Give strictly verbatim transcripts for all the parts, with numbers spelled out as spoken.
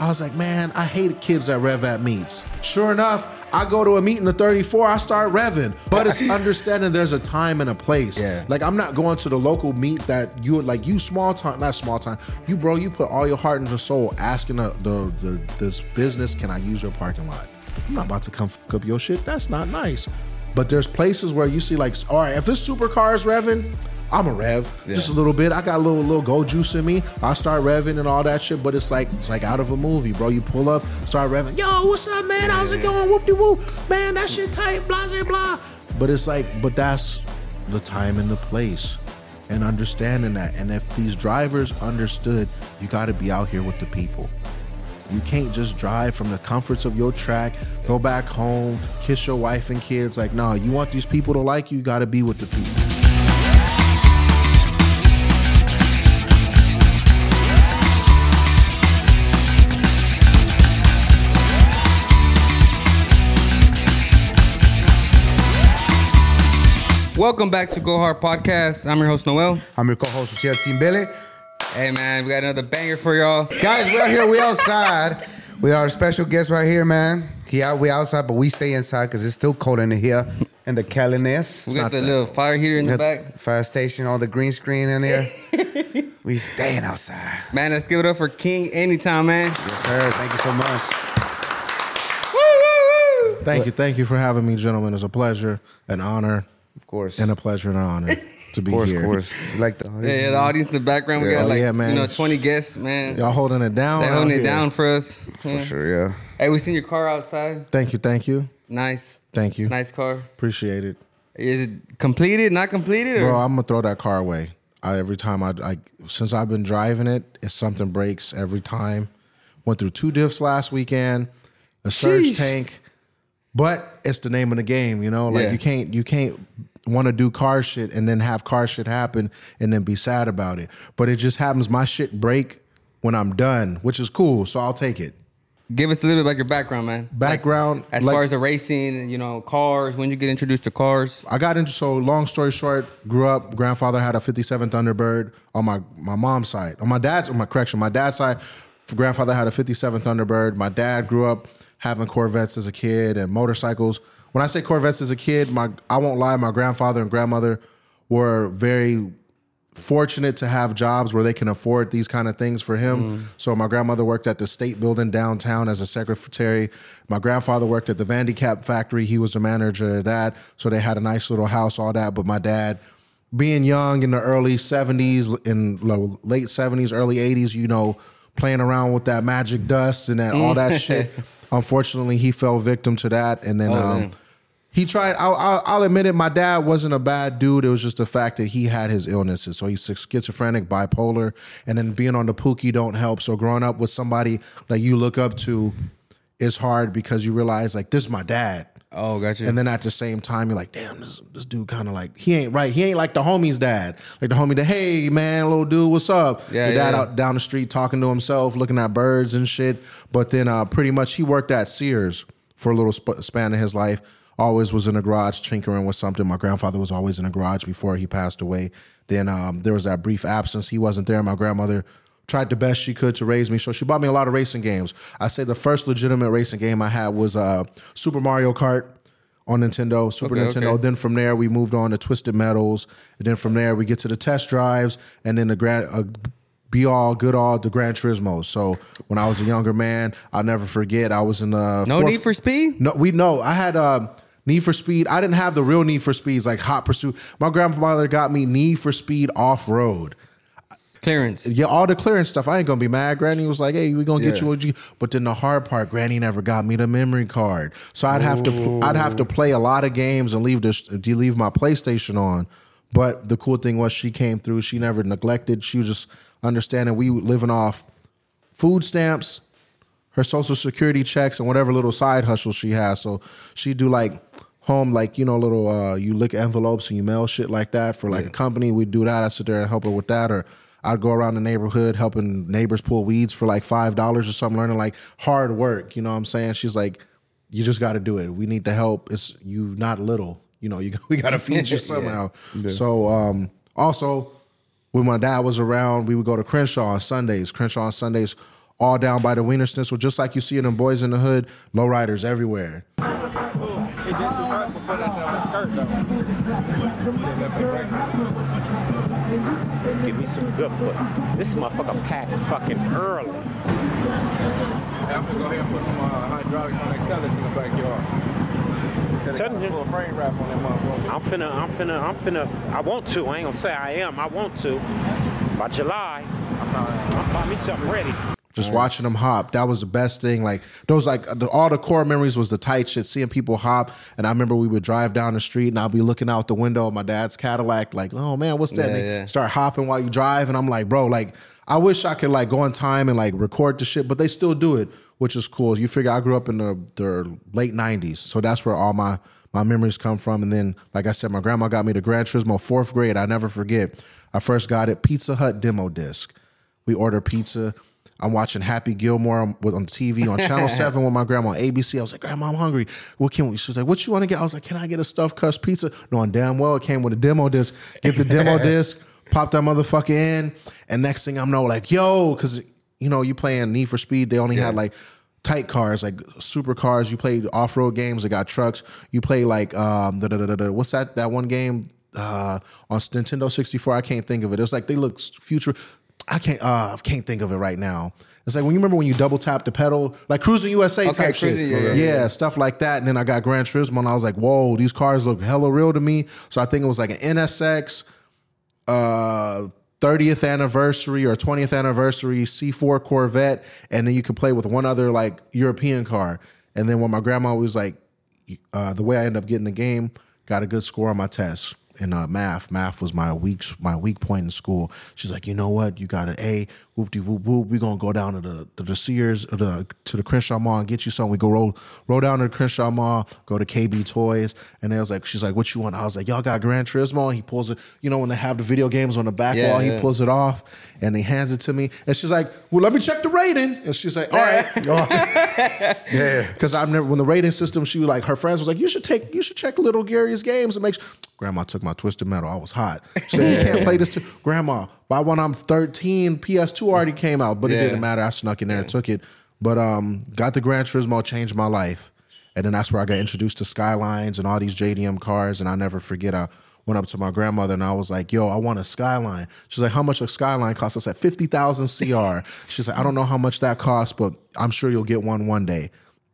I was like, man, I hate kids that rev at meets. Sure enough, I go to a meet in the thirty-four, I start revving. But it's understanding there's a time and a place. Yeah. Like, I'm not going to the local meet that you, like, you small time, not small time, you, bro, you put all your heart and your soul asking the, the, the this business, can I use your parking lot? I'm not about to come fuck up your shit. That's not nice. But there's places where you see, like, all right, if this supercar's revving, I'm a rev, yeah. just a little bit. I got a little little go juice in me. I start revving and all that shit, but it's like it's like out of a movie, bro. You pull up, start revving. Yo, what's up, man? Yeah. How's it going? Whoop de whoop, man. That shit tight, blah blah blah. But it's like, but that's the time and the place, and understanding that. And if these drivers understood, you got to be out here with the people. You can't just drive from the comforts of your track, go back home, kiss your wife and kids. Like, no, you want these people to like you, you got to be with the people. Welcome back to Go Hard Podcast. I'm your host, Noel. I'm your co-host, Michelle Timbele. Hey, man, we got another banger for y'all. Guys, we're here. We outside. We are our special guest right here, man. He out, we outside, but we stay inside because it's still cold in here in the Caliness. We got the little fire heater in the back. Fire station, all the green screen in there. We staying outside. Man, let's give it up for King anytime, man. Yes, sir. Thank you so much. Woo, woo, woo. Thank you. Thank you for having me, gentlemen. It's a pleasure, an honor. Of course. And a pleasure and an honor to be course, here. Of course, of course. Like the audience. Yeah, yeah, the audience in the background. We yeah. got like, oh, yeah, you know, twenty guests, man. Y'all holding it down. They're holding it here. down for us. For yeah. sure, yeah. Hey, we seen your car outside. Thank you, thank you. Nice. Thank you. Nice car. Appreciate it. Is it completed, not completed? Or? Bro, I'm going to throw that car away. I, every time I, I, since I've been driving it, it's something breaks every time. Went through two diffs last weekend, a surge Sheesh. tank. But it's the name of the game, you know. Like yeah. you can't, you can't want to do car shit and then have car shit happen and then be sad about it. But it just happens. My shit break when I'm done, which is cool. So I'll take it. Give us a little bit about your background, man. Background, like, as like, far as the racing, you know, cars. When you get introduced to cars, I got into. So long story short, grew up. Grandfather had a fifty-seven Thunderbird on my my mom's side. On my dad's, on my correction, my dad's side, grandfather had a fifty-seven Thunderbird. My dad grew up having Corvettes as a kid and motorcycles. When I say Corvettes as a kid, my I won't lie, my grandfather and grandmother were very fortunate to have jobs where they can afford these kind of things for him. Mm. So my grandmother worked at the State Building downtown as a secretary. My grandfather worked at the Vandy Cap factory. He was the manager of that. So they had a nice little house, all that. But my dad, being young in the early seventies, in late seventies, early eighties, you know, playing around with that magic dust and that all that shit. Unfortunately, he fell victim to that. And then oh, um, he tried, I'll, I'll, I'll admit it, my dad wasn't a bad dude. It was just the fact that he had his illnesses. So he's schizophrenic, bipolar, and then being on the pookie don't help. So growing up with somebody that you look up to is hard because you realize, like, this is my dad. Oh, gotcha. And then at the same time, you're like, damn, this, this dude kind of like, he ain't right. He ain't like the homie's dad. Like the homie that, hey, man, little dude, what's up? Yeah, Your dad yeah. out down the street talking to himself, looking at birds and shit. But then uh, pretty much he worked at Sears for a little sp- span of his life. Always was in the garage tinkering with something. My grandfather was always in the garage before he passed away. Then um, there was that brief absence. He wasn't there. My grandmother tried the best she could to raise me. So she bought me a lot of racing games. I say the first legitimate racing game I had was uh, Super Mario Kart on Nintendo, Super okay, Nintendo. Okay. Then from there, we moved on to Twisted Metals. And then from there, we get to the test drives and then the Gran, uh, be all, good all, the Gran Turismo. So when I was a younger man, I'll never forget, I was in the... No fourth, Need for Speed? No, we know. I had... Uh, Need for Speed. I didn't have the real Need for Speeds like Hot Pursuit. My grandfather got me Need for Speed Off-Road. Clearance. Yeah, all the clearance stuff. I ain't going to be mad. Granny was like, hey, we're going to yeah. get you what you... But then the hard part, Granny never got me the memory card. So I'd have Ooh. to I'd have to play a lot of games and leave the, leave my PlayStation on. But the cool thing was she came through. She never neglected. She was just understanding we were living off food stamps, her social security checks, and whatever little side hustle she has. So she do like... home, like, you know, little, uh, you lick envelopes and you mail shit like that for like yeah. a company. We'd do that. I'd sit there and help her with that. Or I'd go around the neighborhood helping neighbors pull weeds for like five dollars or something, learning like hard work. You know what I'm saying? She's like, you just got to do it. We need the help. It's you, not little. You know, you we got to feed you somehow. yeah. Yeah. So um, also, when my dad was around, we would go to Crenshaw on Sundays. Crenshaw on Sundays all down by the Wienerschnitzel, just like you see in them Boys in the Hood, lowriders everywhere. Give me some good foot. This motherfucker packed fucking early. I'm gonna go ahead and put some uh, hydraulics on that cutlass in the backyard. Tell them, little frame wrap on that motherfucker. I'm finna, I'm finna, I'm finna. I want to. I ain't gonna say I am. I want to. By July, I'm gonna buy me something ready. Just watching them hop, that was the best thing. Like those, like the, all the core memories was the tight shit, seeing people hop. And I remember we would drive down the street, and I'd be looking out the window of my dad's Cadillac, like, "Oh man, what's that?" Yeah, and they yeah. start hopping while you drive, and I'm like, "Bro, like I wish I could like go on time and like record the shit," but they still do it, which is cool. You figure I grew up in the, the late nineties, so that's where all my my memories come from. And then, like I said, my grandma got me the Gran Turismo fourth grade. I never forget. I first got it Pizza Hut demo disc. We ordered pizza. I'm watching Happy Gilmore on T V on Channel seven with my grandma on A B C. I was like, "Grandma, I'm hungry. What can we?" She was like, "What you want to get?" I was like, "Can I get a stuffed crust pizza?" Knowing damn well it came with a demo disc. Get the demo disc, pop that motherfucker in, and next thing I know, like, yo, because, you know, you playing Need for Speed, they only yeah. had like tight cars, like super cars. You played off-road games, they got trucks. You play like, um, da, da, da, da, what's that, that one game uh, on Nintendo sixty-four? I can't think of it. It's like they look future. I can't uh, can't think of it right now. It's like when you remember when you double tap the pedal, like Cruising U S A okay, type Cruising, shit. Yeah, yeah, yeah, yeah, stuff like that. And then I got Gran Turismo, and I was like, whoa, these cars look hella real to me. So I think it was like an N S X uh, thirtieth anniversary or twentieth anniversary C four Corvette. And then you could play with one other like European car. And then when my grandma was like, uh, the way I ended up getting the game, got a good score on my test. In uh, math, math was my weak my weak point in school. She's like, you know what? You got an A. Whoop de whoop whoop. We gonna go down to the to the Sears, or the, to the Crenshaw Mall and get you something. We go roll roll down to the Crenshaw Mall, go to K B Toys, and they was like, she's like, what you want? I was like, y'all got Gran Turismo. He pulls it. You know when they have the video games on the back yeah, wall, yeah. he pulls it off and he hands it to me. And she's like, well, let me check the rating. And she's like, all right, yeah. Because I've never when the rating system, she was like, her friends was like, you should take you should check Little Gary's games and make. Sure. Grandma took my. Twisted Metal. I was hot. She said, you can't play this too. Grandma, by when I'm thirteen, P S two already came out, but yeah. it didn't matter. I snuck in there yeah. and took it. But um, got the Gran Turismo, changed my life. And then that's where I got introduced to Skylines and all these J D M cars. And I never forget, I went up to my grandmother and I was like, yo, I want a Skyline. She's like, how much a Skyline costs? I said, fifty thousand C R. She's like, I don't know how much that costs, but I'm sure you'll get one one day.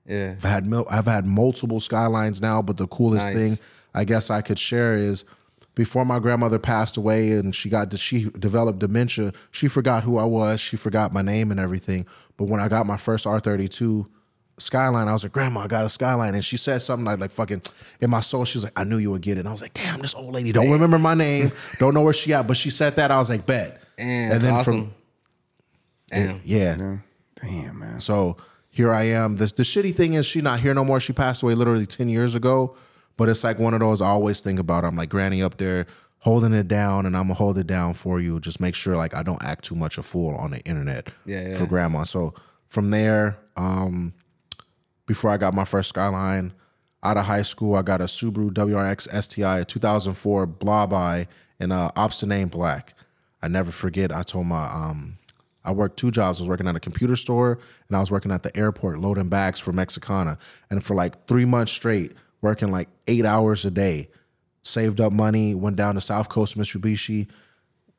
Yeah, I've had, I've had multiple Skylines now, but the coolest nice. thing I guess I could share is, before my grandmother passed away and she got she developed dementia, she forgot who I was. She forgot my name and everything. But when I got my first R thirty-two Skyline, I was like, Grandma, I got a Skyline. And she said something like, like fucking, in my soul, she's like, I knew you would get it. And I was like, damn, this old lady don't damn. remember my name. Don't know where she at. But she said that. I was like, bet. Damn, and then awesome. from... Damn. Yeah. Damn. damn, man. So here I am. The, the shitty thing is she's not here no more. She passed away literally ten years ago. But it's like one of those I always think about. I'm like, Granny up there holding it down, and I'm going to hold it down for you. Just make sure like I don't act too much a fool on the internet yeah, yeah. for Grandma. So from there, um, before I got my first Skyline, out of high school, I got a Subaru W R X S T I two thousand four Blobeye in uh, Obstinane Black. I never forget. I told my... Um, I worked two jobs. I was working at a computer store, and I was working at the airport loading bags for Mexicana. And for like three months straight... working like eight hours a day, saved up money, went down to South Coast Mitsubishi,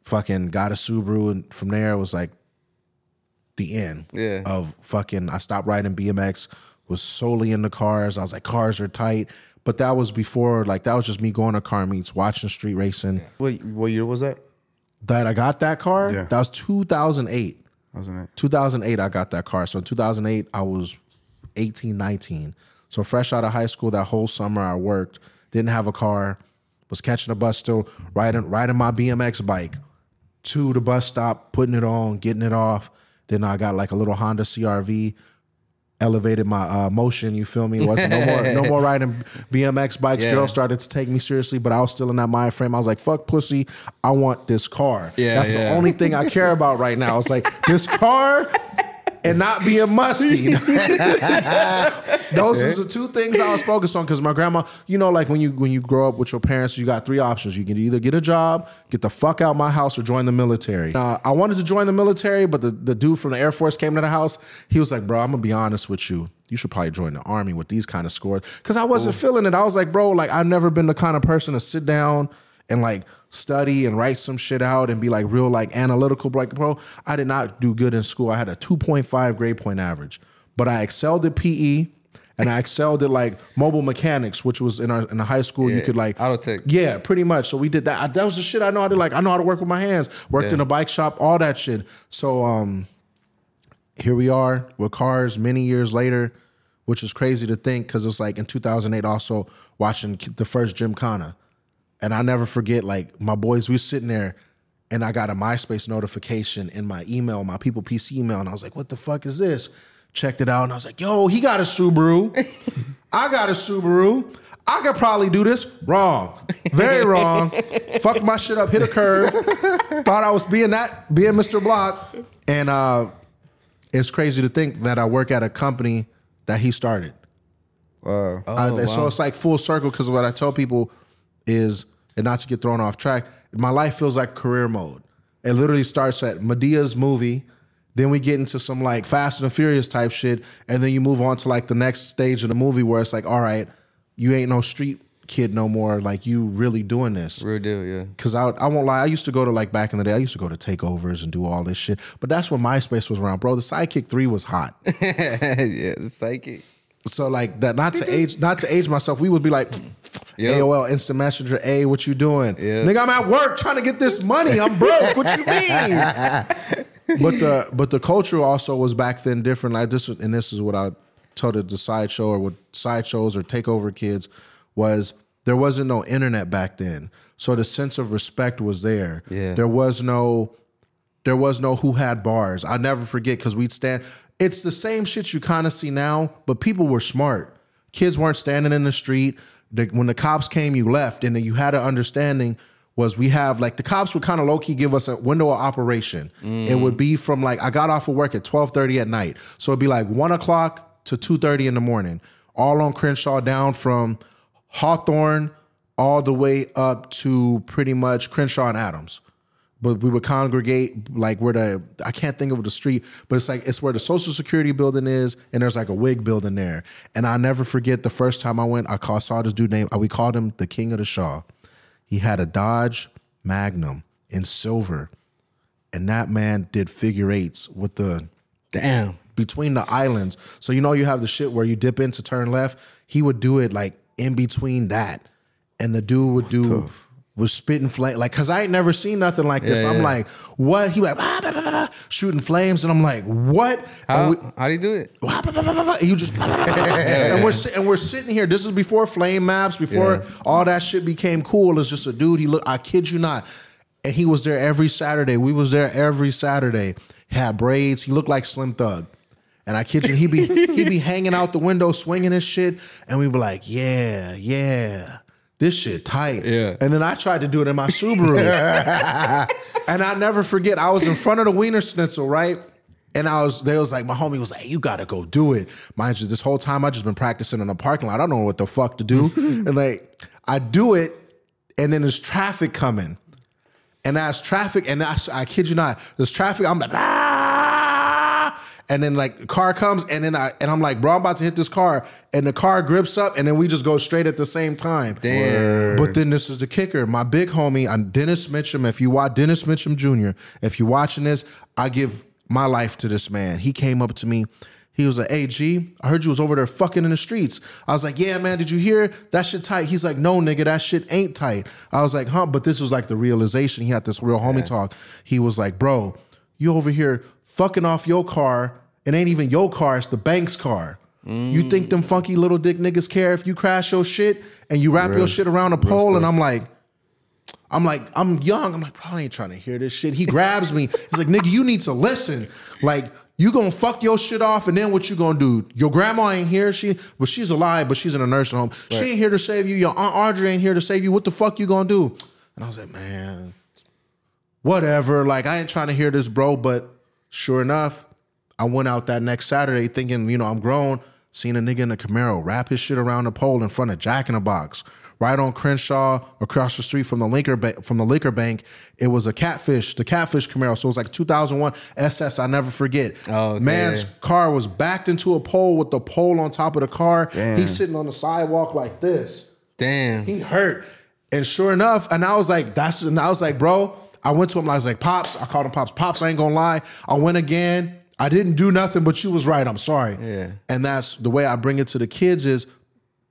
fucking got a Subaru, and from there it was like the end yeah. of fucking, I stopped riding B M X, was solely into cars. I was like, cars are tight. But that was before, like that was just me going to car meets, watching street racing. Wait, what year was that? That I got that car? Yeah. That was two thousand eight. two thousand eight. two thousand eight I got that car. So in two thousand eight, I was eighteen, nineteen. So fresh out of high school, that whole summer I worked, didn't have a car, was catching a bus still, riding riding my B M X bike to the bus stop, putting it on, getting it off. Then I got like a little Honda C R V, elevated my uh, motion, you feel me? Wasn't no more no more riding B M X bikes. Yeah. Girls started to take me seriously, but I was still in that mind frame. I was like, fuck pussy, I want this car. Yeah, That's yeah. the only thing I care about right now. It's like, this car... and not being musty. Those are the two things I was focused on because my grandma, you know, like when you when you grow up with your parents, you got three options. You can either get a job, get the fuck out of my house, or join the military. Uh, I wanted to join the military, but the, the dude from the Air Force came to the house. He was like, bro, I'm going to be honest with you. You should probably join the Army with these kind of scores. Because I wasn't Ooh. feeling it. I was like, bro, like I've never been the kind of person to sit down and like study and write some shit out and be like real like analytical. Like, bro, I did not do good in school. I had a two point five grade point average. But I excelled at P E and I excelled at like mobile mechanics, which was in our in the high school. Yeah, you could like auto tech. Yeah, pretty much. So we did that. I, that was the shit I know how to like. I know how to work with my hands. Worked yeah. in a bike shop, all that shit. So um, here we are with cars many years later, which is crazy to think because it was like in two thousand eight also watching the first Gymkhana. And I never forget, like, my boys, we were sitting there, and I got a MySpace notification in my email, my People P C email, and I was like, what the fuck is this? Checked it out, and I was like, yo, he got a Subaru. I got a Subaru. I could probably do this. Wrong. Very wrong. Fucked my shit up, hit a curb. Thought I was being that, being Mister Block. And uh, it's crazy to think that I work at a company that he started. Wow. Oh, I, wow. So it's like full circle because what I tell people is, and not to get thrown off track, my life feels like career mode. It literally starts at Medea's movie, then we get into some like Fast and Furious type shit, and then you move on to like the next stage of the movie where it's like, all right, you ain't no street kid no more, like you really doing this. Real deal, yeah. Because I, I won't lie, I used to go to like back in the day, I used to go to takeovers and do all this shit, but that's when MySpace was around. Bro, the Sidekick three was hot. Yeah, the Sidekick. So like that, not to age, not to age myself, we would be like, yep. A O L Instant Messenger, hey, what you doing? Yep. Nigga, I'm at work trying to get this money. I'm broke. What you mean? But the but the culture also was back then different. Like this, and this is what I told the, the sideshow or what sideshows or takeover kids was. There wasn't no internet back then, so the sense of respect was there. Yeah. There was no, there was no who had bars. I'll never forget because we'd stand. It's the same shit you kind of see now, but people were smart. Kids weren't standing in the street. The, when the cops came, you left, and then you had an understanding was we have, like, the cops would kind of low-key give us a window of operation. Mm. It would be from, like, I got off of work at twelve thirty at night. So it'd be, like, one o'clock to two thirty in the morning, all on Crenshaw down from Hawthorne all the way up to pretty much Crenshaw and Adams. But we would congregate like where the, I can't think of the street, but it's like, it's where the Social Security building is. And there's like a wig building there. And I'll never forget the first time I went, I call, saw this dude named, we called him the King of the Shaw. He had a Dodge Magnum in silver. And that man did figure eights with the, damn, between the islands. So, you know, you have the shit where you dip in to turn left. He would do it like in between that. And the dude would do, tough. Was spitting flame, like, cause I ain't never seen nothing like this. Yeah, I'm yeah. like, what? He like, ah, blah, blah, blah, shooting flames, and I'm like, what? How, we, how do you do it? Ah, blah, blah, blah, blah, and you just, blah, blah, blah, yeah, and yeah. we're and we're sitting here. This is before flame maps, before yeah. all that shit became cool. It's just a dude. He look, I kid you not, and he was there every Saturday. We was there every Saturday. Had braids. He looked like Slim Thug. And I kid you, he be he be hanging out the window, swinging his shit, and we were like, yeah, yeah. This shit tight. Yeah. And then I tried to do it in my Subaru. And I never forget, I was in front of the Wienerschnitzel, right? And I was, they was like, my homie was like, hey, you gotta go do it. Mind you, this whole time I just been practicing in the parking lot. I don't know what the fuck to do. And like, I do it, and then there's traffic coming. And there's traffic, and I, I kid you not, there's traffic, I'm like, ah! And then like, the car comes, and then I, and I'm like, bro, I'm about to hit this car. And the car grips up, and then we just go straight at the same time. Damn. But then this is the kicker. My big homie, I'm Dennis Mitchum. If you watch Dennis Mitchum Junior, if you're watching this, I give my life to this man. He came up to me. He was like, hey, G, I heard you was over there fucking in the streets. I was like, yeah, man, did you hear? That shit tight. He's like, no, nigga, that shit ain't tight. I was like, huh? But this was like the realization. He had this real homie yeah. talk. He was like, bro, you over here fucking off your car. It ain't even your car. It's the bank's car. You think them funky little dick niggas care if you crash your shit and you wrap real, your shit around a pole? And I'm like, I'm like, I'm young. I'm like, bro, I ain't trying to hear this shit. He grabs me. He's like, nigga, you need to listen. Like, you gonna fuck your shit off, and then what you gonna do? Your grandma ain't here. She, well, she's alive, but she's in a nursing home. Right. She ain't here to save you. Your Aunt Audrey ain't here to save you. What the fuck you gonna do? And I was like, man, whatever. Like, I ain't trying to hear this, bro. But sure enough, I went out that next Saturday thinking, you know, I'm grown. Seen a nigga in a Camaro wrap his shit around a pole in front of Jack in the Box. Right on Crenshaw, across the street from the liquor ba- from the liquor bank, it was a catfish, the catfish Camaro. So it was like two thousand one S S. I never forget. Oh, okay. Man's car was backed into a pole with the pole on top of the car. Damn. He's sitting on the sidewalk like this. Damn, he hurt. And sure enough, and I was like, that's. And I was like, bro, I went to him. I was like, pops. I called him pops. Pops, I ain't gonna lie. I went again. I didn't do nothing, but you was right. I'm sorry. Yeah. And that's the way I bring it to the kids is.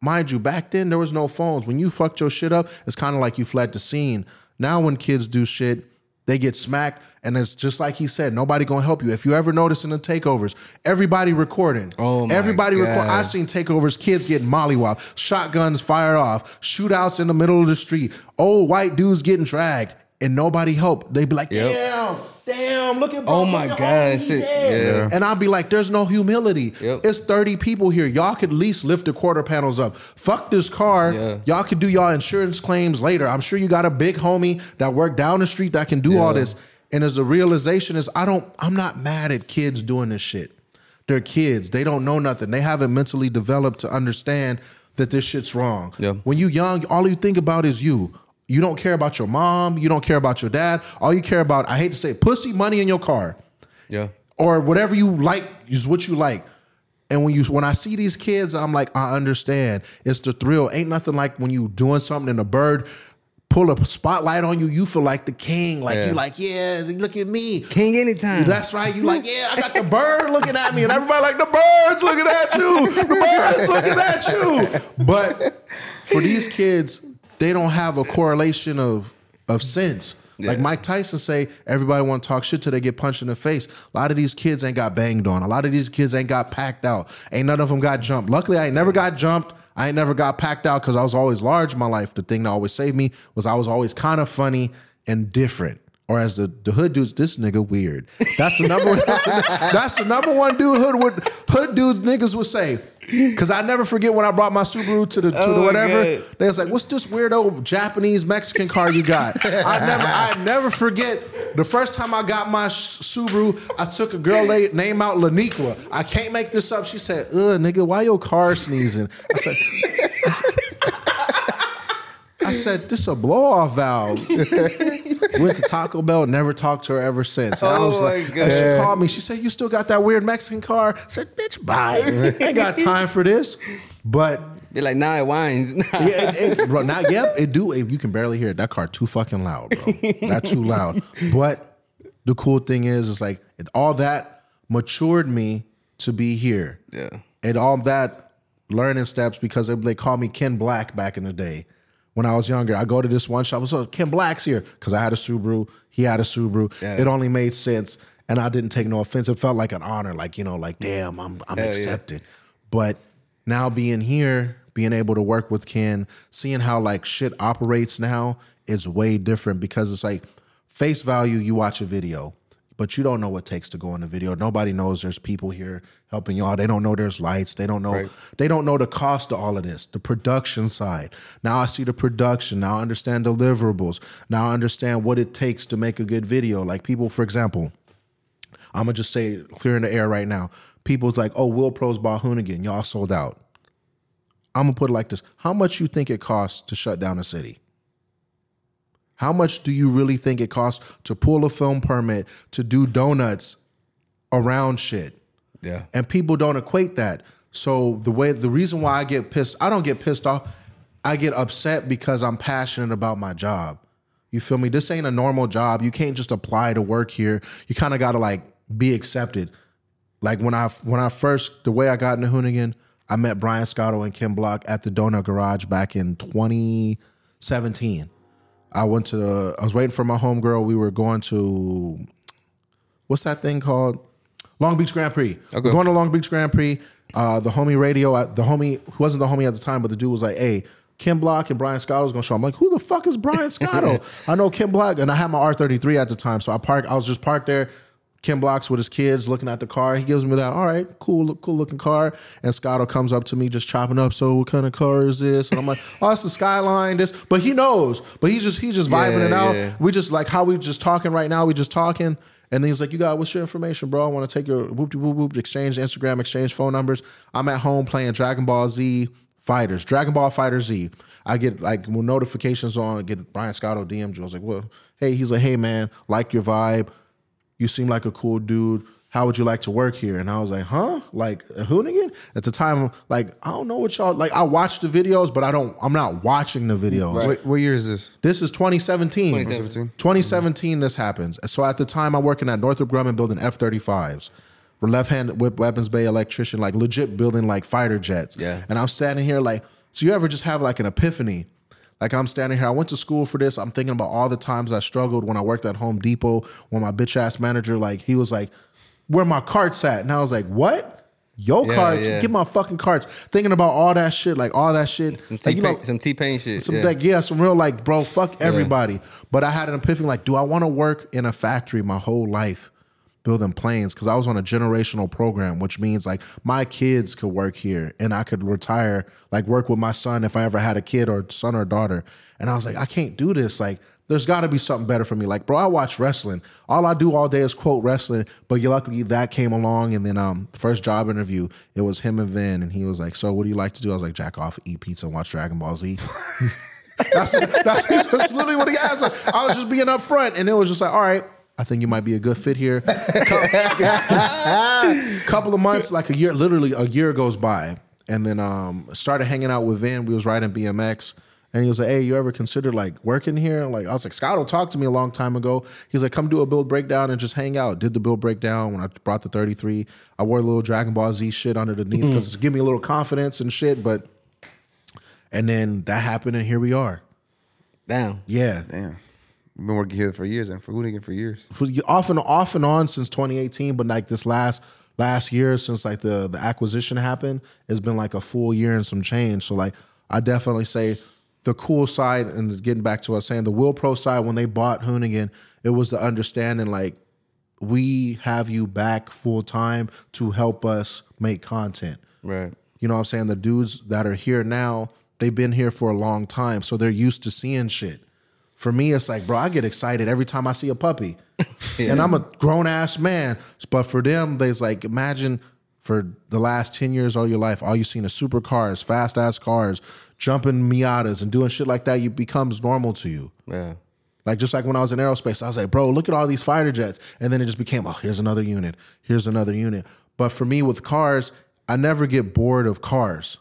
Mind you, back then, there was no phones. When you fucked your shit up, it's kind of like you fled the scene. Now when kids do shit, they get smacked. And it's just like he said, nobody going to help you. If you ever notice in the takeovers, everybody recording. Oh, my everybody God. Record- I've seen takeovers, kids getting mollywopped, shotguns fired off, shootouts in the middle of the street, old white dudes getting dragged, and nobody helped. They be like, yep. damn. Damn, look at bro. Oh my God. Yeah. And I'd be like, there's no humility. Yep. It's thirty people here. Y'all could at least lift the quarter panels up. Fuck this car. Yeah. Y'all could do y'all insurance claims later. I'm sure you got a big homie that worked down the street that can do yeah. all this. And as a realization is I don't, I'm not mad at kids doing this shit. They're kids. They don't know nothing. They haven't mentally developed to understand that this shit's wrong. Yeah. When you young, all you think about is you. You don't care about your mom. You don't care about your dad. All you care about, I hate to say it, pussy, money in your car. Yeah. Or whatever you like is what you like. And when you when I see these kids, I'm like, I understand. It's the thrill. Ain't nothing like when you doing something and a bird pull a spotlight on you, you feel like the king. Like, yeah. you like, yeah, look at me. King anytime. That's right. You like, yeah, I got the bird looking at me. And everybody like, the bird's looking at you. The bird's looking at you. But for these kids... They don't have a correlation of of sense. Yeah. Like Mike Tyson say, everybody want to talk shit till they get punched in the face. A lot of these kids ain't got banged on. A lot of these kids ain't got packed out. Ain't none of them got jumped. Luckily, I ain't never got jumped. I ain't never got packed out because I was always large in my life. The thing that always saved me was I was always kind of funny and different. Or as the, the hood dudes, this nigga weird. That's the number one. That's the, that's the number one dude hood would hood dudes niggas would say. Cause I never forget when I brought my Subaru to the to oh the whatever. They was like, "What's this weird old Japanese Mexican car you got?" I never I never forget the first time I got my Subaru. I took a girl named out Laniqua. I can't make this up. She said, "Ugh, nigga, why your car sneezing?" I said. I said, this is a blow-off valve. Went to Taco Bell, never talked to her ever since. And oh I was like, my God. She called me. She said, you still got that weird Mexican car? I said, bitch, bye. I ain't got time for this. But... They're like, nah, it whines. Nah. Yeah, it, it, bro, now, yep, it do. It, you can barely hear it. That car too fucking loud, bro. Not too loud. But the cool thing is, it's like, it, all that matured me to be here. Yeah. And all that learning steps, because they, they called me Ken Black back in the day. When I was younger, I go to this one shop. I was like, Ken Black's here. Because I had a Subaru. He had a Subaru. Yeah. It only made sense. And I didn't take no offense. It felt like an honor. Like, you know, like, damn, I'm I'm Hell accepted. Yeah. But now being here, being able to work with Ken, seeing how, like, shit operates now is way different. Because it's like, face value, you watch a video. But you don't know what it takes to go in a video. Nobody knows there's people here helping y'all. They don't know there's lights. They don't know right. They don't know the cost of all of this, the production side. Now I see the production. Now I understand deliverables. Now I understand what it takes to make a good video. Like people, for example, I'm going to just say clear in the air right now. People's like, oh, Wheel Pros bought Hoonigan. Y'all sold out. I'm going to put it like this. How much you think it costs to shut down a city? How much do you really think it costs to pull a film permit, to do donuts around shit? Yeah. And people don't equate that. So the way the reason why I get pissed, I don't get pissed off. I get upset because I'm passionate about my job. You feel me? This ain't a normal job. You can't just apply to work here. You kind of got to like be accepted. Like when I when I first, the way I got into Hoonigan, I met Brian Scotto and Ken Block at the Donut Garage back in twenty seventeen. I went to, uh, I was waiting for my homegirl. We were going to, what's that thing called? Long Beach Grand Prix. Okay. Going to Long Beach Grand Prix. Uh, the homie radio, the homie, who wasn't the homie at the time, but the dude was like, hey, Ken Block and Brian Scotto's going to show. I'm like, who the fuck is Brian Scotto? I know Ken Block. And I had my R thirty-three at the time. So I parked, I was just parked there. Ken Block's with his kids looking at the car. He gives me that, all right, cool, cool looking car. And Scotto comes up to me just chopping up. So what kind of car is this? And I'm like, oh, it's the Skyline, this. But he knows. But he's just he's just vibing yeah, it out. Yeah. We just like how we just talking right now. We just talking. And then he's like, you got, what's your information, bro? I want to take your whoop-de-whoop-whoop, exchange Instagram, exchange phone numbers. I'm at home playing Dragon Ball Z Fighters, Dragon Ball Fighter Z. I get like notifications on, get Brian Scotto D M'd you. I was like, well, hey, he's like, hey, man, like your vibe. You seem like a cool dude. How would you like to work here? And I was like, huh? Like a Hoonigan? At the time, like, I don't know what y'all, like I watch the videos, but I don't, I'm not watching the videos. Right. What, what year is this? This is twenty seventeen. twenty seventeen. twenty seventeen mm-hmm. This happens. So at the time I'm working at Northrop Grumman building F thirty-fives. We're left-handed whip weapons bay electrician, like legit building like fighter jets. Yeah. And I'm standing here like, so you ever just have like an epiphany? Like I'm standing here, I went to school for this. I'm thinking about all the times I struggled when I worked at Home Depot, when my bitch ass manager, like he was like, where my carts at? And I was like, what? Yo, yeah, carts? Yeah. Get my fucking carts. Thinking about all that shit, like all that shit. Some T-Pain, like, you know, some T-Pain shit. Some, yeah. Like, yeah, some real like, bro, fuck everybody. Yeah. But I had an epiphany like, do I want to work in a factory my whole life building planes? Because I was on a generational program, which means like my kids could work here and I could retire, like work with my son if I ever had a kid or son or daughter. And I was like, I can't do this. Like, there's got to be something better for me. Like, bro, I watch wrestling. All I do all day is quote wrestling. But luckily, that came along. And then um, first job interview, it was him and Vin. And he was like, so what do you like to do? I was like, jack off, eat pizza, and watch Dragon Ball Z. that's, that's, that's literally what he asked. Like, I was just being up front. And it was just like, all right, I think you might be a good fit here. Couple of months, like a year, literally a year goes by. And then um, started hanging out with Vin. We was riding B M X. And he was like, hey, you ever considered like working here? Like, I was like, Scotto talked to me a long time ago. He's like, come do a build breakdown and just hang out. Did the build breakdown when I brought the thirty-three. I wore a little Dragon Ball Z shit underneath because it gave me a little confidence and shit. But, and then that happened and here we are. Damn. Yeah. Damn. We've been working here for years and for Hoonigan for years. For, off, and, off and on since twenty eighteen, but like this last... Last year, since like the, the acquisition happened, it's been like a full year and some change. So like I definitely say the cool side, and getting back to what I was saying, the Wheel Pro side, when they bought Hoonigan, it was the understanding like we have you back full time to help us make content. Right. You know what I'm saying? The dudes that are here now, they've been here for a long time. So they're used to seeing shit. For me, it's like, bro, I get excited every time I see a puppy. Yeah. And I'm a grown-ass man. But for them, they's like, imagine for the last ten years of your life, all you've seen is supercars, fast-ass cars, jumping Miatas and doing shit like that. It becomes normal to you. Yeah. Like, just like when I was in aerospace, I was like, bro, look at all these fighter jets. And then it just became, oh, here's another unit. Here's another unit. But for me, with cars, I never get bored of cars.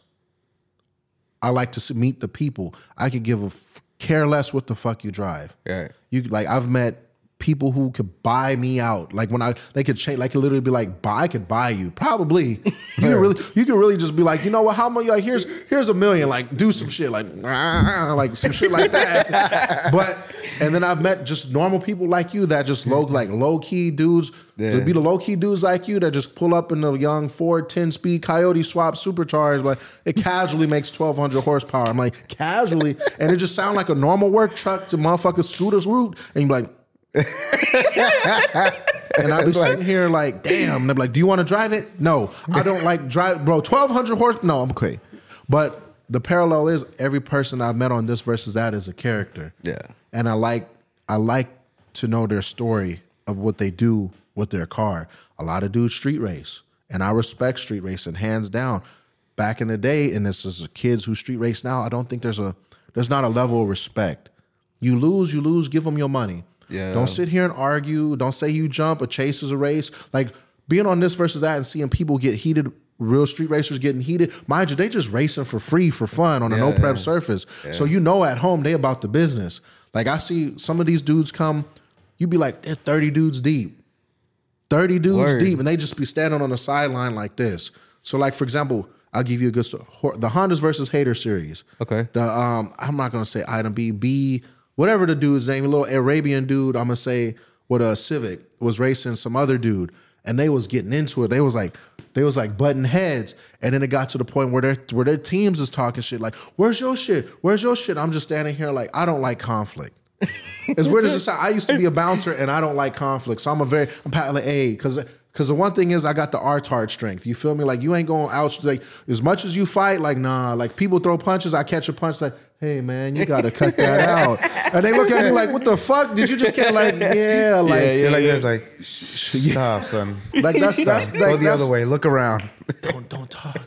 I like to meet the people. I could give a... F- care less what the fuck you drive. Right. You like I've met people who could buy me out. Like when I they could change, like could literally be like, buy I could buy you. Probably. You could really you could really just be like, you know what, how much like here's here's a million. Like do some shit like like some shit like that. But and then I've met just normal people like you that just low like low key dudes. Yeah. To be the low key dudes like you that just pull up in the young Ford ten speed Coyote swap supercharged, like it casually makes twelve hundred horsepower. I'm like casually, and it just sound like a normal work truck to motherfucking Scooter's route, and you're like, and I be like, sitting here like, damn. They're like, do you want to drive it? No, I don't like drive, bro. twelve hundred horse, no, I'm okay. But the parallel is every person I've met on this versus that is a character. Yeah, and I like I like to know their story of what they do with their car. A lot of dudes street race, and I respect street racing hands down. Back in the day, and this is kids who street race now, I don't think there's a there's not a level of respect. You lose, you lose, give them your money. Yeah. Don't sit here and argue. Don't say you jump, a chase is a race. Like being on this versus that and seeing people get heated, real street racers getting heated. Mind you, they just racing for free, for fun on a yeah, no prep yeah. surface. Yeah. So you know at home, they about the business. Like I see some of these dudes come, you be like, they're thirty dudes deep. thirty dudes Word. deep, and they just be standing on the sideline like this. So, like, for example, I'll give you a good story. The Hondas versus Hater series. Okay. The um, I'm not going to say item B, B, whatever the dude's name, a little Arabian dude, I'm going to say with a Civic, was racing some other dude, and they was getting into it. They was like, they was like butting heads, and then it got to the point where their, where their teams is talking shit, like, where's your shit? Where's your shit? I'm just standing here like, I don't like conflict. As weird as it sounds, I used to be a bouncer and I don't like conflict. So I'm a very, I'm like, hey, because Because the one thing is, I got the R-tard strength. You feel me? Like, you ain't going out, like, as much as you fight, like, nah. Like, people throw punches, I catch a punch, like, hey, man, you got to cut that out. And they look at me like, what the fuck? Did you just get, like, yeah, like. Yeah, yeah, like, yeah. There's like, stop, son. Like, that's, stop. that's, like, Go the that's, other way. Look around. Don't, don't talk.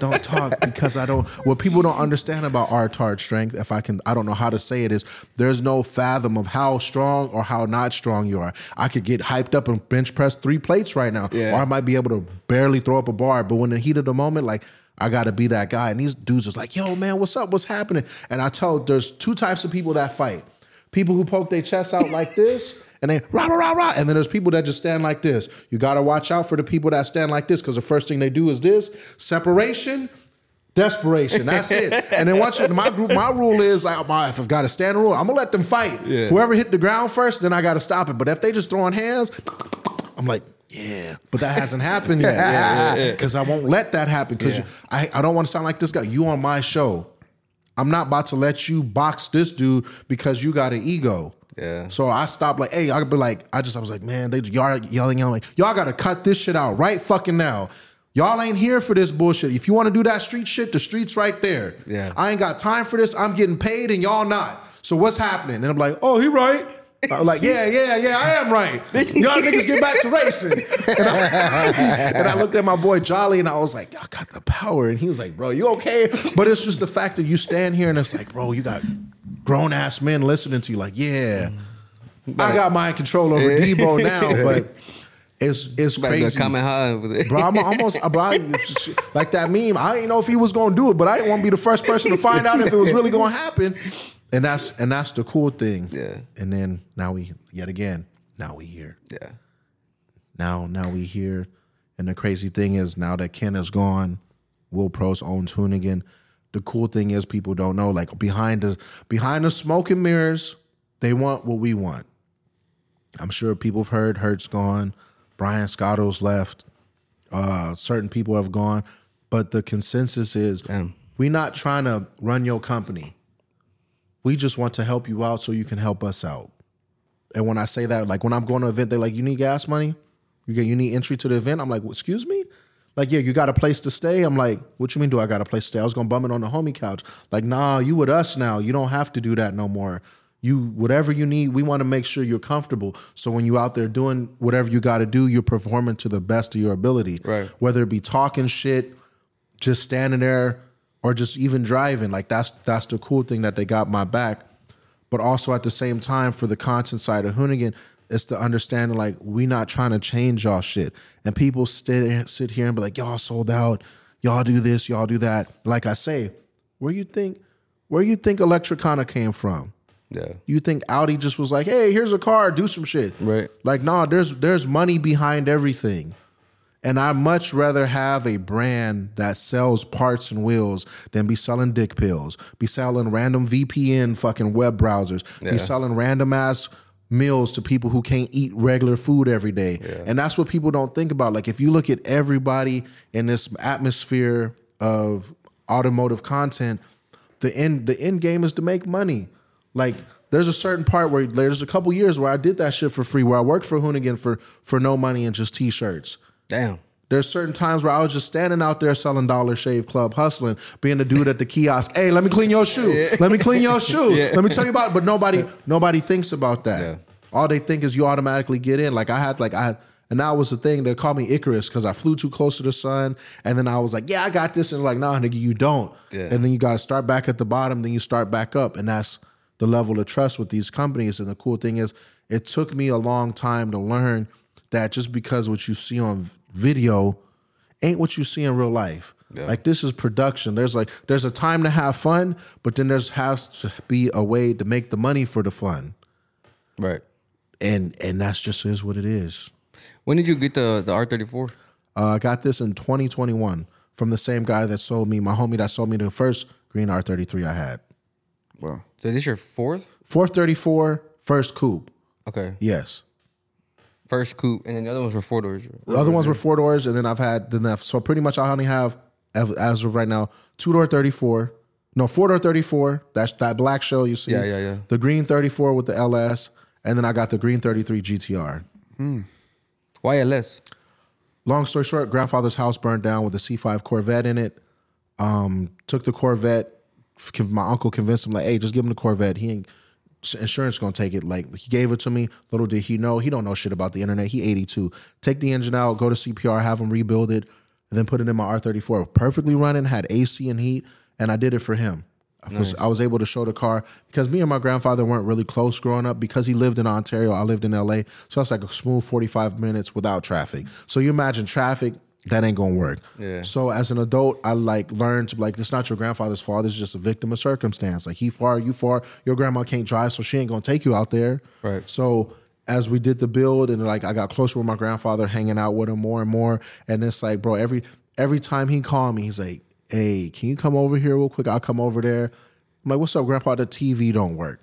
Don't talk, because I don't, what people don't understand about R-tard strength, if I can, I don't know how to say it, is there's no fathom of how strong or how not strong you are. I could get hyped up and bench press three plates right now, yeah. or I might be able to barely throw up a bar. But when the heat of the moment, like, I got to be that guy. And these dudes is like, yo, man, what's up? What's happening? And I tell, there's two types of people that fight. People who poke their chest out like this, and they rah, rah, rah, rah. And then there's people that just stand like this. You got to watch out for the people that stand like this, because the first thing they do is this. Separation, desperation. That's it. And then once you, my group, my rule is, like, oh, if I've got a stand rule, I'm going to let them fight. Yeah. Whoever hit the ground first, then I got to stop it. But if they just throwing hands, I'm like, yeah, but that hasn't happened yet. yeah, yeah, yeah. Cause I won't let that happen. Cause yeah. I, I don't want to sound like this guy. You on my show. I'm not about to let you box this dude because you got an ego. Yeah. So I stopped, like, hey, I could be like, I just, I was like, man, they y'all yelling out, like, y'all got to cut this shit out right fucking now. Y'all ain't here for this bullshit. If you want to do that street shit, the street's right there. Yeah. I ain't got time for this. I'm getting paid and y'all not. So what's happening? And I'm like, oh, he right. I'm like, yeah, yeah, yeah, I am right. Y'all niggas get back to racing. And I, and I looked at my boy Jolly and I was like, y'all got the power. And he was like, bro, you okay? But it's just the fact that you stand here and it's like, bro, you got grown ass men listening to you. Like, yeah, I got my control over Debo now, but it's it's crazy. Coming hard with it. Bro, I'm almost, bro, I, like that meme. I didn't know if he was going to do it, but I didn't want to be the first person to find out if it was really going to happen. And that's and that's the cool thing. Yeah. And then now we yet again, now we here. Yeah. Now now we here. And the crazy thing is, now that Ken is gone, Wheel Pros owns Hoonigan. The cool thing is, people don't know, like, behind the behind the smoke and mirrors, they want what we want. I'm sure people have heard Hurt's gone, Brian Scotto's left, uh, certain people have gone. But the consensus is, damn, we're not trying to run your company. We just want to help you out so you can help us out. And when I say that, like, when I'm going to an event, they're like, you need gas money? You get, you need entry to the event? I'm like, well, excuse me? Like, yeah, you got a place to stay? I'm like, what you mean do I got a place to stay? I was going to bum it on the homie couch. Like, nah, you with us now. You don't have to do that no more. You, whatever you need, we want to make sure you're comfortable. So when you're out there doing whatever you got to do, you're performing to the best of your ability. Right. Whether it be talking shit, just standing there, or just even driving. Like, that's that's the cool thing, that they got my back. But also at the same time, for the content side of Hoonigan, it's the understanding, like, we not trying to change y'all shit. And people sit, sit here and be like, y'all sold out, y'all do this, y'all do that. Like I say, where you think where you think Electricana came from? Yeah. You think Audi just was like, hey, here's a car, do some shit. Right. Like, nah, there's there's money behind everything. And I'd much rather have a brand that sells parts and wheels than be selling dick pills, be selling random V P N fucking web browsers, yeah. be selling random ass meals to people who can't eat regular food every day. Yeah. And that's what people don't think about. Like, if you look at everybody in this atmosphere of automotive content, the end, the end game is to make money. Like, there's a certain part where there's a couple years where I did that shit for free, where I worked for Hoonigan for, for no money and just T-shirts. Damn. There's certain times where I was just standing out there selling Dollar Shave Club, hustling, being the dude at the kiosk. Hey, let me clean your shoe. Yeah. Let me clean your shoe. Yeah. Let me tell you about it. But nobody, nobody thinks about that. Yeah. All they think is you automatically get in. Like I had, like I had, and that was the thing. They called me Icarus because I flew too close to the sun. And then I was like, yeah, I got this. And they're like, nah, nigga, you don't. Yeah. And then you got to start back at the bottom. Then you start back up. And that's the level of trust with these companies. And the cool thing is, it took me a long time to learn that just because what you see on video ain't what you see in real life. Yeah. Like, this is production. There's like there's a time to have fun, but then there's has to be a way to make the money for the fun. Right. And and that's just is what it is. When did you get the the R thirty-four? Uh, I got this in twenty twenty-one from the same guy that sold me, my homie that sold me the first green R thirty-three I had. Wow. So this is your fourth? Fourth thirty-four, first coupe. Okay. Yes. First coupe, and then the other ones were four doors. The other ones were four doors, and then I've had the I've, so pretty much I only have as of right now two door thirty-four, no four door thirty-four. That's that black shell you see. Yeah, yeah, yeah. The green thirty-four with the L S, and then I got the green thirty-three G T R. Hmm. Why L S? Long story short, grandfather's house burned down with a C five Corvette in it. Um, took the Corvette. My uncle convinced him, like, hey, just give him the Corvette. He ain't, insurance gonna take it. Like, he gave it to me. Little did he know, he don't know shit about the internet. He eighty-two. Take the engine out, go to C P R, have him rebuild it, and then put it in my R thirty-four. Perfectly running, had A C and heat, and I did it for him. I was, nice. I was able to show the car because me and my grandfather weren't really close growing up because he lived in Ontario. I lived in L A. So it's like a smooth forty-five minutes without traffic. So you imagine traffic, that ain't going to work. Yeah. So as an adult, I like learned to like, it's not your grandfather's fault. It's just a victim of circumstance. Like he far, you far, your grandma can't drive, so she ain't going to take you out there. Right. So as we did the build and like I got closer with my grandfather, hanging out with him more and more. And it's like, bro, every every time he called me, he's like, hey, can you come over here real quick? I'll come over there. I'm like, what's up, Grandpa? The T V don't work,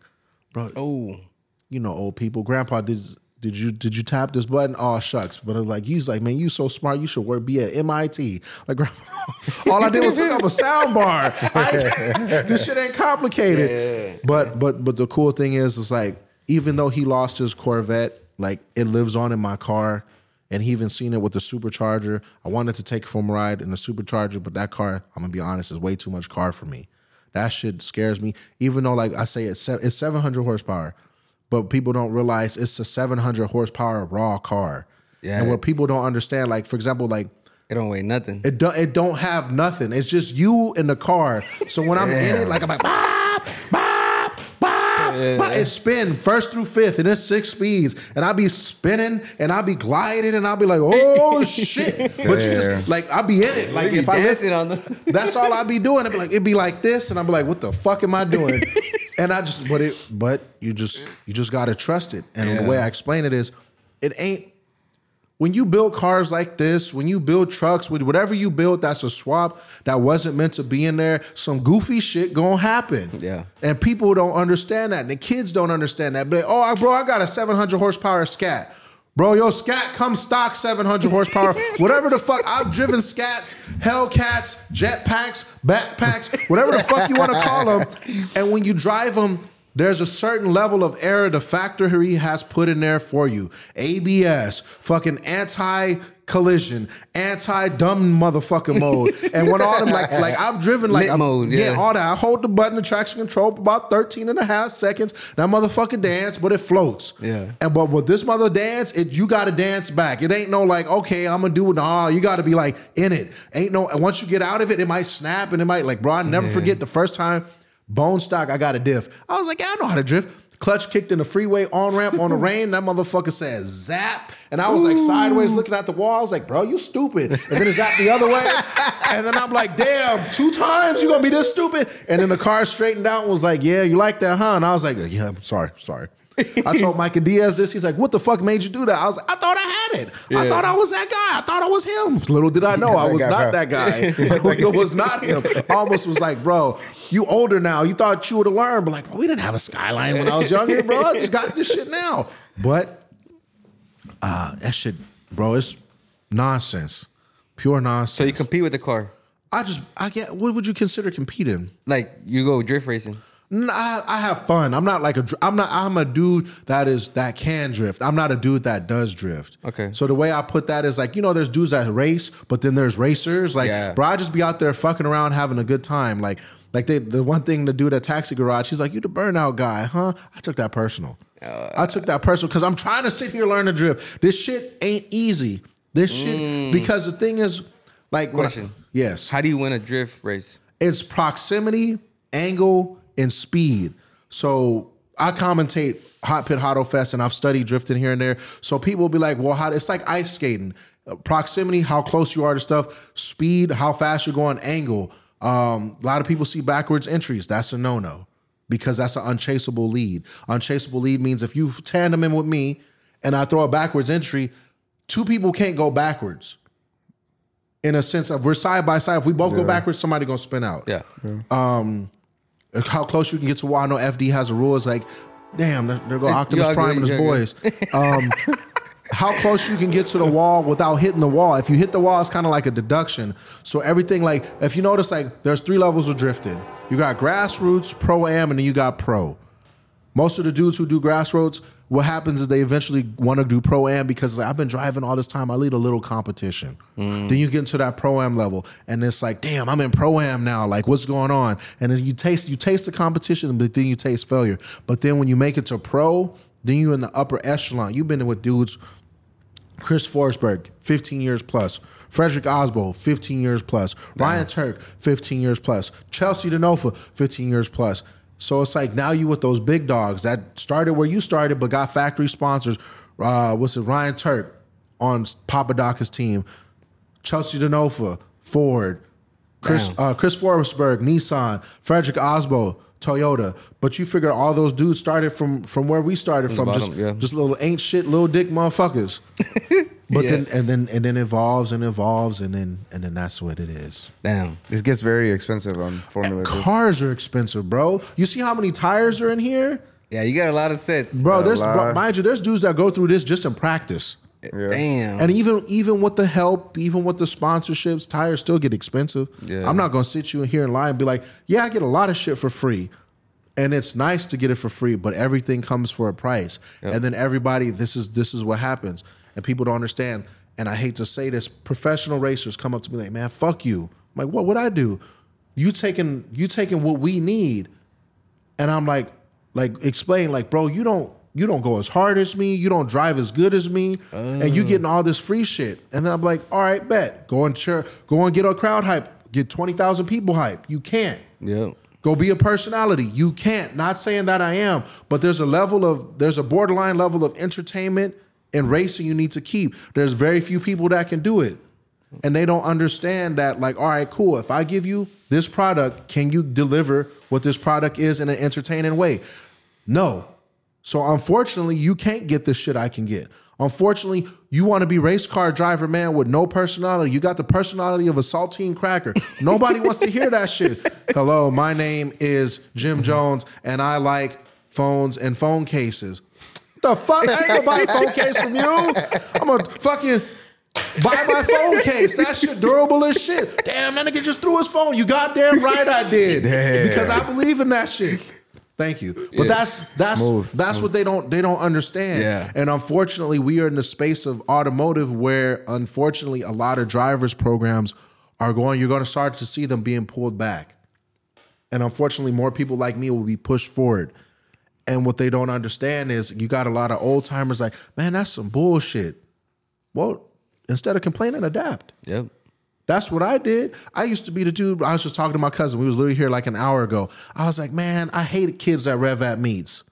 bro. Oh, you know, old people. Grandpa, did did you did you tap this button? Oh, shucks. But I'm like, he's like, man, you so smart. You should work, be at M I T. Like, Grandpa, all I did was hook up a sound bar. I, this shit ain't complicated. Yeah. But but but the cool thing is, is like, even though he lost his Corvette, like it lives on in my car. And he even seen it with the supercharger. I wanted to take it for a ride in the supercharger, but that car, I'm going to be honest, is way too much car for me. That shit scares me. Even though, like I say, it's it's seven hundred horsepower, but people don't realize it's a seven hundred horsepower raw car. Yeah. And what people don't understand, like, for example, like, it don't weigh nothing. It, do, it don't have nothing. It's just you in the car. So when I'm in it, like, I'm like, bop, bop, bop, yeah. bop. It spins first through fifth, and it's six speeds. And I'll be spinning, and I'll be gliding, and I'll be like, oh, shit. But you just, like, I'll be in it. Like, if I dancing on them. That's all I'll be doing. It'd be, like, it'd be like this, and I'll be like, what the fuck am I doing? And I just, but it, but you just, you just got to trust it. And yeah. the way I explain it is, it ain't, when you build cars like this, when you build trucks, with whatever you build that's a swap that wasn't meant to be in there, some goofy shit gonna happen. Yeah. And people don't understand that. And the kids don't understand that. But, oh, bro, I got a seven hundred horsepower Scat. Bro, yo, Scat come stock seven hundred horsepower. Whatever the fuck. I've driven Scats, Hellcats, jetpacks, backpacks, whatever the fuck you want to call them. And when you drive them, there's a certain level of error the factory has put in there for you. A B S, fucking anti-collision, anti-dumb motherfucking mode. And when all them, like, like I've driven, like, I'm, mode, yeah. yeah, all that. I hold the button, the traction control, for about thirteen and a half seconds. That motherfucker dance, but it floats. Yeah. And but with this mother dance, it you got to dance back. It ain't no, like, okay, I'm going to do it. Nah, you got to be, like, in it. Ain't no, and once you get out of it, it might snap and it might, like, bro, I never yeah. forget the first time. Bone stock, I got a diff. I was like, yeah, I know how to drift. Clutch kicked in the freeway, on ramp, on the rain. That motherfucker said zap. And I was Ooh. like sideways looking at the wall. I was like, bro, you stupid. And then it zapped the other way. And then I'm like, damn, two times you gonna be this stupid? And then the car straightened out and was like, yeah, you like that, huh? And I was like, yeah, I'm sorry, sorry. I told Micah Diaz this. He's like, what the fuck made you do that? I was like, I thought I had it. Yeah. I thought I was that guy. I thought I was him. Little did I know I was not that guy. Like, it was not him. I almost was like, bro, you older now. You thought you would have learned. But like, bro, we didn't have a skyline when I was younger, bro. I just got this shit now. But uh, that shit, bro, it's nonsense. Pure nonsense. So you compete with the car? I just, I get, what would you consider competing? Like, you go drift racing. No, I, I have fun. I'm not like a. I'm not. I'm a dude that is that can drift. I'm not a dude that does drift. Okay. So the way I put that is like, you know, there's dudes that race, but then there's racers. Like, yeah. bro, I just be out there fucking around, having a good time. Like, like they, the one thing the dude at Taxi Garage, he's like, "You the burnout guy, huh?" I took that personal. Uh, I took that personal because I'm trying to sit here and learn to drift. This shit ain't easy. This shit mm. because the thing is, like, question. When I, yes. How do you win a drift race? It's proximity, angle, and speed. So I commentate Hot Pit Hotto Fest, and I've studied drifting here and there. So people will be like, well, how? It's like ice skating. Proximity, how close you are to stuff. Speed, how fast you're going. Angle. Um, a lot of people see backwards entries. That's a no-no because that's an unchaseable lead. Unchaseable lead means if you tandem in with me and I throw a backwards entry, two people can't go backwards. In a sense of we're side by side. If we both yeah. go backwards, somebody gonna spin out. Yeah. yeah. Um. How close you can get to wall. I know F D has a rule. It's like, damn, there, there go Optimus Prime and his boys. Um, how close you can get to the wall without hitting the wall. If you hit the wall, it's kind of like a deduction. So everything, like, if you notice, like, there's three levels of drifting. You got grassroots, pro-am, and then you got pro. Most of the dudes who do grassroots, what happens is they eventually want to do pro-am because like, I've been driving all this time. I lead a little competition. Mm. Then you get into that pro-am level and it's like, damn, I'm in pro-am now. Like, what's going on? And then you taste, you taste the competition, but then you taste failure. But then when you make it to pro, then you're in the upper echelon. You've been with dudes, Chris Forsberg, fifteen years plus. Fredric Aasbø, fifteen years plus. Ryan Turk, fifteen years plus. Chelsea DeNofa, fifteen years plus. So it's like now you with those big dogs that started where you started but got factory sponsors. Uh, what's it? Ryan Turk on Papa Doc's team. Chelsea DeNofa, Ford. Chris uh, Chris Forsberg, Nissan. Fredric Aasbø, Toyota. But you figure all those dudes started from from where we started from, bottom, just yeah. just little ain't shit, little dick motherfuckers. But yeah. then and then and then evolves and evolves and then and then that's what it is. Damn, this gets very expensive on Formula. And cars are expensive, bro. You see how many tires are in here? Yeah, you got a lot of sets, bro. There's bro, mind you, there's dudes that go through this just in practice. Yeah. Damn. And even even with the help, even with the sponsorships, tires still get expensive. Yeah. I'm not gonna sit you in here and lie and be like, yeah, I get a lot of shit for free. And it's nice to get it for free, but everything comes for a price. Yep. And then everybody, this is this is what happens. And people don't understand. And I hate to say this, professional racers come up to me like, man, fuck you. I'm like, what would I do? You taking you taking what we need. And I'm like, like, explain, like, bro, you don't you don't go as hard as me, you don't drive as good as me, oh. and you getting all this free shit. And then I'm like, all right, bet. Go and cheer, go and get a crowd hype, get twenty thousand people hype. You can't. Yeah. Go be a personality. You can't. Not saying that I am, but there's a level of, there's a borderline level of entertainment and racing you need to keep. There's very few people that can do it. And they don't understand that, like, all right, cool. If I give you this product, can you deliver what this product is in an entertaining way? No. So unfortunately, you can't get the shit I can get. Unfortunately, you want to be race car driver, man, with no personality. You got the personality of a saltine cracker. Nobody wants to hear that shit. Hello, my name is Jim Jones, and I like phones and phone cases. The fuck? I ain't gonna buy a phone case from you. I'm gonna fucking buy my phone case. That shit durable as shit. Damn, that nigga just threw his phone. You goddamn right I did. Damn. Because I believe in that shit. Thank you. But yeah. that's that's Move. that's Move. what they don't they don't understand. Yeah. And unfortunately, we are in the space of automotive where unfortunately a lot of drivers programs are going, you're going to start to see them being pulled back. And unfortunately, more people like me will be pushed forward. And what they don't understand is you got a lot of old timers like, man, that's some bullshit. Well, instead of complaining, adapt. Yep. That's what I did. I used to be the dude. I was just talking to my cousin. We was literally here like an hour ago. I was like, man, I hated kids that rev at meets.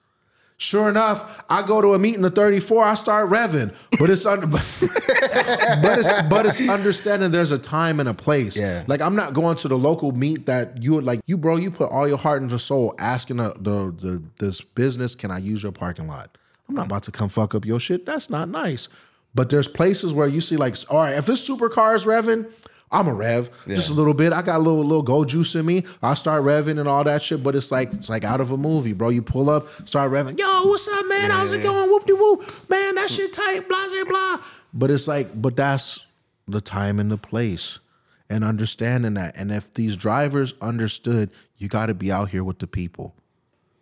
Sure enough, I go to a meeting of thirty-four. I start revving, but it's under, but it's but it's understanding there's a time and a place. Yeah. Like I'm not going to the local meet that you would like. You bro, you put all your heart and your soul asking the, the the this business, can I use your parking lot? I'm not about to come fuck up your shit. That's not nice. But there's places where you see like, all right, if it's supercars revving, I'm a rev yeah. just a little bit. I got a little little go juice in me. I start revving and all that shit, but it's like it's like out of a movie, bro. You pull up, start revving. Yo, what's up, man? Yeah. How's it going? Whoop de whoop, man. That shit tight. Blah blah blah. But it's like, but that's the time and the place, and understanding that. And if these drivers understood, you got to be out here with the people.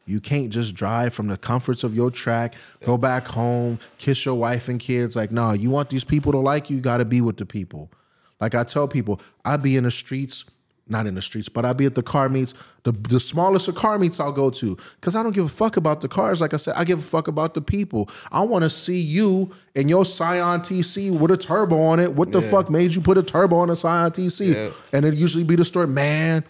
You can't just drive from the comforts of your track, go back home, kiss your wife and kids. Like, no, you want these people to like you. You got to be with the people. Like I tell people, I be in the streets, not in the streets, but I be at the car meets, the, the smallest of car meets I'll go to. Because I don't give a fuck about the cars. Like I said, I give a fuck about the people. I want to see you in your Scion T C with a turbo on it. What the yeah. fuck made you put a turbo on a Scion T C? Yeah. And it usually be the story, man,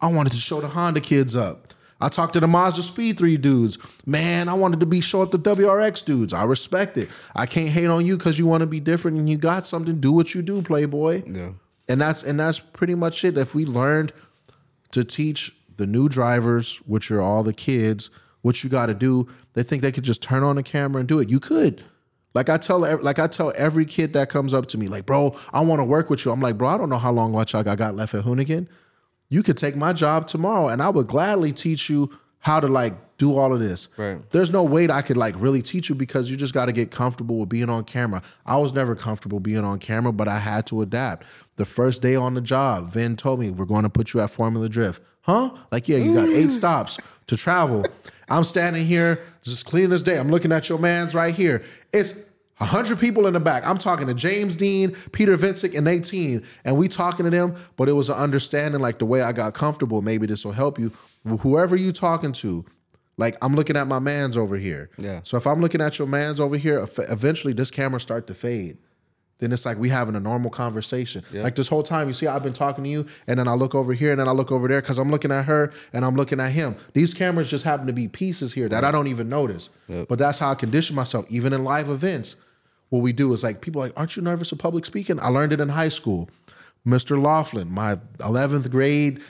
I wanted to show the Honda kids up. I talked to the Mazda Speed three dudes. Man, I wanted to be short the W R X dudes. I respect it. I can't hate on you because you want to be different and you got something. Do what you do, Playboy. Yeah. And that's and that's pretty much it. If we learned to teach the new drivers, which are all the kids, what you got to do, they think they could just turn on the camera and do it. You could. Like I tell, like I tell every kid that comes up to me, like, bro, I want to work with you. I'm like, bro, I don't know how long watch I got left at Hoonigan. You could take my job tomorrow and I would gladly teach you how to like do all of this. Right. There's no way that I could like really teach you because you just got to get comfortable with being on camera. I was never comfortable being on camera, but I had to adapt. The first day on the job, Vin told me, we're going to put you at Formula Drift. Huh? Like, yeah, you got eight stops to travel. I'm standing here, just clean as day. I'm looking at your man's right here. It's one hundred people in the back. I'm talking to James Dean, Peter Vincic, and eighteen. And we talking to them, but it was an understanding, like the way I got comfortable, maybe this will help you. Whoever you talking to, like I'm looking at my man's over here. Yeah. So if I'm looking at your man's over here, eventually this camera start to fade. Then it's like we having a normal conversation. Yep. Like this whole time, you see, I've been talking to you, and then I look over here, and then I look over there, because I'm looking at her, and I'm looking at him. These cameras just happen to be pieces here that I don't even notice. Yep. But that's how I condition myself. Even in live events, what we do is like, people are like, aren't you nervous of public speaking? I learned it in high school. Mister Laughlin, my eleventh grade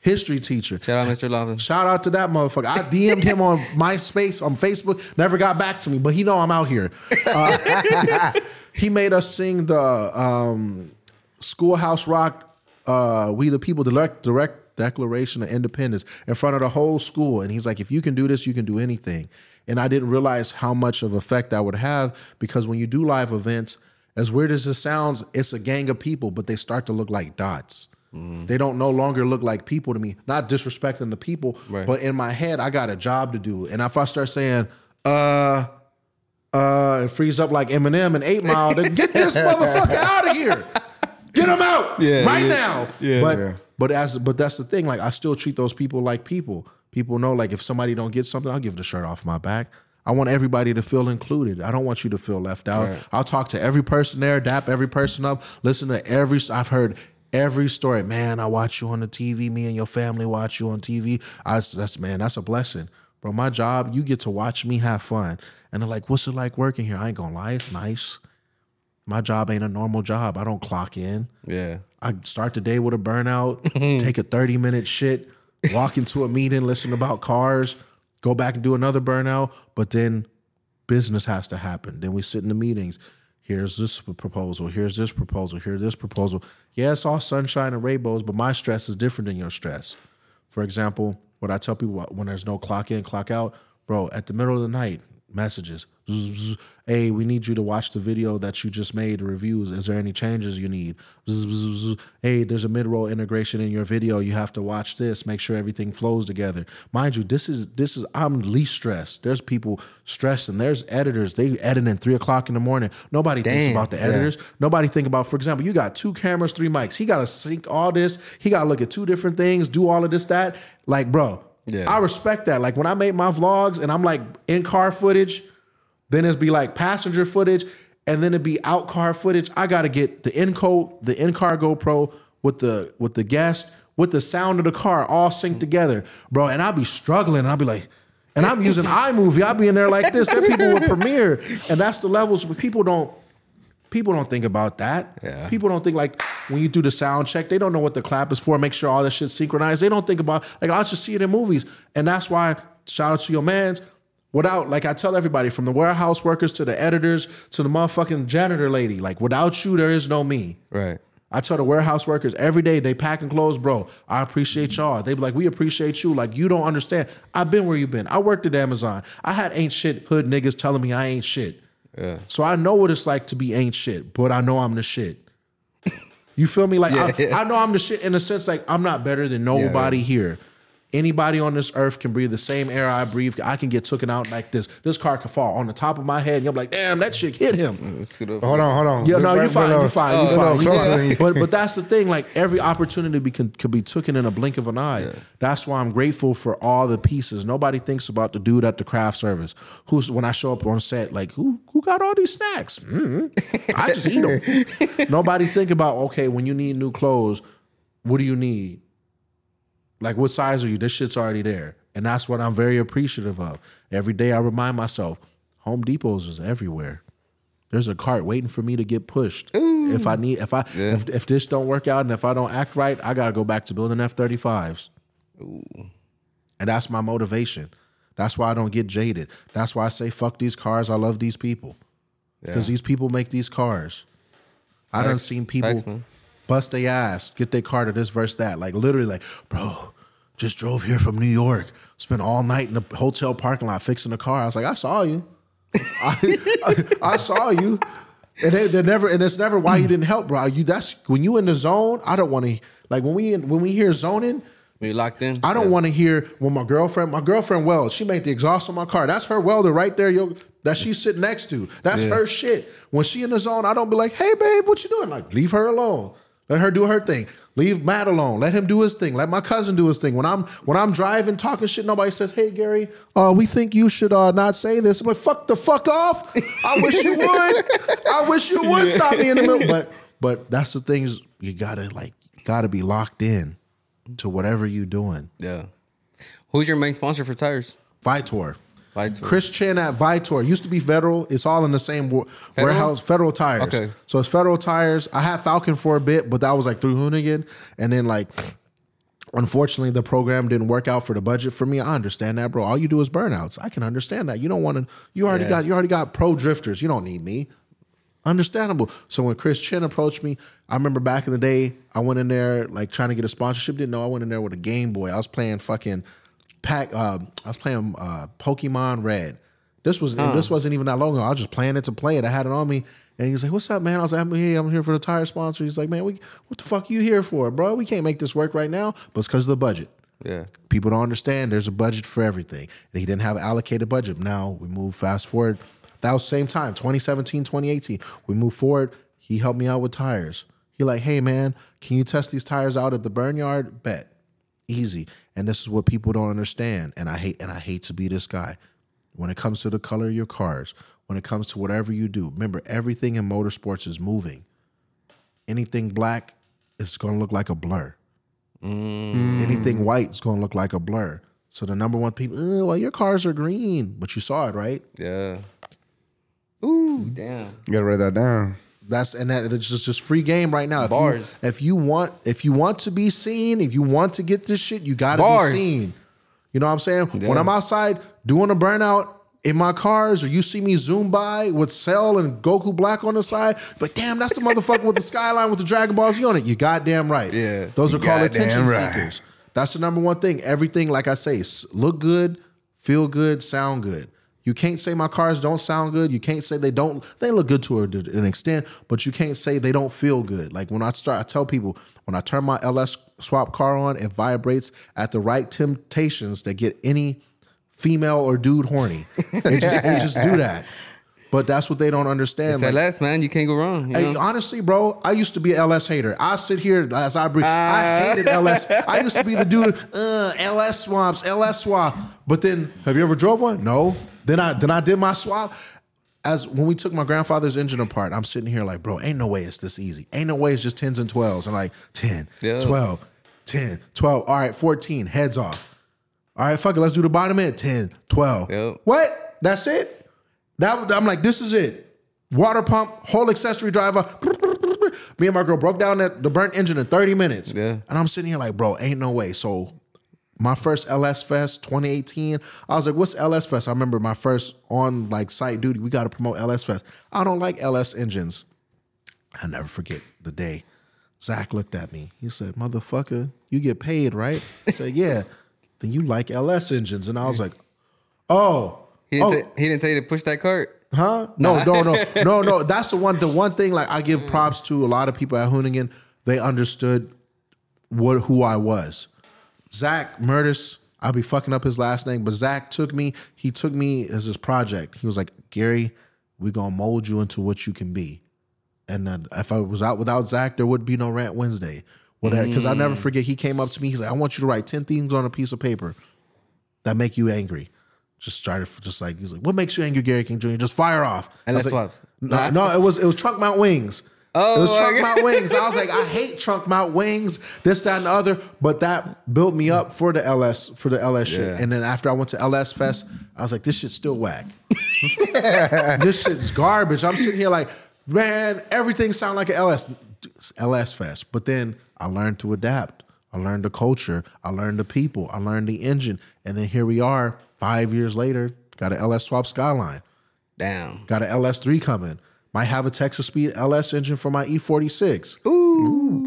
history teacher. Shout out Mister Laughlin. Shout out to that motherfucker. I D M'd him on MySpace, on Facebook, never got back to me, but he know I'm out here. Uh, He made us sing the um, Schoolhouse Rock, uh, We the People, direct, direct Declaration of Independence in front of the whole school. And he's like, if you can do this, you can do anything. And I didn't realize how much of effect that would have, because when you do live events, as weird as it sounds, it's a gang of people, but they start to look like dots. Mm. They don't no longer look like people to me. Not disrespecting the people, right, but in my head, I got a job to do. And if I start saying, uh... Uh, it frees up like Eminem and eight mile to get this motherfucker out of here. Get him out yeah, right yeah, now. Yeah, but yeah. but as but that's the thing. Like I still treat those people like people. People know, like if somebody don't get something, I'll give the shirt off my back. I want everybody to feel included. I don't want you to feel left out. Right. I'll talk to every person there, dap every person up, listen to every. I've heard every story. Man, I watch you on the T V. Me and your family watch you on T V. I, that's man, that's a blessing. Bro, my job, you get to watch me have fun. And they're like, what's it like working here? I ain't gonna lie, it's nice. My job ain't a normal job. I don't clock in. Yeah. I start the day with a burnout, take a thirty-minute shit, walk into a meeting, listen about cars, go back and do another burnout. But then business has to happen. Then we sit in the meetings. Here's this proposal. Here's this proposal. Here's this proposal. Yeah, it's all sunshine and rainbows, but my stress is different than your stress. For example, what I tell people when there's no clock in, clock out, bro, at the middle of the night, messages. Zzz, zzz, hey, we need you to watch the video that you just made, the reviews. Is there any changes you need? Zzz, zzz, zzz. Hey, there's a mid-roll integration in your video. You have to watch this. Make sure everything flows together. Mind you, this is, this is I'm least stressed. There's people stressing. There's editors. They edit at three o'clock in the morning. Nobody Damn, thinks about the editors. Yeah. Nobody think about, for example, you got two cameras, three mics. He got to sync all this. He got to look at two different things, do all of this, that. Like, bro, yeah. I respect that. Like when I made my vlogs and I'm like in car footage, then it'd be like passenger footage, and then it'd be out car footage. I gotta get the in co the in car GoPro with the with the guest with the sound of the car all synced together, bro. And I'd be struggling. I'd be like, and I'm using iMovie. I'd be in there like this. There are people with Premiere, and that's the levels. But people don't people don't think about that. Yeah. People don't think like when you do the sound check, they don't know what the clap is for. Make sure all that shit's synchronized. They don't think about like I just see it in movies, and that's why shout out to your man's. Without, like I tell everybody, from the warehouse workers to the editors to the motherfucking janitor lady, like without you, there is no me. Right. I tell the warehouse workers every day, they pack and close, bro, I appreciate y'all. They be like, we appreciate you. Like, you don't understand. I've been where you've been. I worked at Amazon. I had ain't shit hood niggas telling me I ain't shit. Yeah. So I know what it's like to be ain't shit, but I know I'm the shit. You feel me? Like, yeah, I, yeah. I know I'm the shit in a sense, like, I'm not better than nobody yeah, yeah. here. Anybody on this earth can breathe the same air I breathe. I can get taken out like this. This car can fall on the top of my head. And you're like, damn, that shit hit him. Let's get up. Hold on, hold on. Yeah, no, you're fine, you're fine, oh, you're fine. No, you're fine. But but that's the thing. Like every opportunity be, can, could be taken in a blink of an eye. Yeah. That's why I'm grateful for all the pieces. Nobody thinks about the dude at the craft service. Who's when I show up on set, like who who got all these snacks? Mm-hmm. I just eat them. Nobody think about okay when you need new clothes, what do you need? Like, what size are you? This shit's already there. And that's what I'm very appreciative of. Every day I remind myself, Home Depot's is everywhere. There's a cart waiting for me to get pushed. Ooh. If I need, if I, yeah. if, if this don't work out and if I don't act right, I got to go back to building F thirty-fives. Ooh. And that's my motivation. That's why I don't get jaded. That's why I say, fuck these cars. I love these people. Because yeah. these people make these cars. I Thanks. done seen people... Thanks, bust their ass, get their car to this versus that. Like literally like, bro, just drove here from New York, spent all night in the hotel parking lot fixing the car. I was like, I saw you. I, I, I saw you. And they, they're never, and it's never why you didn't help, bro. You that's when you in the zone, I don't want to like when we when we hear zoning, We locked in. I don't yeah. want to hear when my girlfriend, my girlfriend welds. She made the exhaust on my car. That's her welder right there. Yo, that she's sitting next to. That's yeah. her shit. When she in the zone, I don't be like, hey babe, what you doing? Like, leave her alone. Let her do her thing. Leave Matt alone. Let him do his thing. Let my cousin do his thing. When I'm when I'm driving, talking shit, nobody says, hey, Gary, uh, we think you should uh, not say this. I'm like, fuck the fuck off. I wish you would. I wish you would stop me in the middle. But but that's the thing is you gotta like gotta be locked in to whatever you're doing. Yeah. Who's your main sponsor for tires? Vitor. Vitor. Chris Chen at Vitor. Used to be Federal. It's all in the same wa- Federal? warehouse. Federal Tires. Okay. So it's Federal Tires. I had Falcon for a bit, but that was like through Hoonigan. And then like, unfortunately, the program didn't work out for the budget for me. I understand that, bro. All you do is burnouts. I can understand that. You don't want to, you already yeah. got, you already got pro drifters. You don't need me. Understandable. So when Chris Chen approached me, I remember back in the day, I went in there like trying to get a sponsorship. Didn't know I went in there with a Game Boy. I was playing fucking Pack. Uh, I was playing uh, Pokemon Red. This was huh. this wasn't even that long ago. I was just playing it to play it. I had it on me, and he was like, "What's up, man?" I was like, "I'm here. I'm here for the tire sponsor." He's like, "Man, we, what the fuck are you here for, bro? We can't make this work right now, but it's because of the budget." Yeah, people don't understand. There's a budget for everything, and he didn't have an allocated budget. Now we move fast forward. That was the same time, twenty seventeen, twenty eighteen. We moved forward. He helped me out with tires. He like, hey, man, can you test these tires out at the burn yard? Bet. Easy. And this is what people don't understand. And I hate and I hate to be this guy. When it comes to the color of your cars, when it comes to whatever you do, remember, everything in motorsports is moving. Anything black is going to look like a blur. Mm. Anything white is going to look like a blur. So the number one people, oh, well, your cars are green. But you saw it, right? Yeah. Ooh, damn! You gotta write that down. That's and that it's just, just free game right now. If Bars. You, if you want, if you want to be seen, if you want to get this shit, you gotta Bars. Be seen. You know what I'm saying? Damn. When I'm outside doing a burnout in my cars, or you see me zoom by with Cell and Goku Black on the side, but damn, that's the motherfucker with the skyline with the Dragon Ball Z on it. You goddamn right. Yeah, those are called attention right. seekers. That's the number one thing. Everything, like I say, look good, feel good, sound good. You can't say my cars don't sound good. You can't say they don't. They look good to an extent, but you can't say they don't feel good. Like when I start, I tell people, when I turn my L S swap car on, it vibrates at the right temptations that get any female or dude horny. They just, they just do that. But that's what they don't understand. It's like, L S, man. You can't go wrong. You hey, know? Honestly, bro, I used to be an L S hater. I sit here as I breathe. Uh. I hated L S. I used to be the dude, uh, L S swaps, L S swap. But then, have you ever drove one? No. Then I then I did my swap. As when we took my grandfather's engine apart, I'm sitting here like, bro, ain't no way it's this easy. Ain't no way it's just tens and twelves. I'm like, ten, yeah. twelve, ten, twelve. All right, fourteen, heads off. All right, fuck it. Let's do the bottom end. ten, twelve. Yep. What? That's it? That, I'm like, this is it. Water pump, whole accessory driver. Me and my girl broke down that, the burnt engine in thirty minutes. Yeah. And I'm sitting here like, bro, ain't no way. So my first L S Fest, twenty eighteen, I was like, what's L S Fest? I remember my first on like site duty, we got to promote L S Fest. I don't like L S engines. I'll never forget the day Zach looked at me. He said, motherfucker, you get paid, right? I said, yeah. Then you like L S engines. And I was like, oh. He didn't, oh. t- he didn't tell you to push that cart? Huh? No, no, no, no, no. That's the one. The one thing. Like I give props to a lot of people at Hoonigan. They understood what who I was. Zach Murtis. I'll be fucking up his last name, but Zach took me. He took me as his project. He was like, Gary, we're gonna mold you into what you can be. And uh, if I was out without Zach, there would be no Rant Wednesday. Whatever. Because mm. I never forget. He came up to me. He's like, I want you to write ten things on a piece of paper that make you angry. Just try to, just like, he's like, what makes you angry, Gary King Junior? Just fire off. And that's like, no, no, it was, it was Trunk Mount Wings. Oh, it was Trunk Mount Wings. I was like, I hate Trunk Mount Wings, this, that, and the other. But that built me up for the L S, for the L S yeah. shit. And then after I went to L S Fest, I was like, this shit's still whack. This shit's garbage. I'm sitting here like, man, everything sounds like an L S, L S Fest. But then I learned to adapt. I learned the culture. I learned the people. I learned the engine. And then here we are. Five years later, got an L S swap Skyline. Damn. Got an L S three coming. Might have a Texas Speed L S engine for my E forty-six. Ooh.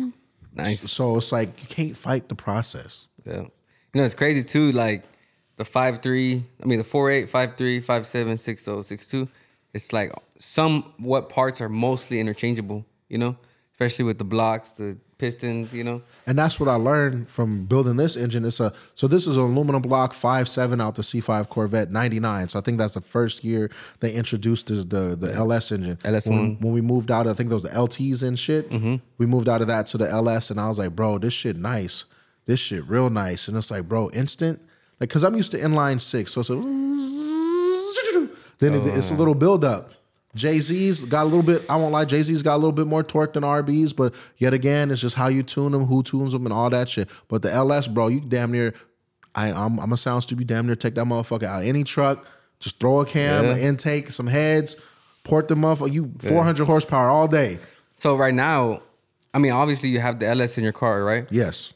Ooh. Nice. So it's like, you can't fight the process. Yeah. You know, it's crazy too, like the five three, I mean the four eight, five three, five seven, six oh, six two. It's like somewhat parts are mostly interchangeable, you know? Especially with the blocks, the pistons, you know. And that's what I learned from building this engine. It's a so this is an aluminum block five seven out the C five Corvette ninety-nine. So I think that's the first year they introduced this, the the L S engine. L S one. When, when we moved out, I think those the L Ts and shit. Mm-hmm. We moved out of that to the L S, and I was like, bro, this shit nice. This shit real nice. And it's like, bro, instant. Like, because I'm used to inline six, so it's a then oh, it, it's a little build up. Jay-Z's got a little bit, I won't lie, Jay-Z's got a little bit more torque than R B's, but yet again, it's just how you tune them, who tunes them, and all that shit. But the L S, bro, you damn near, I, I'm, I'm a sound stupid, damn near take that motherfucker out of any truck, just throw a cam, yeah. an intake, some heads, port them up, you four hundred yeah. horsepower all day. So right now, I mean, obviously you have the L S in your car, right? Yes.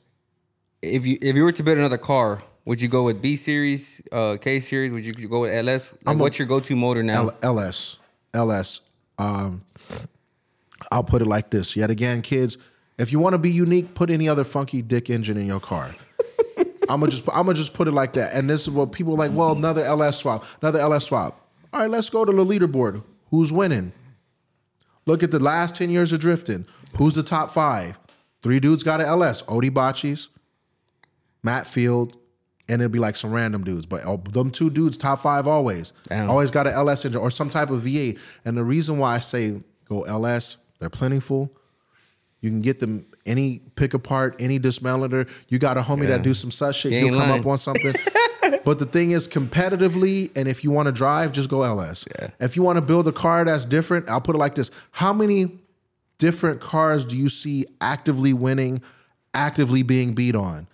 If you if you were to build another car, would you go with B series, uh, K series? Would you go with L S? Like, a, what's your go-to motor now? L S. L S. Um, I'll put it like this. Yet again, kids, if you want to be unique, put any other funky dick engine in your car. I'm gonna just, I'm gonna just put it like that. And this is what people are like. Well, another L S swap, another L S swap. All right, let's go to the leaderboard. Who's winning? Look at the last ten years of drifting. Who's the top five? Three dudes got an L S. Odie Bocce's, Matt Field. And it'll be like some random dudes. But oh, them two dudes, top five always. Damn. Always got an L S engine or some type of V eight. And the reason why I say go L S, they're plentiful. You can get them any pick apart, any dismantler. You got a homie yeah. that do some such shit. He'll come lying. up on something. But the thing is, competitively, and if you want to drive, just go L S. Yeah. If you want to build a car that's different, I'll put it like this. How many different cars do you see actively winning, actively being beat on?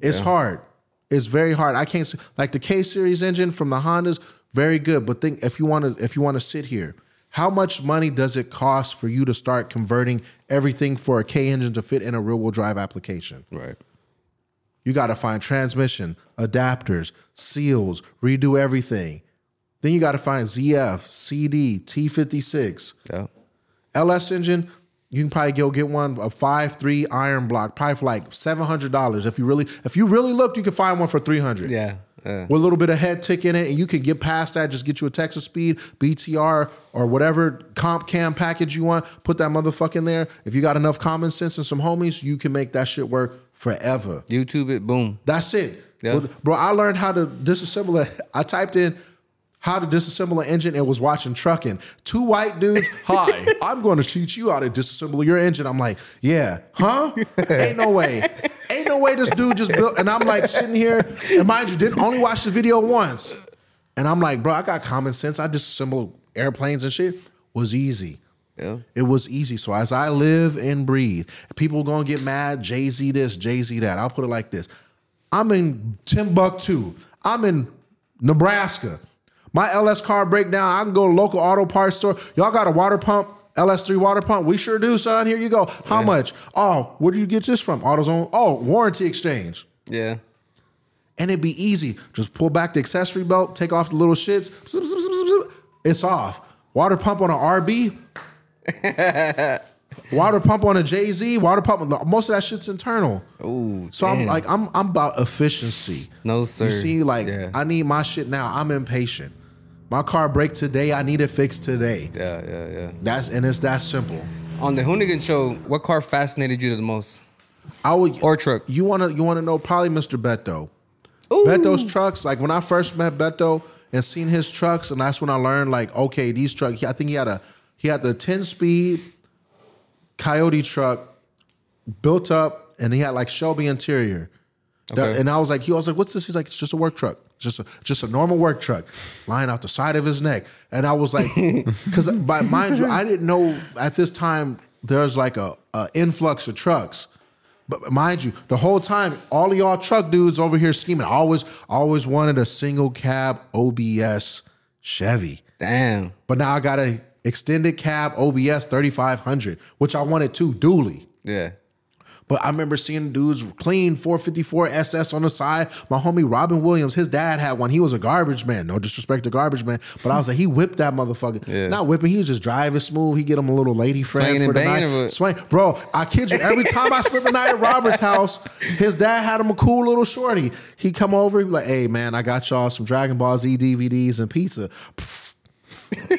It's yeah. hard. It's very hard. I can't see, like the K series engine from the Hondas, very good. But think if you want to, if you want to sit here, how much money does it cost for you to start converting everything for a K engine to fit in a rear wheel drive application? Right. You got to find transmission, adapters, seals, redo everything. Then you got to find Z F, C D, T fifty-six, yeah. L S engine. You can probably go get one, a five three iron block, probably for like seven hundred dollars. If you really if you really looked, you could find one for three hundred dollars. Yeah, yeah. With a little bit of head tick in it, and you could get past that, just get you a Texas Speed, B T R, or whatever comp cam package you want, put that motherfucker in there. If you got enough common sense and some homies, you can make that shit work forever. YouTube it, boom. That's it. Yeah. Bro, I learned how to disassemble it. I typed in how to disassemble an engine and was watching trucking. Two white dudes, hi, I'm going to teach you how to disassemble your engine. I'm like, yeah, huh? Ain't no way. Ain't no way this dude just built. And I'm like sitting here, and mind you, didn't only watch the video once. And I'm like, bro, I got common sense. I disassemble airplanes and shit. Was easy. Yeah. It was easy. So as I live and breathe, people going to get mad, Jay-Z this, Jay-Z that. I'll put it like this. I'm in Timbuktu. I'm in Nebraska. My L S car breakdown, I can go to local auto parts store. Y'all got a water pump, L S three water pump? We sure do, son. Here you go. How yeah. much? Oh, where do you get this from? AutoZone. Oh, warranty exchange. Yeah. And it'd be easy. Just pull back the accessory belt, take off the little shits. It's off. Water pump on an R B. Water pump on a Jay-Z, water pump, most of that shit's internal. Ooh, so damn. I'm like, I'm I'm about efficiency. No, sir. You see, like, yeah. I need my shit now. I'm impatient. My car break today. I need it fixed today. Yeah, yeah, yeah. That's and it's that simple. On the Hoonigan show, what car fascinated you the most? I would or truck. You wanna you wanna know probably Mister Beto. Ooh. Beto's trucks. Like when I first met Beto and seen his trucks, and that's when I learned like, okay, these trucks. I think he had a he had the ten speed. Coyote truck built up, and he had like Shelby interior. Okay. And I was like, he was like, what's this? He's like, it's just a work truck, just a, just a normal work truck, lying out the side of his neck. And I was like, because by mind you, I didn't know at this time there's like a, a influx of trucks. But mind you, the whole time, all of y'all truck dudes over here scheming. I always, always wanted a single cab O B S Chevy. Damn. But now I got a extended cab O B S thirty-five hundred, which I wanted too, dually. Yeah. But I remember seeing dudes clean four fifty-four S S on the side. My homie Robin Williams, his dad had one. He was a garbage man. No disrespect to garbage man. But I was like, he whipped that motherfucker. Yeah. Not whipping. He was just driving smooth. He get him a little lady friend Swinging for the night. Swing. Bro, I kid you. Every time I spent the night at Robert's house, his dad had him a cool little shorty. He come over. He be like, hey, man, I got y'all some Dragon Ball Z D V Ds and pizza. yeah,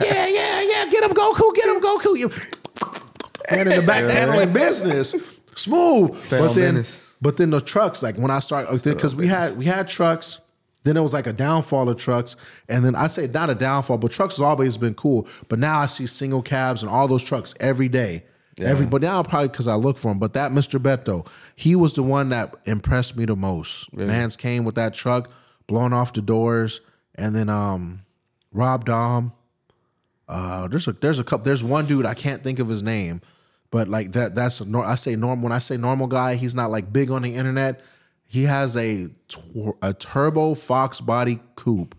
yeah, yeah. Get him, Goku. Get him, Goku. You hand in the back yeah, handling right. business. Smooth. Stay but then business. But then the trucks, like when I started, because we business. had we had trucks, then it was like a downfall of trucks. And then I say not a downfall, but trucks has always been cool. But now I see single cabs and all those trucks every day. Yeah. Every, but now probably because I look for him. But that Mister Beto, he was the one that impressed me the most. Really? Mans came with that truck, blowing off the doors, and then um, Rob Dom. Uh, there's a there's a couple. There's one dude I can't think of his name, but like that that's a, I say normal when I say normal guy. He's not like big on the internet. He has a a turbo Fox body coupe.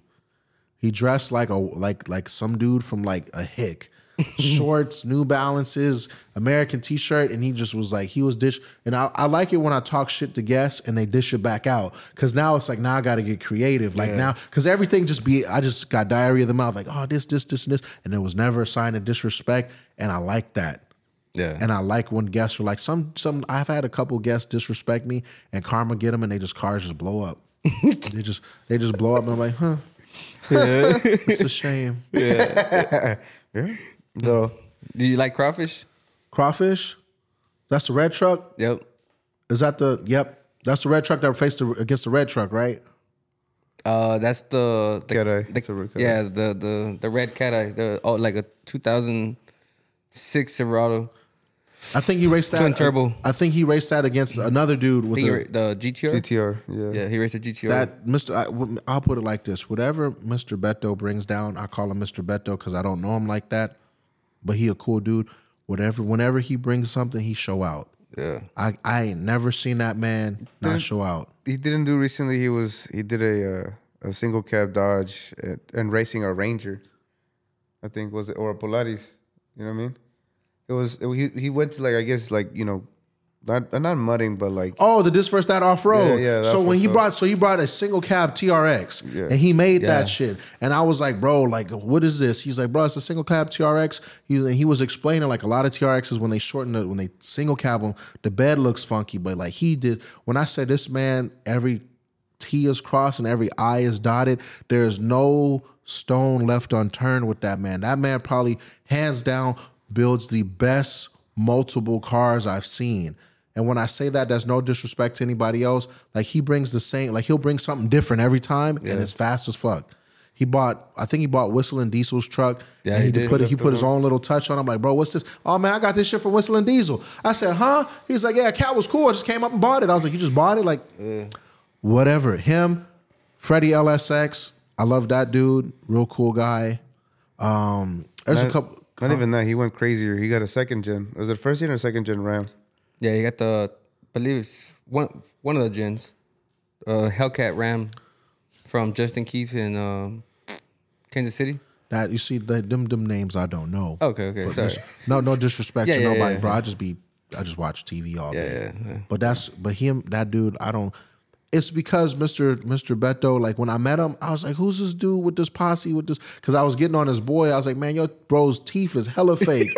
He dressed like a like like some dude from like a hick. Shorts, New Balances, American T-shirt, and he just was like, he was dish. And I, I like it when I talk shit to guests and they dish it back out, because now it's like, now I got to get creative. Like yeah. now, because everything just be, I just got diarrhea of the mouth, like, oh, this, this, this, and this, and there was never a sign of disrespect, and I like that. Yeah, and I like when guests are like, some, some. I've had a couple guests disrespect me, and karma get them, and they just cars just blow up. they just, they just blow up, and I'm like, huh, yeah. It's a shame. Yeah, yeah. Little. Do you like crawfish? Crawfish? That's the red truck? Yep. Is that the, yep. That's the red truck that faced the, against the red truck, right? Uh, That's the... the, the, the yeah, the, the the red Cat Eye. The, oh, like a two thousand six Silverado. I think he raced that. Twin turbo. I, I think he raced that against another dude with the, the G T R. G T R, yeah. Yeah, he raced the G T R. That Mister I, I'll put it like this. Whatever Mister Beto brings down, I call him Mister Beto because I don't know him like that. But he a cool dude. Whatever, whenever he brings something, he show out. Yeah, I, I ain't never seen that man not show out. He didn't do recently. He was he did a uh, a single cab Dodge at, and racing a Ranger, I think was it, or a Polaris. You know what I mean? It was it, he he went to like I guess like you know, not not mudding but like oh the this versus that off road. Yeah, yeah. So when he brought so he brought a single cab T R X yeah. and he made yeah. that shit. And I was like, bro, like, what is this? He's like, bro, it's a single cab T R X. He, and he was explaining like a lot of T R Xs when they shorten it, when they single cab them, the bed looks funky. But like he did, when I said this man, every T is crossed and every I is dotted. There is no stone left unturned with that man. That man probably hands down builds the best multiple cars I've seen. And when I say that, that's no disrespect to anybody else. Like he brings the same, like he'll bring something different every time, yeah. and it's fast as fuck. He bought, I think he bought Whistling Diesel's truck. Yeah, and he, he did. Put he, he put his own little touch on. I'm like, bro, what's this? Oh man, I got this shit from Whistling Diesel. I said, huh? He's like, yeah, Cat was cool. I just came up and bought it. I was like, you just bought it? Like, yeah. Whatever. Him, Freddie L S X. I love that dude. Real cool guy. Um, there's not, a couple. Not uh, even that. He went crazier. He got a second gen. Was it first gen or second gen Ram? Yeah, you got the, I believe it's one one of the gens, uh, Hellcat Ram, from Justin Keith in um, Kansas City. That you see the, them them names I don't know. Okay, okay, but sorry. This, no, no disrespect yeah, to yeah, nobody, yeah, bro. Yeah. I just be I just watch T V all yeah, day. Yeah, yeah. But that's but him that dude I don't. It's because Mister Mister Beto, like when I met him, I was like, who's this dude with this posse with this? Because I was getting on his boy. I was like, man, your bro's teeth is hella fake.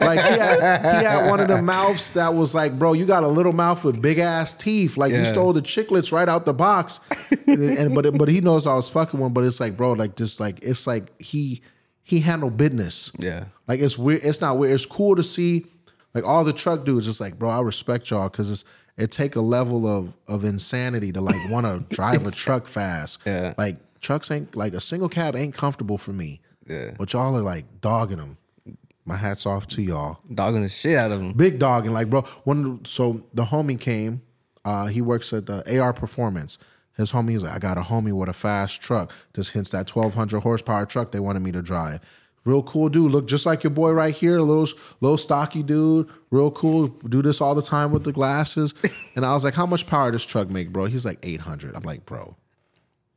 Like he had, he had one of the mouths that was like, bro, you got a little mouth with big ass teeth. Like yeah. you stole the chiclets right out the box. and, and but but he knows I was fucking with him. But it's like, bro, like this, like it's like he he handled business. Yeah, like it's weird. It's not weird. It's cool to see. Like all the truck dudes, it's like, bro, I respect y'all because it's. It take a level of of insanity to like want to drive a truck fast. Yeah. Like trucks ain't like a single cab ain't comfortable for me. Yeah. But y'all are like dogging them. My hat's off to y'all. Dogging the shit out of them. Big dogging, like bro. One so the homie came. Uh, he works at the A R Performance. His homie was like, I got a homie with a fast truck. Just hence that twelve hundred horsepower truck they wanted me to drive. Real cool dude. Look just like your boy right here. A little, little stocky dude. Real cool. Do this all the time with the glasses. And I was like, how much power does truck make, bro? He's like, eight hundred. I'm like, bro,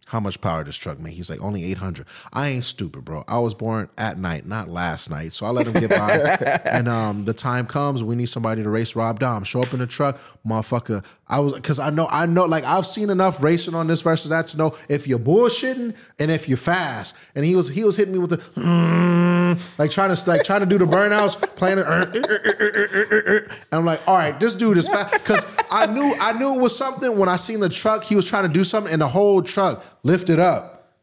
how much power does truck make? He's like, only eight hundred. I ain't stupid, bro. I was born at night, not last night. So I let him get by. And um, the time comes. We need somebody to race Rob Dom. Show up in the truck. Motherfucker. I was, because I know, I know, like, I've seen enough racing on this versus that to know if you're bullshitting and if you're fast. And he was, he was hitting me with the, mm, like, trying to, like, trying to do the burnouts, playing it. Uh, uh, uh, uh, uh, uh, uh. And I'm like, all right, this dude is fast. Because I knew, I knew it was something when I seen the truck. He was trying to do something, and the whole truck lifted up,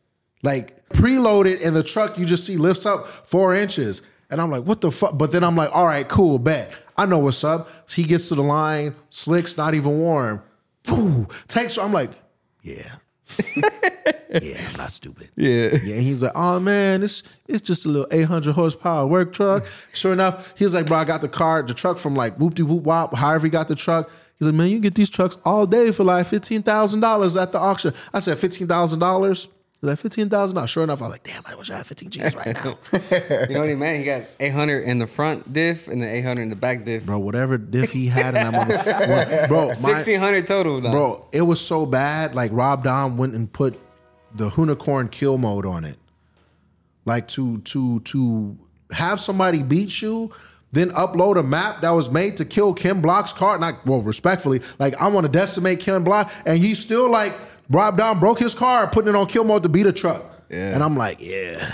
like preloaded, and the truck you just see lifts up four inches. And I'm like, what the fuck? But then I'm like, all right, cool, bet. I know what's up. So he gets to the line, slicks, not even warm. Ooh, takes her. I'm like, yeah. Yeah, I'm not stupid. Yeah. Yeah. And he's like, oh man, it's it's just a little eight hundred horsepower work truck. Sure enough, he was like, bro, I got the car, the truck from like whoop de whoop wop, however he got the truck. He's like, man, you can get these trucks all day for like fifteen thousand dollars at the auction. I said, fifteen thousand dollars? He's like, fifteen thousand dollars. Sure enough, I was like, damn, I wish I had fifteen G's right now. You know what I mean, man? He got eight hundred in the front diff and the eight hundred in the back diff. Bro, whatever diff he had. And I'm on the, bro, sixteen hundred my, total, though. Bro, it was so bad. Like, Rob Dom went and put the Hoonicorn kill mode on it. Like, to to to have somebody beat you, then upload a map that was made to kill Ken Block's car. And I, well, respectfully, like, I want to decimate Ken Block. And he still, like, Rob Dom broke his car, putting it on kill mode to beat a truck. Yeah. And I'm like, yeah,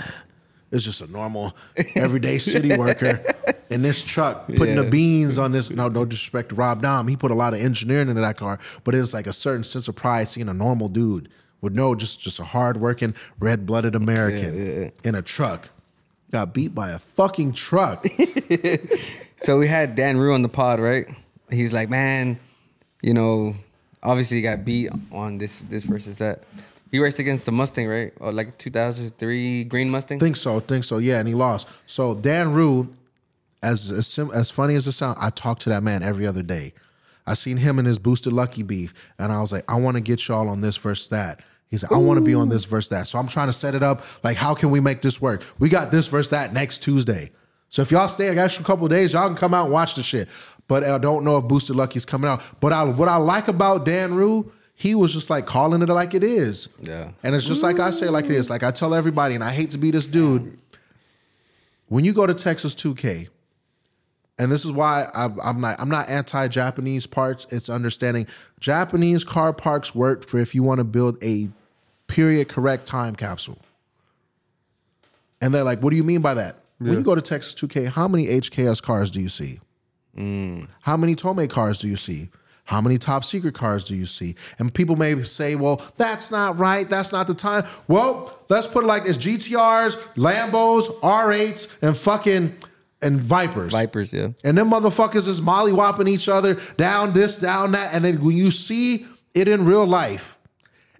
it's just a normal, everyday city worker in this truck, putting yeah. the beans on this. No, no disrespect to Rob Dom. He put a lot of engineering into that car. But it's like a certain sense of pride seeing a normal dude with no, just, just a hardworking, red-blooded American yeah, yeah, yeah. in a truck. Got beat by a fucking truck. So we had Dan Rue on the pod, right? He's like, man, you know, obviously he got beat on this this versus that. He raced against the Mustang, right? Or like two thousand three green Mustang? Think so, think so, yeah, and he lost. So Dan Rue, as, as, as funny as it sounds, I talk to that man every other day. I seen him in his Boosted Lucky beef, and I was like, I want to get y'all on this versus that. He said, I want to be on this versus that. So I'm trying to set it up. Like, how can we make this work? We got this versus that next Tuesday. So if y'all stay an extra couple of days, y'all can come out and watch the shit. But I don't know if Boosted Lucky's coming out. But I, what I like about Dan Rue, he was just like calling it like it is. Yeah. And it's just like I say, like it is. Like I tell everybody, and I hate to be this dude. When you go to Texas two K, and this is why I'm not I'm not anti-Japanese parts. It's understanding Japanese car parks work for if you want to build a period correct time capsule. And they're like, what do you mean by that? Yeah. When you go to Texas two K, how many H K S cars do you see? Mm. How many Tomei cars do you see? How many Top Secret cars do you see? And people may say, well, that's not right. That's not the time. Well, let's put it like this. G T Rs, Lambos, R eights, and fucking... and Vipers. Vipers, yeah. And them motherfuckers is molly-whopping each other down this, down that. And then when you see it in real life,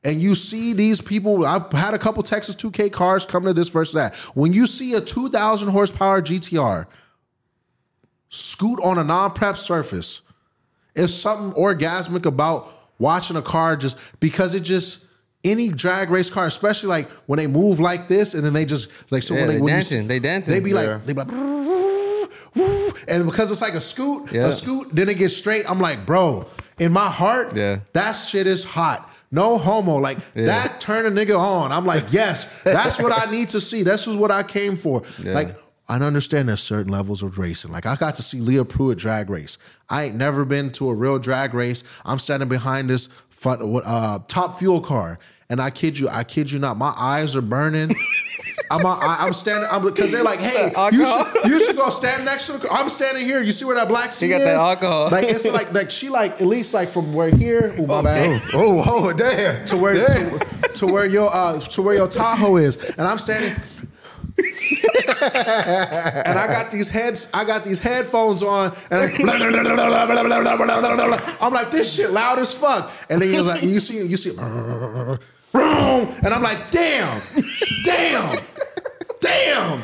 and you see these people, I've had a couple Texas two K cars come to this versus that. When you see a two thousand horsepower G T R scoot on a non-prep surface, it's something orgasmic about watching a car just because it just... Any drag race car, especially like when they move like this, and then they just like so yeah, when they, they when dancing, you, they dancing, they be yeah. like they be like, and because it's like a scoot, yeah. a scoot, then it gets straight. I'm like, bro, in my heart, yeah. that shit is hot. No homo, like yeah. that turn a nigga on. I'm like, yes, that's what I need to see. This is what I came for. Yeah. Like I understand there's certain levels of racing. Like I got to see Leah Pruitt drag race. I ain't never been to a real drag race. I'm standing behind this. Fun, uh, Top Fuel car, and I kid you, I kid you not, my eyes are burning. I'm, I, I'm standing, I'm because they're like, hey, you should, you should go stand next to the car. I'm standing here. You see where that black seat is? She got that alcohol. Like it's like, like she like at least like from where here, ooh, my bad. Oh, oh, oh, damn, to where damn. To, to where your uh, to where your Tahoe is, and I'm standing. And I got these heads I got these headphones on and I, I'm like this shit loud as fuck, and then he was like you see you see and I'm like damn damn damn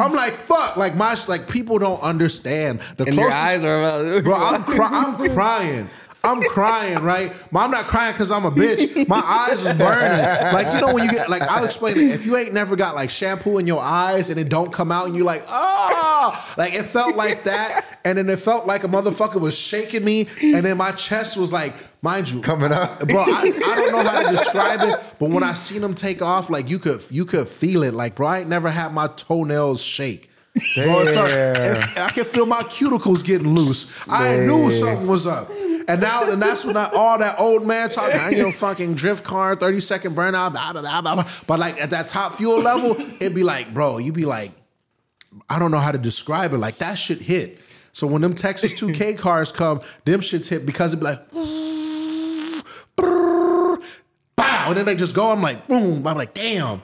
I'm like fuck like my like people don't understand the and closest, your eyes are bro I'm, cry, I'm crying I'm crying, right? I'm not crying because I'm a bitch. My eyes is burning. Like, you know, when you get, like, I'll explain it. If you ain't never got, like, shampoo in your eyes and it don't come out and you're like, oh, like, it felt like that. And then it felt like a motherfucker was shaking me. And then my chest was like, mind you. Coming up. Bro, I, I don't know how to describe it. But when I seen them take off, like, you could, you could feel it. Like, bro, I ain't never had my toenails shake. Bro, like, I can feel my cuticles getting loose. Damn. I knew something was up. And now, and that's when I, all that old man talk, I ain't no fucking drift car, thirty second burnout, blah, blah, blah, blah. But like at that Top Fuel level, it'd be like, bro, you be like, I don't know how to describe it. Like that shit hit. So when them Texas two K cars come, them shits hit because it'd be like, brrr, brrr, bow. And then they just go, I'm like, boom. I'm like, damn.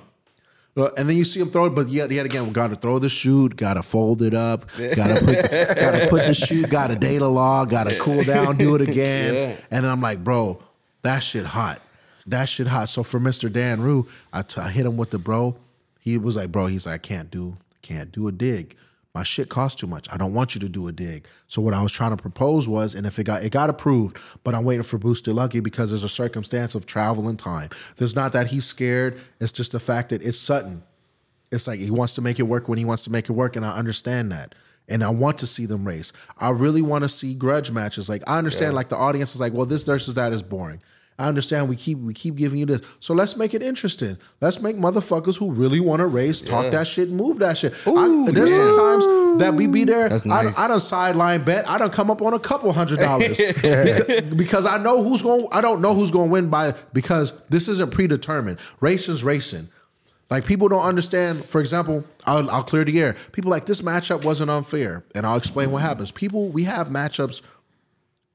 And then you see him throw it, but yet, yet again, got to throw the shoe, got to fold it up, got to put, got to put the shoe, got to data log, got to cool down, do it again. Yeah. And I'm like, bro, that shit hot. That shit hot. So for Mister Dan Rue, I, t- I hit him with the bro. He was like, bro, he's like, I can't do, can't do a dig. My shit costs too much. I don't want you to do a dig. So what I was trying to propose was, and if it got it got approved, but I'm waiting for Booster Lucky because there's a circumstance of travel and time. There's not that he's scared. It's just the fact that it's sudden. It's like he wants to make it work when he wants to make it work, and I understand that. And I want to see them race. I really want to see grudge matches. Like I understand, yeah. like the audience is like, well, this versus that is boring. I understand we keep we keep giving you this. So let's make it interesting. Let's make motherfuckers who really want to race talk yeah. that shit and move that shit. Ooh, I, there's yeah. sometimes that we be there. That's nice. I, I done sideline bet. I done come up on a couple hundred dollars. because, because I know who's going I don't know who's going to win by because this isn't predetermined. Racing's racing. Like people don't understand. For example, I'll, I'll clear the air. People like this matchup wasn't unfair, and I'll explain what happens. People, we have matchups.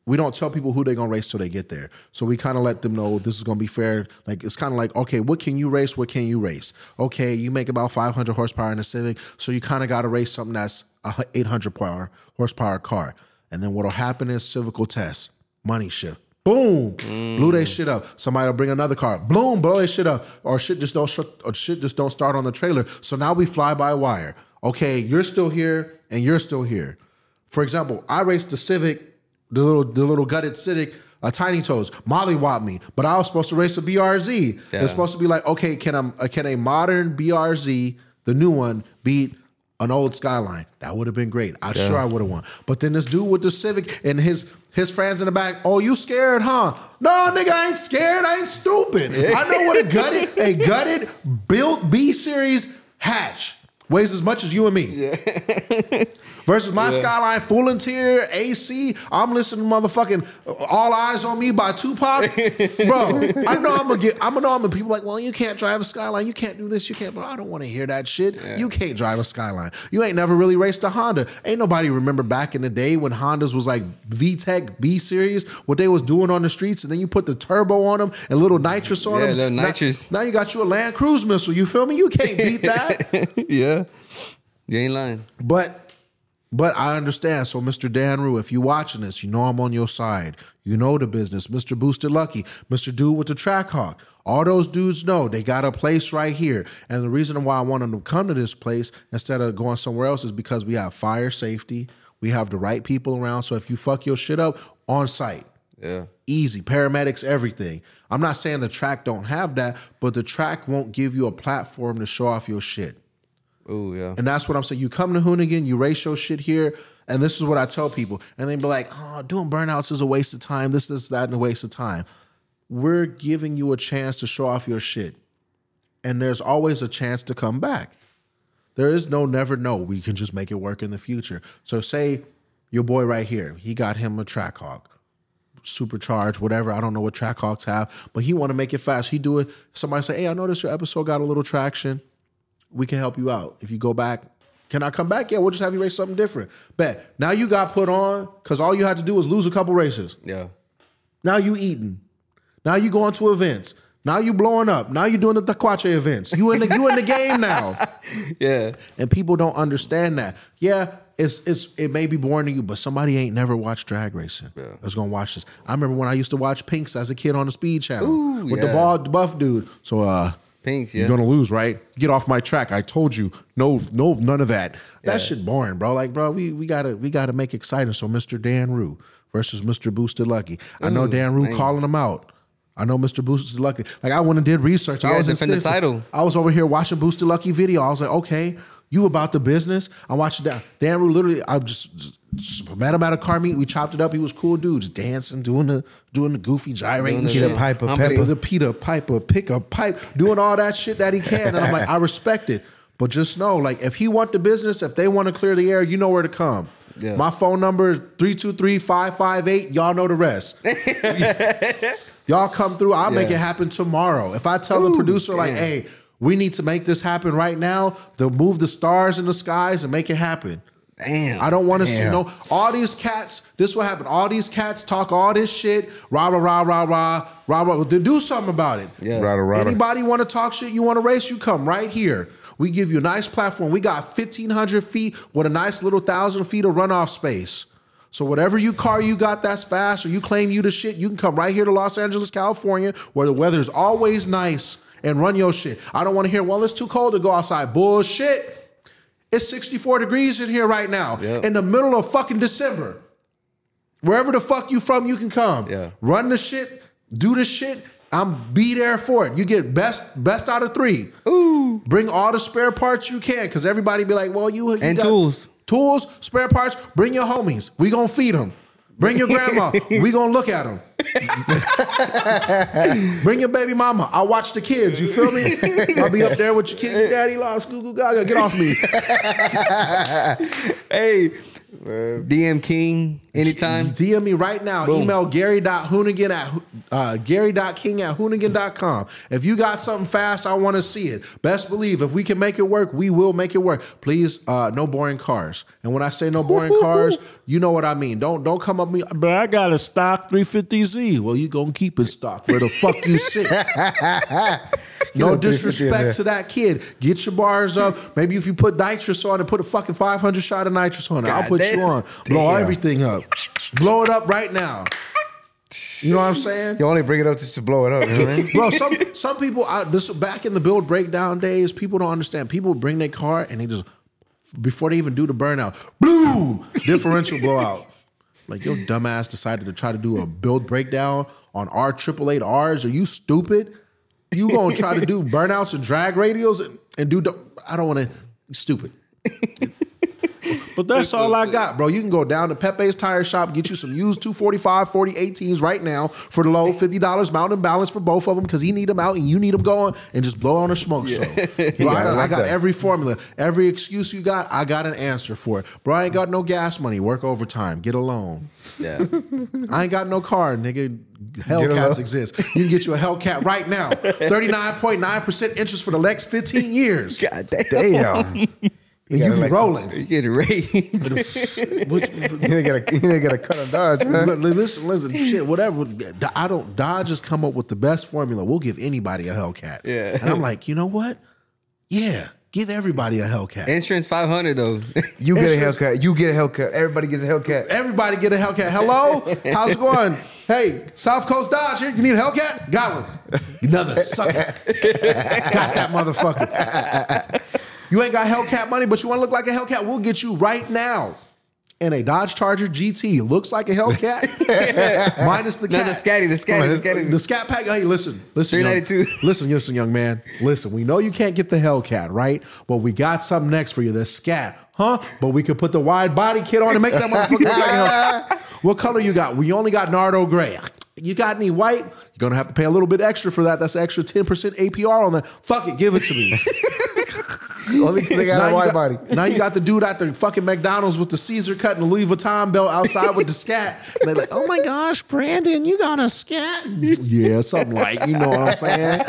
We don't tell people who they're going to race till they get there. So we kind of let them know this is going to be fair. Like, it's kind of like, okay, what can you race? What can you race? Okay, you make about five hundred horsepower in a Civic, so you kind of got to race something that's a eight hundred power, horsepower car. And then what will happen is civic test, money shift. Boom, mm. blew that shit up. Somebody will bring another car. Boom, blow that shit up. Or shit just don't sh- or shit just don't start on the trailer. So now we fly by wire. Okay, you're still here and you're still here. For example, I raced the Civic. The little the little gutted Civic, uh, Tiny Toes, mollywopped me. But I was supposed to race a B R Z. Yeah. It's supposed to be like, okay, can a, uh, can a modern B R Z, the new one, beat an old Skyline? That would have been great. I'm yeah. sure I would have won. But then this dude with the Civic and his his friends in the back, oh, you scared, huh? No, nigga, I ain't scared. I ain't stupid. I know what a gutted, a gutted, built B-Series hatch. Weighs as much as you and me. Yeah. Versus my yeah. Skyline, full interior, A C. I'm listening to motherfucking All Eyes on Me by Tupac. Bro, I know I'm going to get, I'm going to know I'm going to people like, well, you can't drive a Skyline. You can't do this. You can't, bro, I don't want to hear that shit. Yeah. You can't drive a Skyline. You ain't never really raced a Honda. Ain't nobody remember back in the day when Hondas was like V TEC, B-Series, what they was doing on the streets. And then you put the turbo on them and little nitrous on yeah, them. Yeah, little nitrous. Now, now you got you a Land Cruise missile. You feel me? You can't beat that. Yeah. You ain't lying. But but I understand. So Mister Dan Rue, if you watching this, you know I'm on your side. You know the business. Mister Booster Lucky, Mister Dude with the Track Hawk. All those dudes know they got a place right here. And the reason why I want them to come to this place instead of going somewhere else is because we have fire safety. We have the right people around. So if you fuck your shit up, on site. Yeah. Easy. Paramedics, everything. I'm not saying the track don't have that, but the track won't give you a platform to show off your shit. Oh yeah, and that's what I'm saying. You come to Hoonigan, you race your shit here, and this is what I tell people. And they be like, "Oh, doing burnouts is a waste of time. This, this, that, and a waste of time." We're giving you a chance to show off your shit, and there's always a chance to come back. There is no never know. We can just make it work in the future. So say your boy right here, he got him a Track Hawk. Supercharged, whatever. I don't know what Track Hawks have, but he want to make it fast. He do it. Somebody say, "Hey, I noticed your episode got a little traction. We can help you out. If you go back, can I come back? Yeah, we'll just have you race something different." Bet. Now you got put on because all you had to do was lose a couple races. Yeah. Now you eating. Now you going to events. Now you blowing up. Now you doing the Taquache events. You in the you in the game now. Yeah. And people don't understand that. Yeah, it's it's it may be boring to you, but somebody ain't never watched drag racing. Yeah. That's gonna watch this. I remember when I used to watch Pinx as a kid on the Speed Channel Ooh, with yeah. the bald buff dude. So uh. Pinks, yeah. You're gonna lose, right? Get off my track! I told you, no, no, none of that. Yeah. That shit boring, bro. Like, bro, we we gotta we gotta make exciting. So, Mister Dan Rue versus Mister Booster Lucky. Ooh, I know Dan Rue man. calling him out. I know Mister Booster Lucky. Like, I went and did research. You I was in the title. I was over here watching Booster Lucky video. I was like, okay, you about the business? I watched Dan Dan Rue. Literally, I just, just, just met him at a car meet. We chopped it up. He was cool, dude. Just dancing, doing the doing the goofy gyrating, doing shit. Peter Piper, Pepper, the Peter Piper, pick a pipe, doing all that shit that he can. And I'm like, I respect it, but just know, like, if he want the business, if they want to clear the air, you know where to come. Yeah. My phone number three two three, five five eight. Y'all know the rest. Y'all come through. I'll yeah. make it happen tomorrow. If I tell Ooh, the producer, damn. like, hey, we need to make this happen right now, they'll move the stars in the skies and make it happen. Damn. I don't want to see, you know, all these cats, this is what happened. All these cats talk all this shit, rah, rah, rah, rah, rah, rah, rah. Do something about it. Yeah. Rada, rada. Anybody want to talk shit, you want to race, you come right here. We give you a nice platform. We got fifteen hundred feet with a nice little one thousand feet of runoff space. So whatever you car you got that's fast or you claim you the shit, you can come right here to Los Angeles, California, where the weather is always nice and run your shit. I don't want to hear, well, it's too cold to go outside. Bullshit. It's sixty-four degrees in here right now. Yep. In the middle of fucking December. Wherever the fuck you from, you can come. Yeah. Run the shit. Do the shit. I'm be there for it. You get best best out of three. Ooh. Bring all the spare parts you can because everybody be like, well, you, you and got tools. Tools, spare parts. Bring your homies. We gonna feed them. Bring your grandma. We gonna look at them. Bring your baby mama. I'll watch the kids. You feel me? I'll be up there with your kid. Your daddy lost. Goo goo gaga. Get off me. Hey, D M King anytime. D M me right now. Boom. Email Gary.Hoonigan at uh, Gary.King at Hoonigan dot com. If you got something fast, I want to see it. Best believe if we can make it work, we will make it work. Please, uh, no boring cars. And when I say no boring cars, you know what I mean. Don't don't come up to me, but I got a stock three fifty Z. Well, you gonna keep it stock where the fuck you sit. No disrespect to that kid. Get your bars up. Maybe if you put nitrous on it, put a fucking five hundred shot of nitrous on it. God, I'll put you on. Blow damn. everything up. Blow it up right now. You know what I'm saying? You only bring it up just to blow it up. You know what I mean? Bro, some some people, I, this back in the build breakdown days, people don't understand. People bring their car and they just, before they even do the burnout, boom, differential blowout. Like, your dumbass decided to try to do a build breakdown on our triple eight R's. Are you stupid? You gonna try to do burnouts and drag radios and, and do, I don't wanna, stupid. But that's all I got, bro. You can go down to Pepe's Tire Shop, get you some used two forty-five, forty eighteens right now for the low, fifty dollars mount and balance for both of them because he need them out and you need them going, and just blow on a smoke show. Yeah. Bro, I, I got every formula. Every excuse you got, I got an answer for it. Bro, I ain't got no gas money. Work overtime. Get a loan. Yeah. I ain't got no car, nigga. Hellcats exist. You can get you a Hellcat right now. thirty-nine point nine percent interest for the next fifteen years. God damn. damn. You, you be like, rolling. You get it right. You ain't got to cut a Dodge, man. Listen, listen, shit, whatever. I don't, Dodge has come up with the best formula. We'll give anybody a Hellcat. Yeah. And I'm like, you know what? Yeah. Give everybody a Hellcat. Insurance five hundred though. You get Insurance. a Hellcat. You get a Hellcat. Everybody gets a Hellcat. Everybody get a Hellcat. Hello? How's it going? Hey, South Coast Dodge here. You need a Hellcat? Got one. Another sucker. Got that motherfucker. You ain't got Hellcat money, but you want to look like a Hellcat? We'll get you right now. And a Dodge Charger G T looks like a Hellcat, minus the cat. No, the scatty, the scatty, on, the, the scatty. The scat pack. Hey, listen, listen, three ninety-two. Young, listen, listen, young man. Listen, we know you can't get the Hellcat, right? But we got something next for you, the scat, huh? But we could put the wide body kit on and make that motherfucker look like a Hellcat. What color you got? We only got Nardo gray. You got any white? You're gonna have to pay a little bit extra for that. That's an extra ten percent A P R on that. Fuck it, give it to me. Only they got now a wide got, body. Now you got the dude at the fucking McDonald's with the Caesar cut and the Louis Vuitton belt outside with the scat. And they're like, oh my gosh, Brandon, you got a scat? Yeah, something like, you know what I'm saying?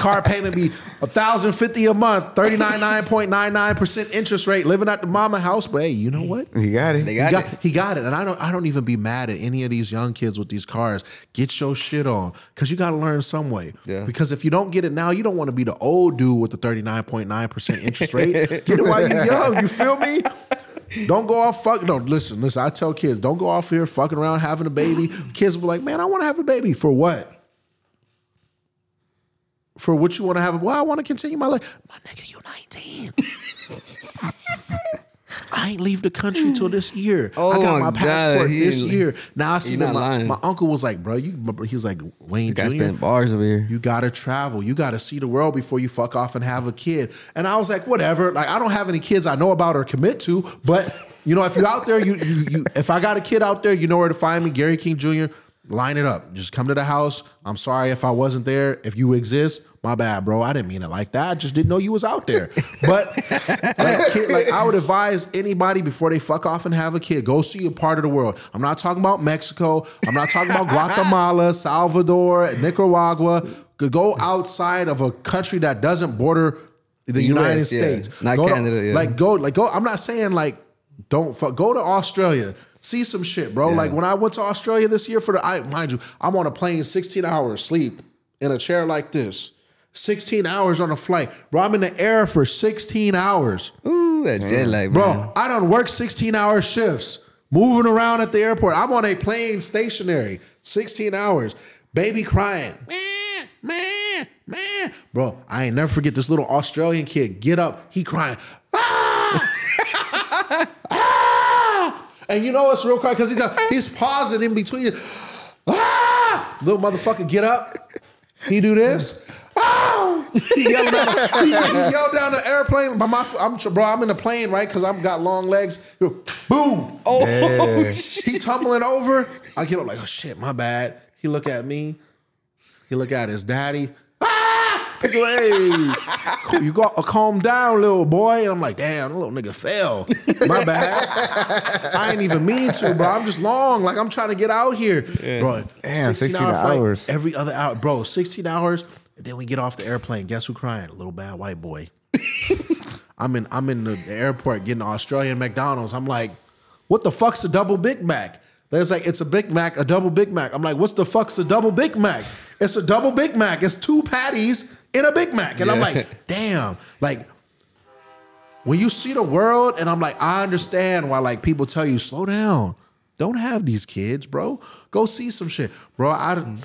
Car payment be one thousand fifty dollars a month, thirty-nine point nine nine percent interest rate, living at the mama house. But hey, you know what? He got it. They got he, got, it. he got it. And I don't I don't even be mad at any of these young kids with these cars. Get your shit on. Because you got to learn some way. Yeah. Because if you don't get it now, you don't want to be the old dude with the thirty-nine point nine percent interest interest rate. Get it while you're young. You feel me? Don't go off fuck. No, listen, listen. I tell kids, don't go off here fucking around having a baby. Kids will be like, man, I want to have a baby. For what? For what you want to have? Well, I want to continue my life. My nigga, you nineteen. I ain't leave the country till this year. Oh, I got my, my passport God, this year. Now I see that my, my uncle was like, bro, you, he was like, Wayne Junior, you gotta spend bars over here. You gotta travel. You gotta see the world before you fuck off and have a kid. And I was like, whatever. Like, I don't have any kids I know about or commit to, but you know, if you're out there, you, you, you if I got a kid out there, you know where to find me. Gary King Junior, line it up. Just come to the house. I'm sorry if I wasn't there. If you exist, my bad, bro. I didn't mean it like that. I just didn't know you was out there. But like, kid, like, I would advise anybody before they fuck off and have a kid, go see a part of the world. I'm not talking about Mexico. I'm not talking about Guatemala, Salvador, Nicaragua. Go outside of a country that doesn't border the U S, United yeah. States. Not go Canada. To, yeah. Like go, like go. I'm not saying like Don't fuck. Go to Australia. See some shit, bro. Yeah. Like when I went to Australia this year for the, I mind you, I'm on a plane, sixteen hours sleep in a chair like this. sixteen hours on a flight. Bro, I'm in the air for sixteen hours. Ooh, that jet lag, bro. Bro, I done worked sixteen hour shifts moving around at the airport. I'm on a plane stationary, sixteen hours. Baby crying. Man, man, man. Bro, I ain't never forget this little Australian kid. Get up. He crying. Ah! Ah! And you know it's real crying because he got, he's pausing in between it. Ah! Little motherfucker, get up. He do this. Oh! He yelled down, he yelled down the airplane. But my, I'm, bro, I'm in the plane, right? Because I've got long legs. Boom! Oh, yeah. He tumbling over. I get up like, oh shit, my bad. He look at me. He look at his daddy. Ah! Hey, you got to calm down, little boy. And I'm like, damn, the little nigga fell. My bad. I ain't even mean to, bro. I'm just long. Like I'm trying to get out here, yeah. Bro. Damn, sixteen hours. Every other hour, bro. sixteen hours. Then we get off the airplane. Guess who crying? Little bad white boy. I'm in I'm in the airport getting Australian McDonald's. I'm like, what the fuck's a double Big Mac? There's like, it's a Big Mac, a double Big Mac. I'm like, what's the fuck's a double Big Mac? It's a double Big Mac. It's two patties in a Big Mac. And yeah. I'm like, damn. Like, when you see the world, and I'm like, I understand why like people tell you, slow down. Don't have these kids, bro. Go see some shit. Bro, I don't...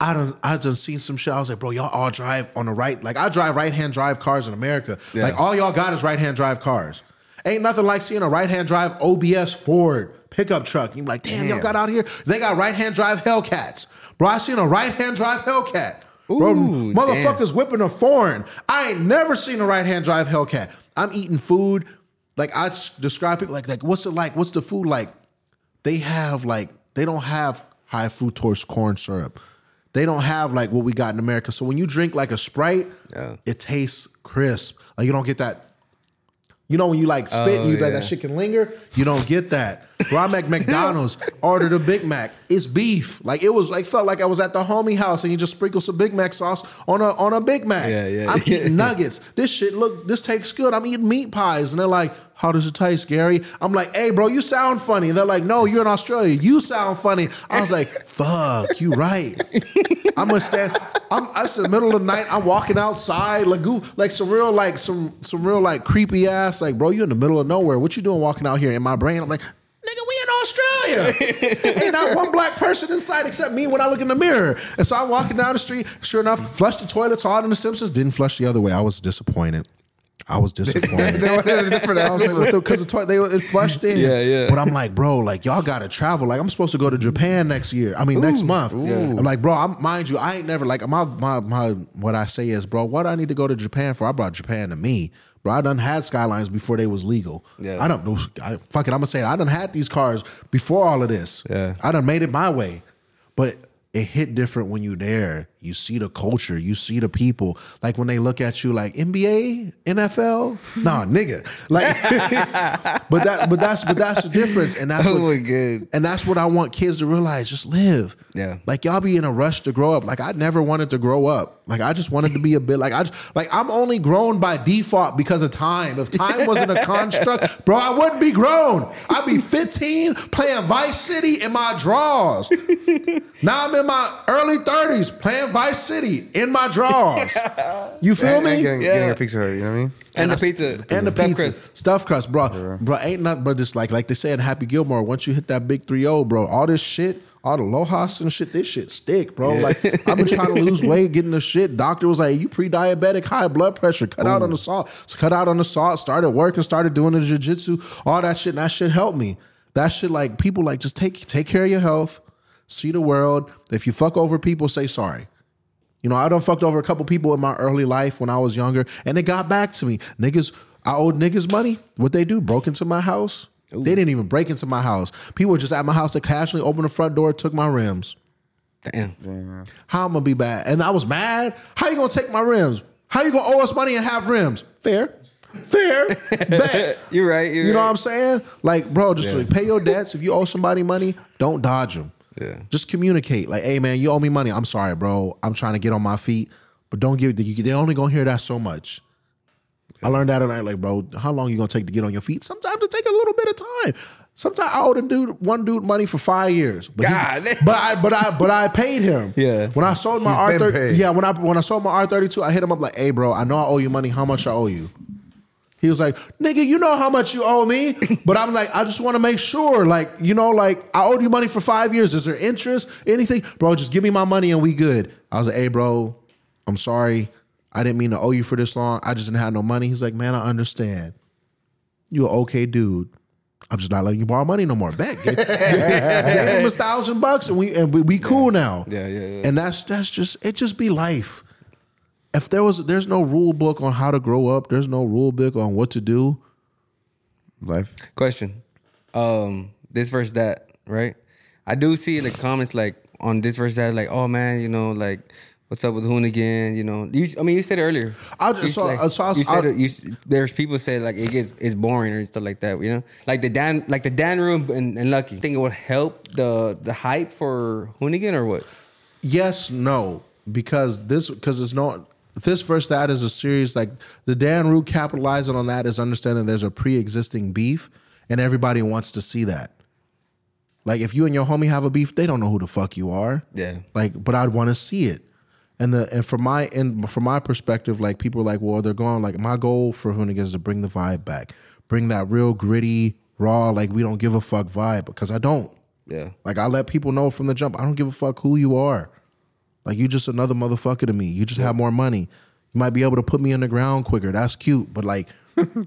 I done, I done seen some shit. I was like, bro, y'all all drive on the right. Like, I drive right-hand drive cars in America. Yeah. Like, all y'all got is right-hand drive cars. Ain't nothing like seeing a right-hand drive O B S Ford pickup truck. You're like, damn, damn, y'all got out here? They got right-hand drive Hellcats. Bro, I seen a right-hand drive Hellcat. Ooh, bro, motherfuckers damn. Whipping a foreign. I ain't never seen a right-hand drive Hellcat. I'm eating food. Like, I describe people like, like, what's it like? What's the food like? They have, like, they don't have high fructose corn syrup. They don't have like what we got in America. So when you drink like a Sprite, yeah. It tastes crisp. Like you don't get that. You know when you like spit, oh, and you yeah. like that shit can linger. You don't get that. Bro, I'm at McDonald's, ordered a Big Mac. It's beef. Like it was like felt like I was at the homie house and you just sprinkle some Big Mac sauce on a on a Big Mac. Yeah, yeah, I'm yeah. eating nuggets. This shit look. This tastes good. I'm eating meat pies and they're like, how does it taste, Gary? I'm like, hey, bro, you sound funny. And they're like, no, you're in Australia. You sound funny. I was like, fuck, you right. I'm gonna stand. I'm. It's the middle of the night. I'm walking outside, like, like some real, like some some real, like creepy ass. Like, bro, you in the middle of nowhere. What you doing walking out here? In my brain, I'm like, nigga, we in Australia. Ain't not one black person in sight except me when I look in the mirror. And so I'm walking down the street. Sure enough, flushed the toilets. All in the Simpsons didn't flush the other way. I was disappointed. I was disappointed. They were because the toilet they it flushed in. Yeah, yeah. But I'm like, bro, like y'all gotta travel. Like I'm supposed to go to Japan next year. I mean ooh, next month. Ooh. I'm like, bro, I'm mind you, I ain't never like my my my. What I say is, bro, what I need to go to Japan for? I brought Japan to me, bro. I done had Skylines before they was legal. Yeah. I don't know. Fuck it, I'm gonna say it. I done had these cars before all of this. Yeah. I done made it my way, but. It hit different when you there. You see the culture. You see the people. Like when they look at you like N B A, N F L, nah, nigga. Like, but that, but that's, but that's the difference. And that's oh what, my God. And that's what I want kids to realize. Just live. Yeah. Like y'all be in a rush to grow up. Like I never wanted to grow up. Like I just wanted to be a bit. Like I, just, like I'm only grown by default because of time. If time wasn't a construct, bro, I wouldn't be grown. I'd be fifteen playing Vice City in my drawers. Now I'm in my early thirties playing Vice City in my drawers. You feel and, me? And getting, yeah. getting a pizza, you know what I mean? And, and the pizza. And, and the stuffed pizza. Crust. Stuffed crust, bro. Yeah. Bro, ain't nothing but this, like, like they say in Happy Gilmore, once you hit that big three oh, bro, all this shit, all the Lohas and shit, this shit stick, bro. Yeah. Like, I've been trying to lose weight, getting the shit. Doctor was like, you pre-diabetic, high blood pressure, cut ooh. Out on the salt. So cut out on the salt, started working, started doing the jiu-jitsu, all that shit, and that shit helped me. That shit, like, people, like, just take take care of your health. See the world. If you fuck over people, say sorry. You know, I done fucked over a couple people in my early life when I was younger, and it got back to me. Niggas, I owed niggas money. What they do? Broke into my house. Ooh. They didn't even break into my house. People were just at my house. They casually opened the front door, took my rims. Damn. Damn. How am I gonna be bad? And I was mad. How you gonna take my rims? How you gonna owe us money and have rims? Fair. Fair. Bet. You're right. You're you know right. what I'm saying? Like, bro, just yeah. like, pay your debts. If you owe somebody money, don't dodge them. Yeah. Just communicate. Like, hey, man, you owe me money. I'm sorry, bro. I'm trying to get on my feet. But don't give... They're only going to hear that so much. I learned that, and I like, bro, how long you gonna take to get on your feet? Sometimes it take a little bit of time. Sometimes I owed a dude, one dude money for five years. But God, he, but I but I but I paid him. Yeah. When I sold my R thirty, yeah. When I when I sold my R thirty-two, I hit him up like, hey, bro, I know I owe you money. How much I owe you? He was like, nigga, you know how much you owe me. But I'm like, I just want to make sure. Like, you know, like, I owed you money for five years. Is there interest? Anything? Bro, just give me my money and we good. I was like, hey, bro, I'm sorry. I didn't mean to owe you for this long. I just didn't have no money. He's like, man, I understand. You an okay dude. I'm just not letting you borrow money no more. Back. Gave him a thousand bucks and we and we, we cool yeah. now. Yeah, yeah, yeah. And that's that's just, it just be life. If there was, there's no rule book on how to grow up. There's no rule book on what to do. Life. Question. Um, this versus that, right? I do see in the comments, like, on this versus that, like, oh, man, you know, like, what's up with Hoonigan? You know, you, I mean, you said it earlier. I just, you, so, like, so I was, you said I, you, there's people say, like, it gets, it's boring or stuff like that, you know? Like the Dan, like the Dan room and, and Lucky. Think it would help the, the hype for Hoonigan or what? Yes, no. Because this, because it's not... This versus that is a series, like the Dan Rue capitalizing on that is understanding there's a pre-existing beef and everybody wants to see that. Like if you and your homie have a beef, they don't know who the fuck you are. Yeah. Like, but I'd want to see it. And the and from my and from my perspective, like people are like, well, they're going, like my goal for Hoonigan is to bring the vibe back. Bring that real gritty, raw, like we don't give a fuck vibe, because I don't. Yeah. Like I let people know from the jump, I don't give a fuck who you are. Like, you just another motherfucker to me. You just yeah. have more money. You might be able to put me in the ground quicker. That's cute. But, like,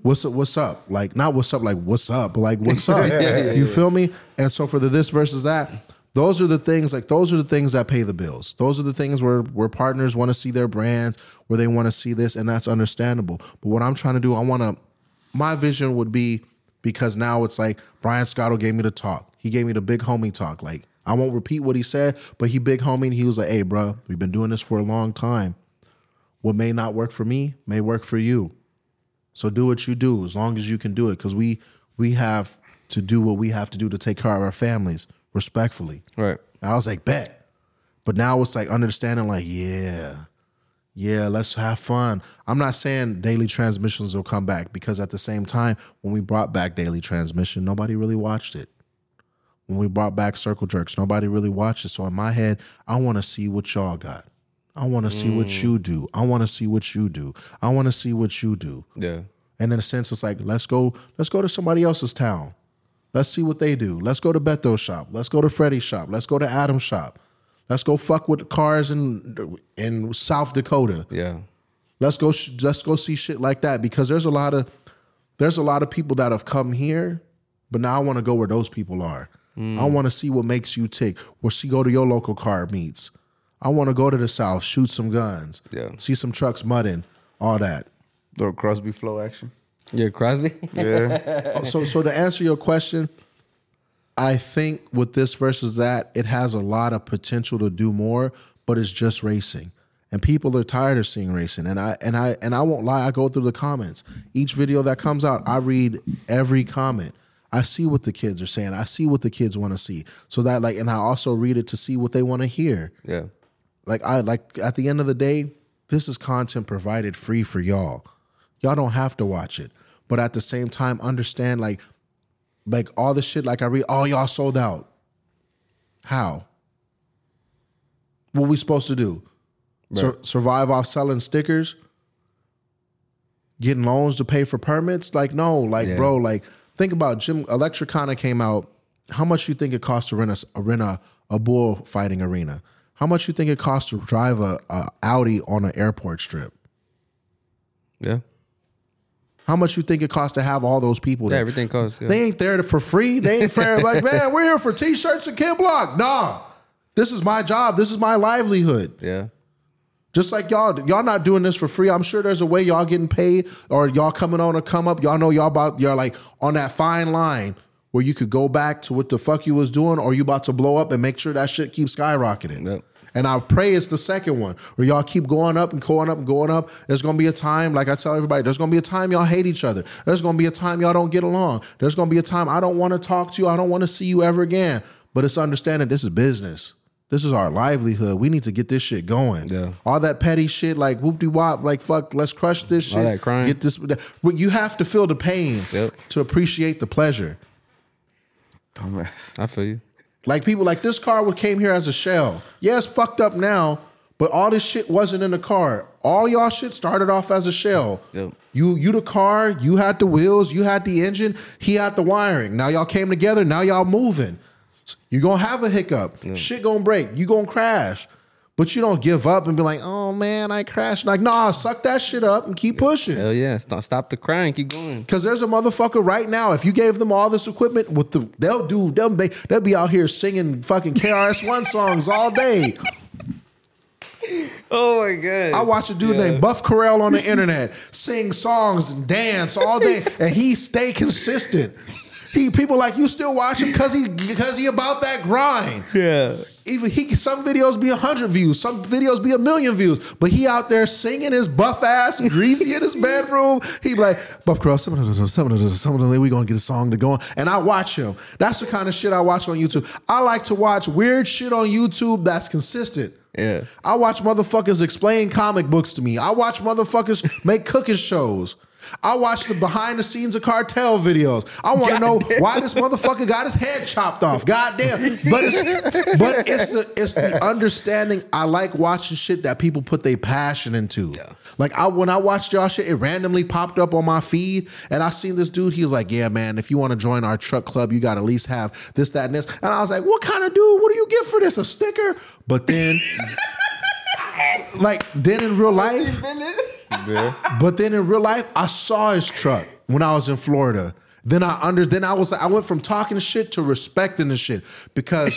what's up? What's up? Like, not what's up, like, what's up? But, like, what's up? yeah, yeah, you yeah. feel me? And so for the this versus that, those are the things, like, those are the things that pay the bills. Those are the things where, where partners want to see their brands, where they want to see this, and that's understandable. But what I'm trying to do, I want to, my vision would be, because now it's like, Brian Scotto gave me the talk. He gave me the big homie talk, like, I won't repeat what he said, but he big homie and he was like, hey, bro, we've been doing this for a long time. What may not work for me may work for you. So do what you do as long as you can do it, because we we have to do what we have to do to take care of our families respectfully. Right. And I was like, bet. But now it's like understanding like, yeah, yeah, let's have fun. I'm not saying daily transmissions will come back, because at the same time, when we brought back daily transmission, nobody really watched it. When we brought back Circle Jerks, nobody really watched it. So in my head, I want to see what y'all got. I want to mm. see what you do. I want to see what you do. I want to see what you do. Yeah. And in a sense, it's like, let's go, let's go to somebody else's town. Let's see what they do. Let's go to Beto's shop. Let's go to Freddie's shop. Let's go to Adam's shop. Let's go fuck with cars in in South Dakota. Yeah. Let's go, let's go see shit like that, because there's a lot of there's a lot of people that have come here, but now I want to go where those people are. Mm. I want to see what makes you tick. Or see, go to your local car meets. I want to go to the South, shoot some guns, yeah. see some trucks mudding, all that. Little Crosby flow action. Yeah, Crosby? yeah. So so to answer your question, I think with this versus that, it has a lot of potential to do more, but it's just racing. And people are tired of seeing racing. And I and I and I won't lie, I go through the comments. Each video that comes out, I read every comment. I see what the kids are saying. I see what the kids want to see. So that, like, and I also read it to see what they want to hear. Yeah. Like, I, like, at the end of the day, this is content provided free for y'all. Y'all don't have to watch it. But at the same time, understand, like, like all the shit, like I read, oh, y'all sold out. How? What are we supposed to do? Right. Sur- survive off selling stickers? Getting loans to pay for permits? Like, no, like, yeah. bro, like, think about Jim Electricana came out. How much you think it costs to rent a, rent a, a bullfighting arena? How much you think it costs to drive a, a Audi on an airport strip? Yeah. How much you think it costs to have all those people there? Yeah, everything costs. Yeah. They ain't there for free. They ain't fair. Like, man, we're here for T-shirts and Ken Block. Nah, this is my job. This is my livelihood. Yeah. Just like y'all, y'all not doing this for free. I'm sure there's a way y'all getting paid, or y'all coming on a come up. Y'all know y'all about, y'all like on that fine line where you could go back to what the fuck you was doing, or you about to blow up and make sure that shit keeps skyrocketing. Yep. And I pray it's the second one where y'all keep going up and going up and going up. There's going to be a time, like I tell everybody, there's going to be a time y'all hate each other. There's going to be a time y'all don't get along. There's going to be a time I don't want to talk to you. I don't want to see you ever again. But it's understanding this is business. This is our livelihood. We need to get this shit going. Yeah. All that petty shit, like whoop-de-wop, like fuck, let's crush this shit. All that crying. Get this. You have to feel the pain yep. to appreciate the pleasure. Dumbass. I feel you. Like people, like this car came here as a shell. Yeah, it's fucked up now, but all this shit wasn't in the car. All y'all shit started off as a shell. Yep. You, you the car, you had the wheels, you had the engine, he had the wiring. Now y'all came together, now y'all moving. You're going to have a hiccup. Yeah. Shit going to break. You're going to crash. But you don't give up and be like, oh, man, I crashed. Like, nah, suck that shit up and keep pushing. Hell yeah. Stop, stop the crying. Keep going. Because there's a motherfucker right now. If you gave them all this equipment, with the, they'll do. They'll, they, they'll be out here singing fucking K R S One songs all day. Oh, my God. I watch a dude yeah. named Buff Corral on the internet sing songs and dance all day, and he stay consistent. He people like you still watch him because he because he about that grind. Yeah. Even he some videos be a hundred views, some videos be a million views, but he out there singing his buff ass, greasy in his bedroom. He be like Buff Cross, some of those, some of those, some of the we gonna get a song to go on. And I watch him. That's the kind of shit I watch on YouTube. I like to watch weird shit on YouTube that's consistent. Yeah. I watch motherfuckers explain comic books to me. I watch motherfuckers make cooking shows. I watch the behind the scenes of cartel videos. I want to know damn. why this motherfucker got his head chopped off. Goddamn. But it's but it's the it's the understanding. I like watching shit that people put their passion into. Yeah. Like I when I watched y'all shit, it randomly popped up on my feed and I seen this dude. He was like, yeah, man, if you want to join our truck club, you got to at least have this, that, and this. And I was like, what kind of dude? What do you get for this? A sticker? But then like then in real life. Yeah. But then in real life, I saw his truck when I was in Florida. Then I under then I was I went from talking shit to respecting the shit because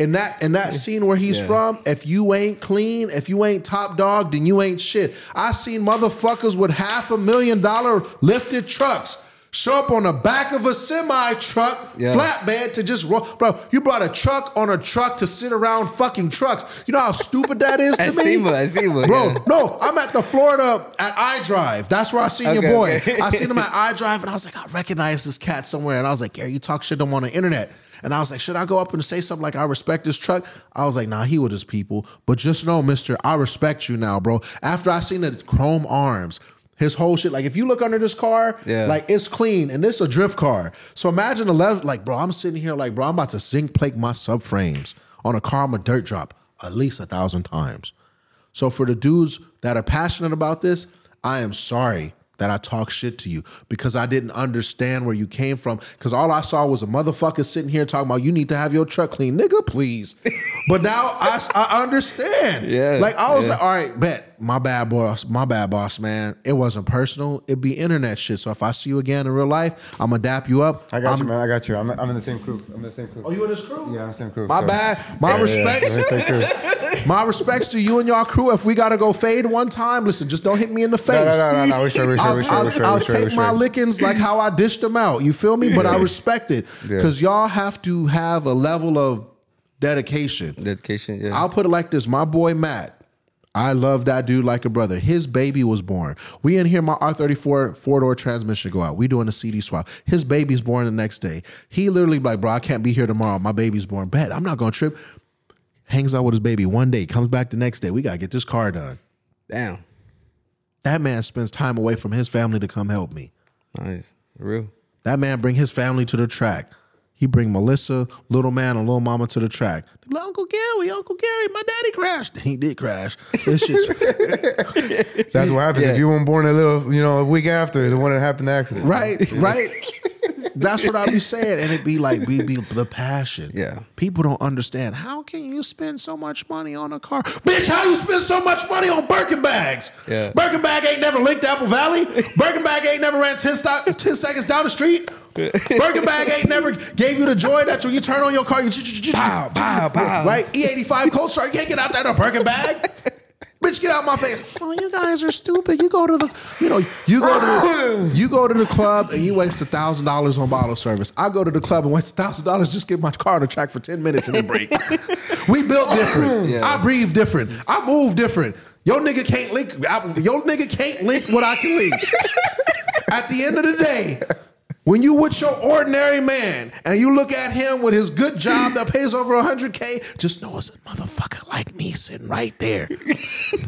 in that in that scene where he's yeah. from, if you ain't clean, if you ain't top dog, then you ain't shit. I seen motherfuckers with half a million dollar lifted trucks show up on the back of a semi truck yeah. flatbed to just roll. Bro, you brought a truck on a truck to sit around fucking trucks. You know how stupid that is to I me? See what, I see what, Bro, yeah. no, I'm at the Florida at iDrive. That's where I seen okay, your boy. Okay. I seen him at iDrive and I was like, I recognize this cat somewhere. And I was like, yeah, you talk shit to him on the internet. And I was like, should I go up and say something like, I respect this truck? I was like, nah, he with his people. But just know, mister, I respect you now, bro. After I seen the chrome arms, his whole shit. Like, if you look under this car, yeah. like, it's clean. And this is a drift car. So imagine the left, like, bro, I'm sitting here like, bro, I'm about to zinc plate my subframes on a car I'm a dirt drop at least a thousand times. So for the dudes that are passionate about this, I am sorry that I talk shit to you because I didn't understand where you came from because all I saw was a motherfucker sitting here talking about you need to have your truck clean. Nigga, please. But now I, I understand. Yeah, like, I was yeah. like, all right, bet. My bad, boss. My bad, boss, man. It wasn't personal. It'd be internet shit. So if I see you again in real life, I'm going to dap you up. I got I'm, you, man. I got you. I'm, I'm in the same crew. I'm in the same crew. Oh, you in this crew? Yeah, I'm in the same crew. My so. bad. My yeah, respects. Yeah, my respects to you and y'all crew. If we got to go fade one time, listen, just don't hit me in the face. No, no, no, no. no. We sure, we sure, I'll, we sure, I'll, we sure, I'll we sure, take we sure. my lickings like how I dished them out. You feel me? But yeah. I respect it because yeah. y'all have to have a level of dedication. Dedication, yeah. I'll put it like this. My boy, Matt. I love that dude like a brother. His baby was born. We in here, my R thirty-four four-door transmission go out. We doing a C D swap. His baby's born the next day. He literally like, bro, I can't be here tomorrow. My baby's born. Bet, I'm not going to trip. Hangs out with his baby one day. Comes back the next day. We got to get this car done. Damn. That man spends time away from his family to come help me. Nice. Real. That man bring his family to the track. He bring Melissa, little man, and little mama to the track. Like, Uncle Gary, Uncle Gary, my daddy crashed. He did crash. This shit's that's what happens yeah. if you weren't born a little, you know, a week after the one that happened the accident. Right, right. That's what I be saying, and it be like be, be the passion. Yeah, people don't understand. How can you spend so much money on a car, bitch? How you spend so much money on Birkin bags? Yeah, Birkin bag ain't never linked Apple Valley. Birkin bag ain't never ran ten, stop, ten seconds down the street. Birkin bag ain't never gave you the joy that when you turn on your car, you pow, pow, pow. Right? E eighty-five Cold Start, you can't get out there in a Birkin bag. Bitch, get out my face. Oh, you guys are stupid. You go to the, you know, you go to the, you go to the club and you waste a thousand dollars on bottle service. I go to the club and waste a thousand dollars just get my car on the track for ten minutes and then break. We built different. Yeah. I breathe different. I move different. Your nigga can't link, I, your nigga can't link what I can link. At the end of the day, When you with your ordinary man and you look at him with his good job that pays over one hundred K, just know it's a motherfucker like me sitting right there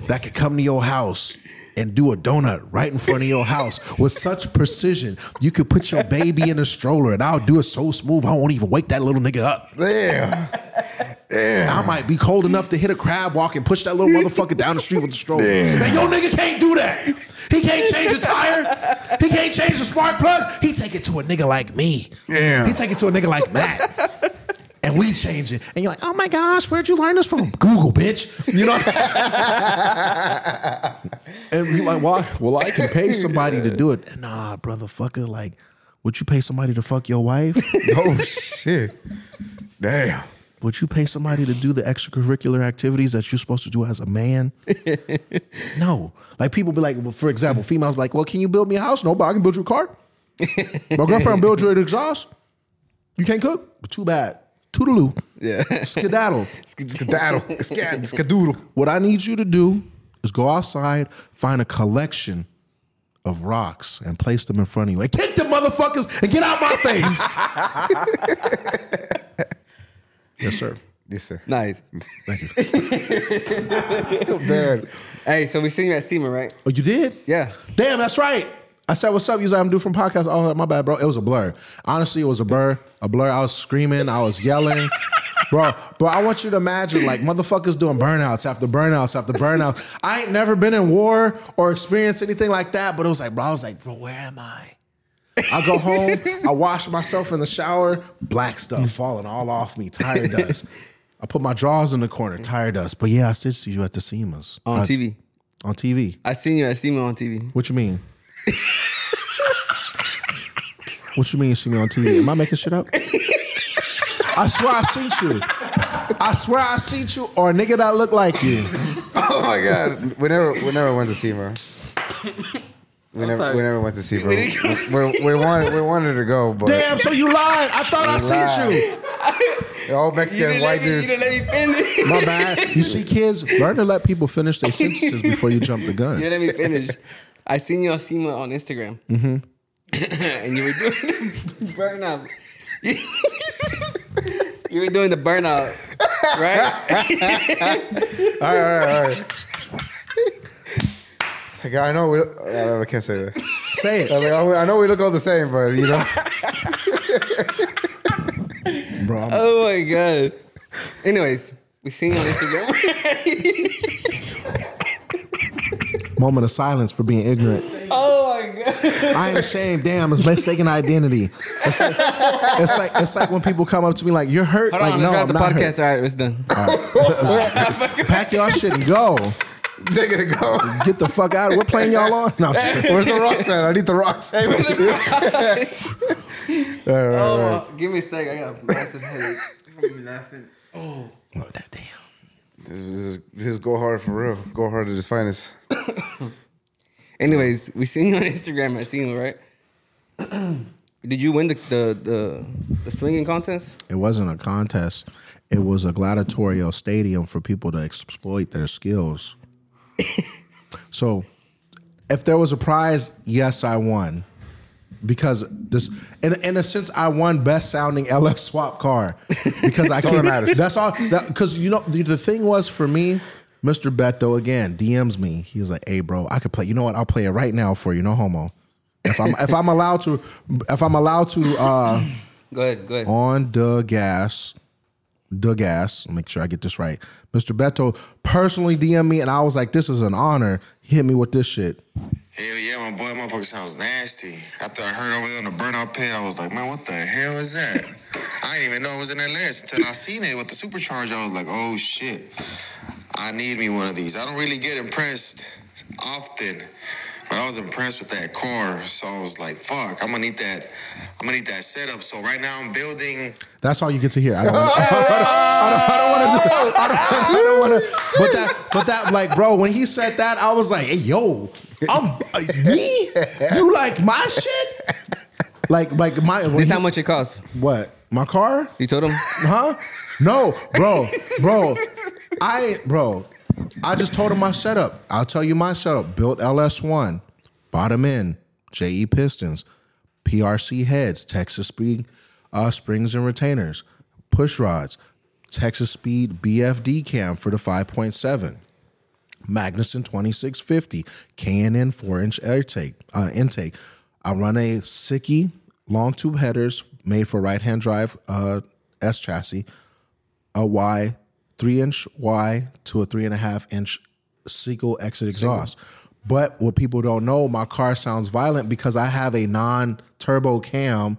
that could come to your house and do a donut right in front of your house with such precision. You could put your baby in a stroller and I'll do it so smooth I won't even wake that little nigga up. Yeah. Yeah. I might be cold enough to hit a crab walk and push that little motherfucker down the street with the stroller. Yeah. And your nigga can't do that. He can't change the tire. He can't change the spark plugs. He take it to a nigga like me. Yeah. He take it to a nigga like Matt. And we change it. And you're like, oh my gosh, where'd you learn this from? Google, bitch. You know? And you're like, well, well, I can pay somebody to do it. Nah, brother fucker. Like, would you pay somebody to fuck your wife? Oh, shit. Damn. Would you pay somebody to do the extracurricular activities that you're supposed to do as a man? No. Like, people be like, well, for example, females be like, well, can you build me a house? No, but I can build you a car. My girlfriend build you an exhaust. You can't cook? Too bad. Toodaloo. Yeah. Skedaddle. Skedaddle. Skedaddle. What I need you to do is go outside, find a collection of rocks and place them in front of you. And kick the motherfuckers and get out my face. Yes, sir. Yes, sir. Nice. Thank you. Damn. Hey, so we seen you at SEMA, right? Oh, you did? Yeah. Damn, that's right. I said, what's up? You said, I'm due from podcast. Oh, my bad, bro. It was a blur. Honestly, it was a blur. A blur. I was screaming. I was yelling. Bro, bro, I want you to imagine, like, motherfuckers doing burnouts after burnouts after burnouts. I ain't never been in war or experienced anything like that, but it was like, bro, I was like, bro, where am I? I go home, I wash myself in the shower, black stuff falling all off me, tire dust. I put my drawers in the corner, tire dust. But yeah, I did see you at the SEMAs. On I, T V. On T V. I seen you at SEMA on T V. What you mean? What you mean you see me on T V? Am I making shit up? I swear I seen you. I swear I seen you or a nigga that look like you. Oh my God. We never, we never went to SEMA. We never, we never went to SEMA. We, we, we, we, wanted, we wanted to go, but... Damn, so you lied. I thought I seen you. The old Mexican white dudes. You didn't let me finish. My bad. You see, kids, learn to let people finish their sentences before you jump the gun. You didn't let me finish. I seen you on SEMA on Instagram. Mm-hmm. And you were doing the burnout. You were doing the burnout, right? all right, all right, all right. Like, I know we look, I can't say that. Say it. Like, I know we look all the same, but you know. Bro, I'm... Oh my God. Anyways, we seen you on Instagram. Moment of silence for being ignorant. Oh my God. I am ashamed. Damn, it's mistaken identity. It's like, it's like it's like when people come up to me like, you're hurt. Hold like, on, no, I'm the not podcast. Hurt. All right, it's done. All right. Pack y'all shit and go. Take it and go. Get the fuck out of. What plane y'all on? No, where's the rocks at? I need the rocks. Hey, where's the rocks? Right, right, oh, right. Give me a sec. I got a massive headache. I'm laughing. Oh, oh that damn. This, this is this is go hard for real. Go hard at its finest. Anyways, we seen you on Instagram. I seen you, right? Did you win the, the the the swinging contest? It wasn't a contest. It was a gladiatorial stadium for people to exploit their skills. So, if there was a prize, yes, I won. Because this, in, in a sense, I won best sounding L F swap car. Because I can't. Matters. That's all. Because that, you know the, the thing was for me, Mister Beto again D Ms me. He was like, "Hey, bro, I could play. You know what? I'll play it right now for you. No homo. If I'm if I'm allowed to, if I'm allowed to, uh, go ahead, go ahead. On the gas." Doug ass, make sure I get this right. Mister Beto personally D M'd me, and I was like, "This is an honor." He hit me with this shit. Hell yeah, my boy, motherfucker sounds nasty. After I heard over there in the burnout pit, I was like, "Man, what the hell is that?" I didn't even know it was in that list until I seen it with the supercharger. I was like, "Oh shit, I need me one of these." I don't really get impressed often, but I was impressed with that car, so I was like, "Fuck, I'm gonna need that. I'm gonna need that setup." So right now, I'm building. That's all you get to hear. I don't want to. I don't want to. But that, but that, like, bro, when he said that, I was like, hey, yo, I'm uh, me. You like my shit? Like, like my. This he, how much it costs? What? My car? You told him? Huh? No, bro, bro. I, bro. I just told him my setup. I'll tell you my setup. Built L S one, bottom end, J E pistons. P R C heads, Texas Speed uh, springs and retainers, push rods, Texas Speed B F D cam for the five point seven, Magnuson twenty-six fifty, K and N four inch air take, uh, intake. I run a Siki long tube headers made for right-hand drive uh, S chassis, a Y, three inch Y to a three and a half inch single exit exhaust. Single. But what people don't know, my car sounds violent because I have a non-turbo cam.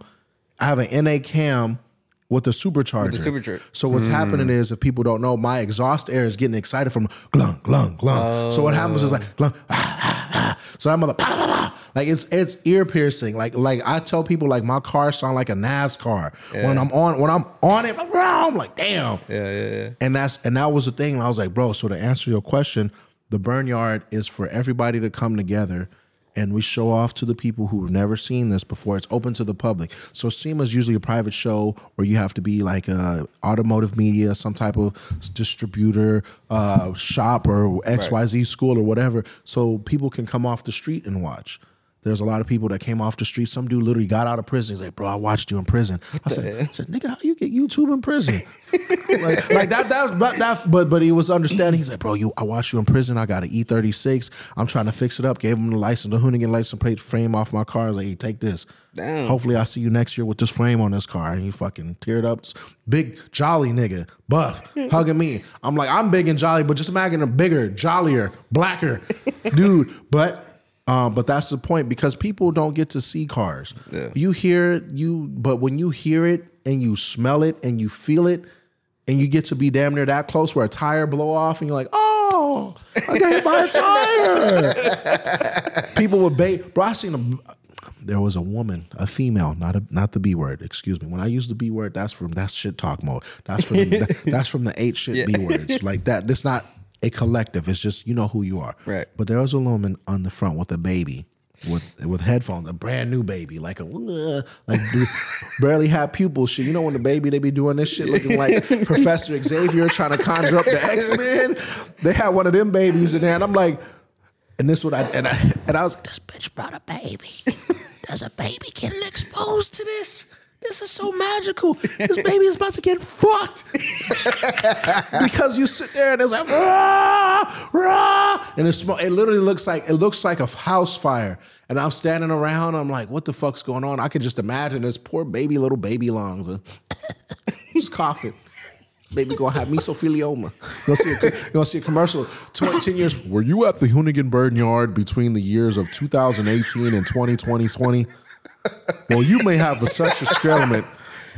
I have an N A cam with a supercharger. With the supercharger. So what's mm. happening is, if people don't know, my exhaust air is getting excited from glung, glung, glung. Oh. So what happens is like glung, ah, ah, ah. So that mother, bah, bah, bah. Like it's it's ear piercing. Like like I tell people, like my car sound like a NASCAR. Yeah. When I'm on when I'm on it, I'm like, damn. Yeah, yeah, yeah. And that's and that was the thing. I was like, bro. So to answer your question, the burn yard is for everybody to come together, and we show off to the people who've never seen this before. It's open to the public. So SEMA is usually a private show where you have to be like a automotive media, some type of distributor, uh, shop, or X Y Z right. school or whatever. So people can come off the street and watch. There's a lot of people that came off the street. Some dude literally got out of prison. He's like, bro, I watched you in prison. I said, I said nigga, how you get YouTube in prison? like, like that, that, but, that, but but he was understanding. He's like, bro, you, I watched you in prison. I got an E thirty-six. I'm trying to fix it up. Gave him the license, the Hoonigan license plate frame off my car. I was like, hey, take this. Damn. Hopefully I see you next year with this frame on this car. And he fucking teared up. Big, jolly nigga, buff, hugging me. I'm like, I'm big and jolly, but just imagine a bigger, jollier, blacker dude. But... Um, but that's the point, because people don't get to see cars. Yeah. You hear it, you, but when you hear it and you smell it and you feel it and you get to be damn near that close where a tire blow off and you're like, oh, I got hit by a tire. People would bait. Bro, I seen a, there was a woman, a female, not a, not the B word. Excuse me. When I use the B word, that's from that's shit talk mode. That's from that, that's from the eight shit yeah. B words like that. That's not a collective. It's just, you know who you are. Right. But there was a woman on the front with a baby, with with headphones, a brand new baby, like a uh, like dude, barely had pupils shit. You know when the baby they be doing this shit, looking like Professor Xavier trying to conjure up the X-Men. They had one of them babies in there, and I'm like, and this what I and I and I was like, this bitch brought a baby. Does a baby get exposed to this? This is so magical. This baby is about to get fucked. Because you sit there and it's like, rah, rah. And it's smoke. It literally looks like, it looks like a house fire. And I'm standing around. I'm like, what the fuck's going on? I could just imagine this poor baby, little baby lungs. Just coughing. Baby gonna have mesothelioma. You'll see a, you'll see a commercial. twenty, ten years. Were you at the Hoonigan Burn Yard between the years of two thousand eighteen and twenty twenty? Well, you may have the such experiment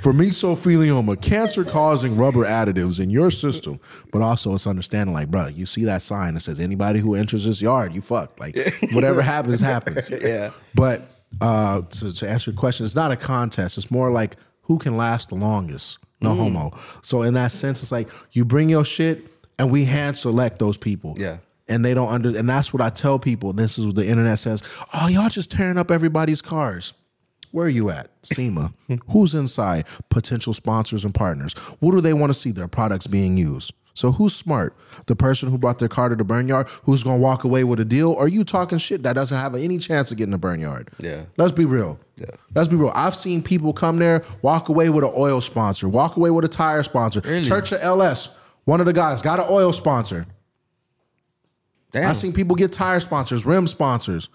for mesothelioma, cancer-causing rubber additives in your system, but also it's understanding, like, bro, you see that sign that says anybody who enters this yard, you fucked. Like, whatever happens, happens. Yeah. But uh, to, to answer your question, it's not a contest. It's more like who can last the longest. No mm. homo. So in that sense, it's like you bring your shit, and we hand select those people. Yeah. And they don't under, and that's what I tell people. This is what the internet says. Oh, y'all just tearing up everybody's cars. Where are you at? SEMA. Who's inside? Potential sponsors and partners. What do they want to see? Their products being used. So who's smart? The person who brought their car to the burn yard, who's going to walk away with a deal? Or are you talking shit that doesn't have any chance of getting a burn yard? Yeah. Let's be real. Yeah. Let's be real. I've seen people come there, walk away with an oil sponsor, walk away with a tire sponsor. Really? Church of L S, one of the guys, got an oil sponsor. Damn. I've seen people get tire sponsors, rim sponsors.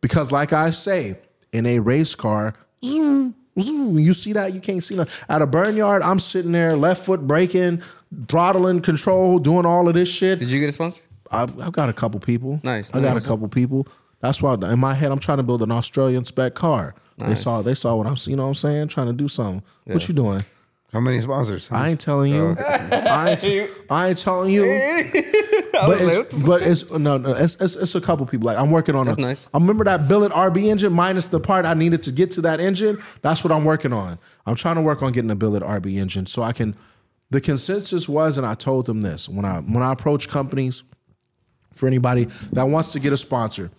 Because like I say... in a race car, zoom, zoom, you see that? You can't see nothing. At a burn yard, I'm sitting there, left foot braking, throttling, control, doing all of this shit. Did you get a sponsor? I've, I've got a couple people. Nice. I nice. got a couple people. That's why in my head, I'm trying to build an Australian spec car. Nice. They saw They saw what I'm, you know what I'm saying? Trying to do something. Yeah. What you doing? How many sponsors? I ain't telling you. Oh. I, ain't t- I ain't telling you. But it's, but it's no, no. It's, it's it's a couple people. Like I'm working on. That's a, nice. I remember that billet R B engine minus the part I needed to get to that engine. That's what I'm working on. I'm trying to work on getting a billet R B engine so I can. The consensus was, and I told them this when I when I approach companies, for anybody that wants to get a sponsor,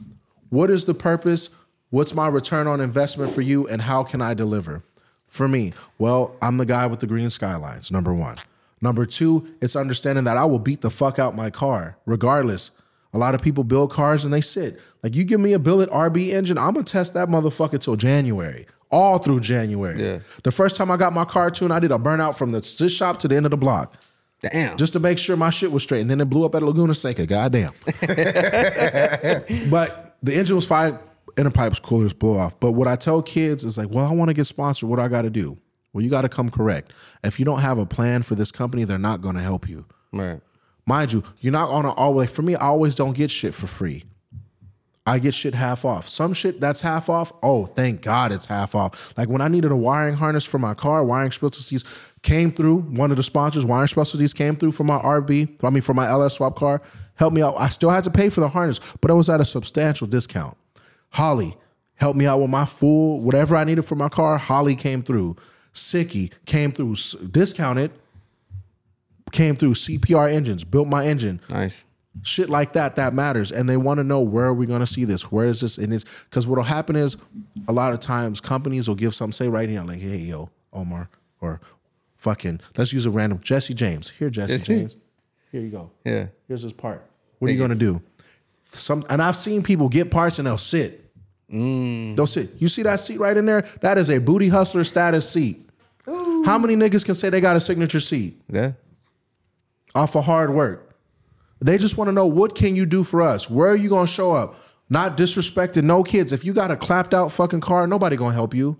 what is the purpose? What's my return on investment for you, and how can I deliver? For me, well, I'm the guy with the green skylines, number one. Number two, it's understanding that I will beat the fuck out my car, regardless. A lot of people build cars and they sit. Like, you give me a billet R B engine, I'm going to test that motherfucker till January all through January. Yeah. The first time I got my car tuned, I did a burnout from the this shop to the end of the block. Damn. Just to make sure my shit was straight. And then it blew up at Laguna Seca. Goddamn. But the engine was fine. Inner pipes, coolers blow off. But what I tell kids is like, well, I want to get sponsored. What do I got to do? Well, you got to come correct. If you don't have a plan for this company, they're not going to help you. Right. Mind you, you're not going to always, for me, I always don't get shit for free. I get shit half off. Some shit that's half off, oh, thank God it's half off. Like when I needed a wiring harness for my car, Wiring Specialties came through. One of the sponsors, Wiring Specialties, came through for my R B, I mean for my L S swap car, helped me out. I still had to pay for the harness, but it was at a substantial discount. Holly helped me out with my full, whatever I needed for my car, Holly came through. Sicky came through, discounted. Came through, C P R engines, built my engine. Nice. Shit like that, that matters. And they want to know, where are we going to see this? Where is this? And it's because what will happen is a lot of times companies will give something, say right here, like, hey, yo, Omar, or fucking, let's use a random, Jesse James. Here, Jesse Is James. He? Here you go. Yeah. Here's this part. What Thank are you going to do? Some, and I've seen people get parts and they'll sit. Mm. They'll sit. You see that seat right in there? That is a booty hustler status seat. Ooh. How many niggas can say they got a signature seat? Yeah. Off of hard work. They just want to know, what can you do for us? Where are you going to show up? Not disrespecting no kids. If you got a clapped out fucking car, nobody going to help you.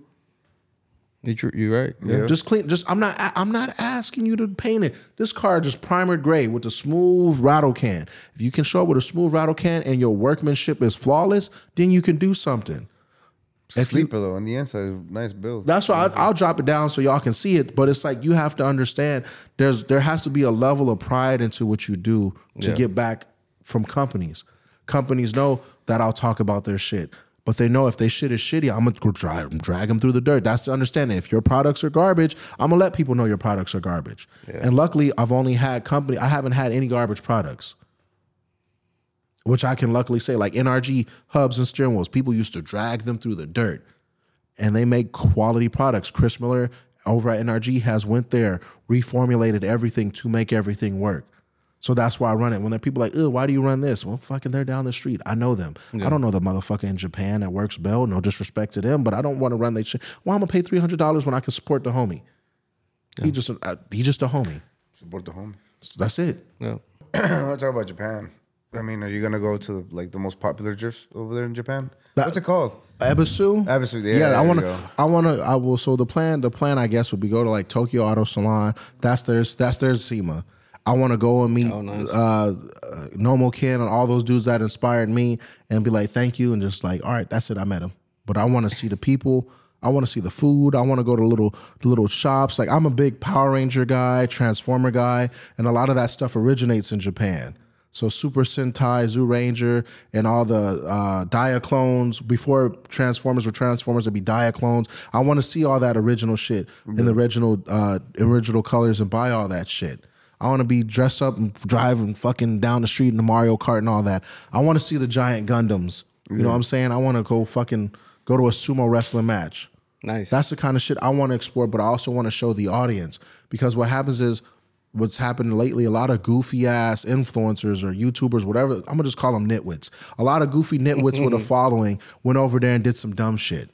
You right. Yeah. Just clean. Just I'm not I'm not asking you to paint it. This car just primered gray with a smooth rattle can. If you can show up with a smooth rattle can and your workmanship is flawless, then you can do something. If sleeper you, though on the inside is a nice build. That's why I, I'll drop it down so y'all can see it. But it's like you have to understand there's there has to be a level of pride into what you do to yeah. get back from companies. Companies know that I'll talk about their shit, but they know if they shit is shitty, I'm gonna drag them, drag them through the dirt. That's the understanding. If your products are garbage, I'm gonna let people know your products are garbage. Yeah. And luckily, I've only had company. I haven't had any garbage products. Which I can luckily say, like N R G hubs and steering wheels, people used to drag them through the dirt, and they make quality products. Chris Miller over at N R G has went there, reformulated everything to make everything work. So that's why I run it. When there are people like, "Ew, why do you run this?" Well, fucking, they're down the street. I know them. Yeah. I don't know the motherfucker in Japan that works Bell. No disrespect to them, but I don't want to run their shit. Why am I gonna pay three hundred dollars when I can support the homie? Yeah. He just, uh, he just a homie. Support the homie. So that's it. Yeah. I want to talk about Japan. I mean, are you gonna go to like the most popular drifts over there in Japan? That, What's it called? Ebisu. Ebisu. Yeah, yeah I want to. I want to. I will. So the plan, the plan, I guess, would be go to like Tokyo Auto Salon. That's their. That's their SEMA. I want to go and meet oh, nice. uh, uh, Nomo Ken and all those dudes that inspired me, and be like, thank you, and just like, all right, that's it. I met him, but I want to see the people. I want to see the food. I want to go to little little shops. Like I'm a big Power Ranger guy, Transformer guy, and a lot of that stuff originates in Japan. So Super Sentai, Zoolander, and all the uh, Diaclones. Before Transformers were Transformers, it'd be Diaclones. I want to see all that original shit mm-hmm. in the original uh, original colors and buy all that shit. I want to be dressed up and driving fucking down the street in the Mario Kart and all that. I want to see the giant Gundams. You mm-hmm. know what I'm saying? I want to go fucking go to a sumo wrestling match. Nice. That's the kind of shit I want to explore, but I also want to show the audience. Because what happens is, what's happened lately, a lot of goofy ass influencers or YouTubers, whatever, I'm gonna just call them nitwits. A lot of goofy nitwits with a following went over there and did some dumb shit.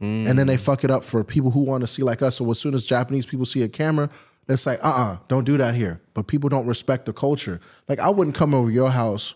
Mm. And then they fuck it up for people who want to see like us. So as soon as Japanese people see a camera, it's like, uh-uh, don't do that here. But people don't respect the culture. Like I wouldn't come over your house.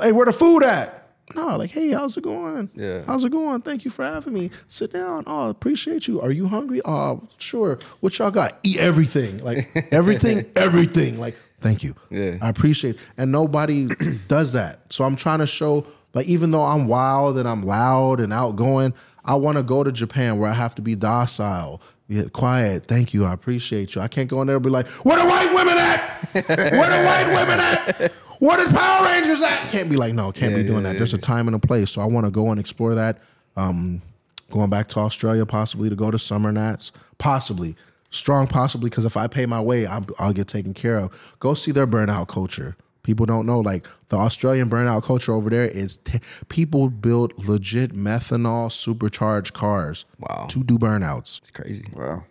Hey, where the food at? No, like, hey, how's it going? Yeah. How's it going? Thank you for having me. Sit down. Oh, appreciate you. Are you hungry? Oh, sure. What y'all got? Eat everything. Like, everything, everything. Like, thank you. Yeah. I appreciate it. And nobody does that. So I'm trying to show, like, even though I'm wild and I'm loud and outgoing, I want to go to Japan where I have to be docile. Yeah, quiet. Thank you. I appreciate you. I can't go in there and be like, where the white women at? Where the white women at? Where the Power Rangers at? Can't be like, no, can't yeah, be doing yeah, that. Yeah, There's yeah. a time and a place. So I want to go and explore that. Um, going back to Australia, possibly to go to Summer Nats. Possibly. Strong possibly, because if I pay my way, I'm, I'll get taken care of. Go see their burnout culture. People don't know. Like, the Australian burnout culture over there is t- people build legit methanol supercharged cars wow. to do burnouts. It's crazy. Wow.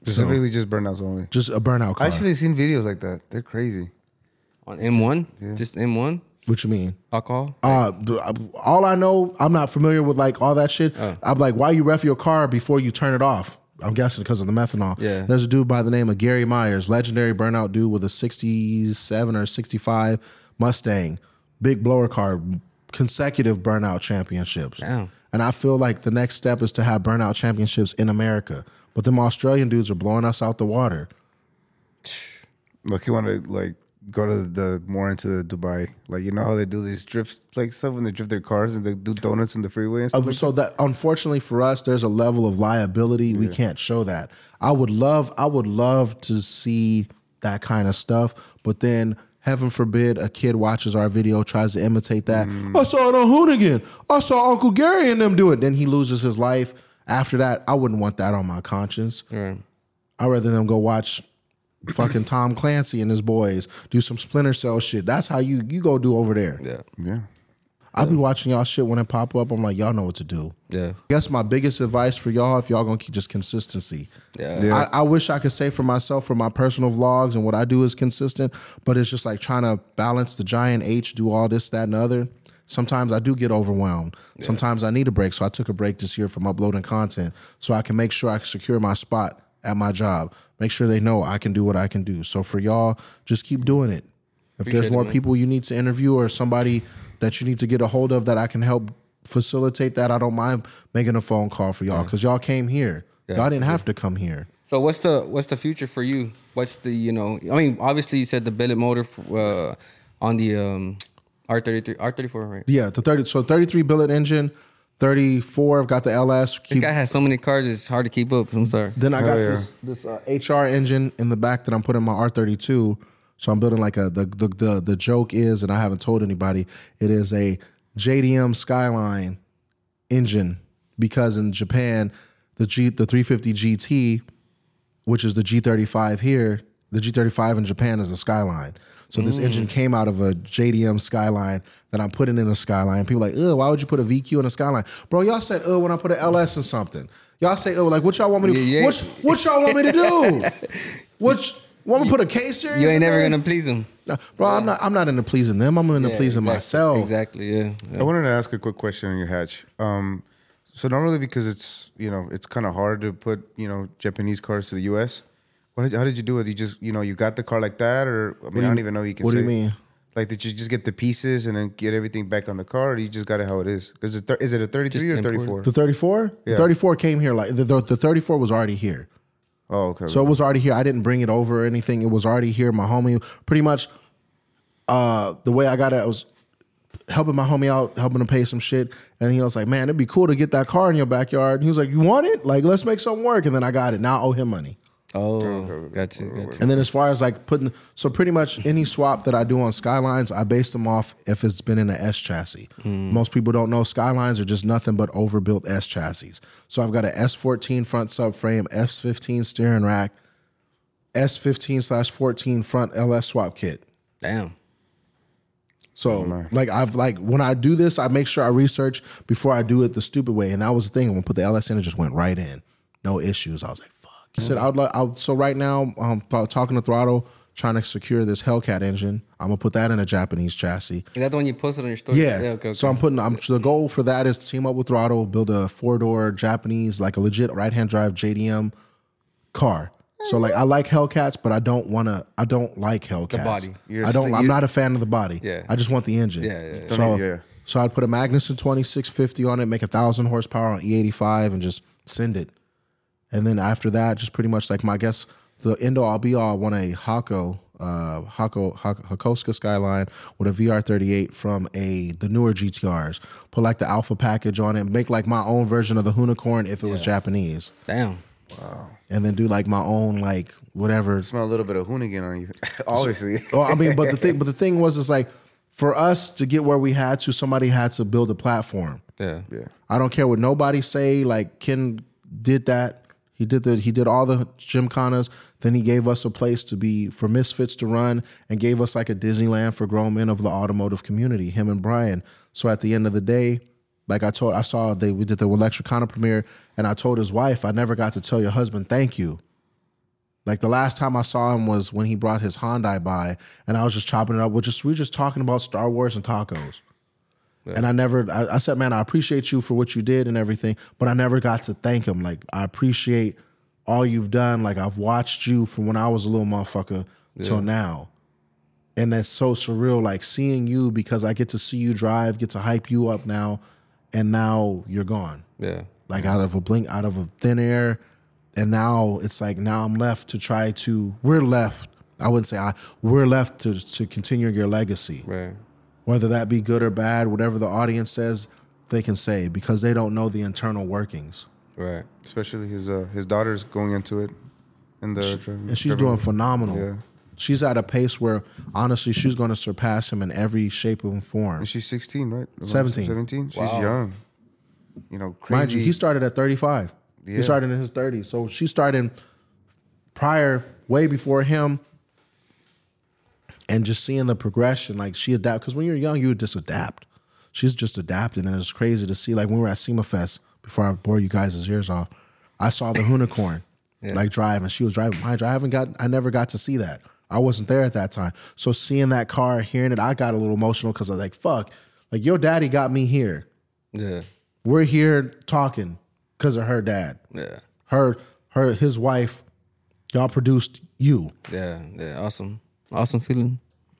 Specifically so, just burnouts only. Just a burnout car. I actually seen videos like that. They're crazy. On M one? Yeah. Just M one? What you mean? Alcohol? Uh, all I know, I'm not familiar with like all that shit. Oh. I'm like, why you ref your car before you turn it off? I'm guessing because of the methanol. Yeah. There's a dude by the name of Gary Myers, legendary burnout dude with a sixty-seven or sixty-five Mustang, big blower car, consecutive burnout championships. Damn. And I feel like the next step is to have burnout championships in America. But them Australian dudes are blowing us out the water. Look, you want to like... Go to the more into the Dubai, like you know how they do these drifts, like stuff when they drift their cars and they do donuts in the freeway and stuff. Uh, like so that? that unfortunately for us, there's a level of liability yeah. we can't show that. I would love, I would love to see that kind of stuff, but then heaven forbid a kid watches our video, tries to imitate that. Mm. I saw it on Hoonigan. I saw Uncle Gary and them do it. Then he loses his life. After that, I wouldn't want that on my conscience. Yeah. I'd rather them go watch fucking Tom Clancy and his boys do some Splinter Cell shit. That's how you you go do over there. Yeah. Yeah. I be watching y'all shit when it pop up. I'm like, y'all know what to do. Yeah. I guess my biggest advice for y'all, if y'all gonna keep just consistency. Yeah. yeah. I, I wish I could say for myself, for my personal vlogs and what I do is consistent, but it's just like trying to balance the giant H, do all this, that, and the other. Sometimes I do get overwhelmed. Yeah. Sometimes I need a break. So I took a break this year from uploading content so I can make sure I secure my spot at my job. Make sure they know I can do what I can do. So for y'all, just keep doing it. If Appreciate there's more it, man. people you need to interview or somebody that you need to get a hold of that I can help facilitate that, I don't mind making a phone call for y'all because yeah. y'all came here. Yeah. Y'all didn't have yeah. to come here. So what's the what's the future for you? What's the, you know, I mean, obviously you said the billet motor uh, on the um, R thirty-three, R thirty-four, right? Yeah, the thirty. So thirty-three billet engine. thirty-four, I've got the L S. Keep, this guy has so many cars, it's hard to keep up. I'm sorry. Then I got oh, yeah. this, this uh, H R engine in the back that I'm putting in my R thirty-two. So I'm building like a, the, the the the joke is, and I haven't told anybody, it is a J D M Skyline engine. Because in Japan, the G the three fifty G T, which is the G thirty-five here, the G thirty-five in Japan is a Skyline. So this mm. engine came out of a J D M Skyline that I'm putting in a Skyline. People are like, ugh, why would you put a V Q in a Skyline? Bro, y'all said, ugh, when I put an L S in something. Y'all say, ugh, like, what y'all want me to do? Yeah, yeah. What, what y'all want me to do? What, want me to put a K-Series? You ain't never going to please them. No, bro, yeah. I'm not I'm not into pleasing them. I'm into yeah, pleasing exactly, myself. Exactly, yeah, yeah. I wanted to ask a quick question on your hatch. Um, so not really because it's, you know, it's kind of hard to put, you know, Japanese cars to the U S, What did you, how did you do it? You just, you know, you got the car like that, or I mean, you, I don't even know you can. What say. do you mean? Like, did you just get the pieces and then get everything back on the car, or you just got it how it is? Because th- is it a thirty-three just or thirty-four? The thirty-four, yeah. The thirty-four came here like the, the the thirty-four was already here. Oh, okay. So right. It was already here. I didn't bring it over or anything. It was already here. My homie, pretty much, uh, the way I got it, I was helping my homie out, helping him pay some shit, and he was like, "Man, it'd be cool to get that car in your backyard." And he was like, "You want it? Like, let's make something work." And then I got it. Now I owe him money. Oh, gotcha, gotcha. And then as far as like putting, so pretty much any swap that I do on Skylines, I base them off if it's been in an S chassis. Mm. Most people don't know Skylines are just nothing but overbuilt S chassis. So I've got an S fourteen front subframe, S fifteen steering rack, S fifteen slash fourteen front L S swap kit. Damn. So oh like I've like when I do this, I make sure I research before I do it the stupid way. And that was the thing. When I put the L S in, it just went right in. No issues. I was like, he said, I would like, I would, so right now, I'm um, talking to Throttle, trying to secure this Hellcat engine. I'm going to put that in a Japanese chassis. Is that the one you posted on your story? Yeah. yeah okay, okay. So I'm putting, I'm, the goal for that is to team up with Throttle, build a four-door Japanese, like a legit right-hand drive J D M car. So like, I like Hellcats, but I don't want to, I don't like Hellcats. The body. You're I don't, st- I'm not a fan of the body. Yeah. I just want the engine. Yeah, yeah. yeah. So, yeah. so I'd put a Magnuson twenty-six fifty on it, make one thousand horsepower on E eighty-five and just send it. And then after that, just pretty much like my guess, the end all be all, I won a Hakko, uh, Hakko, Hakosuka Skyline with a V R thirty-eight from a the newer G T Rs. Put like the Alpha package on it and make like my own version of the Hunicorn if it yeah. was Japanese. Damn. Wow. And then do like my own like whatever. Smell a little bit of Hoonigan on you, obviously. Well, I mean, but the thing, but the thing was, it's like for us to get where we had to, somebody had to build a platform. Yeah, yeah. I don't care what nobody say. Like Ken did that. He did the he did all the gymkhanas. Then he gave us a place to be for misfits to run, and gave us like a Disneyland for grown men of the automotive community. Him and Brian. So at the end of the day, like I told, I saw they we did the Electricana premiere, and I told his wife, I never got to tell your husband thank you. Like the last time I saw him was when he brought his Hyundai by, and I was just chopping it up. We're just we were just talking about Star Wars and tacos. Yeah. And I never, I, I said, man, I appreciate you for what you did and everything, but I never got to thank him. Like, I appreciate all you've done. Like, I've watched you from when I was a little motherfucker yeah. till now. And that's so surreal, like seeing you, because I get to see you drive, get to hype you up now, and now you're gone. Yeah. Like out of a blink, out of a thin air. And now it's like, now I'm left to try to, we're left, I wouldn't say I, we're left to, to continue your legacy. Right. Whether that be good or bad, whatever the audience says, they can say, because they don't know the internal workings. Right. Especially his uh, his daughter's going into it. In the she, driving, and she's driving. doing phenomenal. Yeah. She's at a pace where, honestly, she's going to surpass him in every shape and form. And she's sixteen, right? seventeen. seventeen? She's wow. young. You know, crazy. Mind you, he started at thirty-five. Yeah. He started in his thirties. So she started prior, way before him. And just seeing the progression, like she adapted. Because when you're young, you just adapt. She's just adapting. And it's crazy to see. Like when we were at SEMA Fest, before I bore you guys' ears off, I saw the Hoonicorn, yeah. like drive. And she was driving. Mind you, I haven't got, I never got to see that. I wasn't there at that time. So seeing that car, hearing it, I got a little emotional because I was like, fuck, like your daddy got me here. Yeah. We're here talking because of her dad. Yeah. Her, her, his wife, y'all produced you. Yeah, yeah, awesome. Awesome feeling.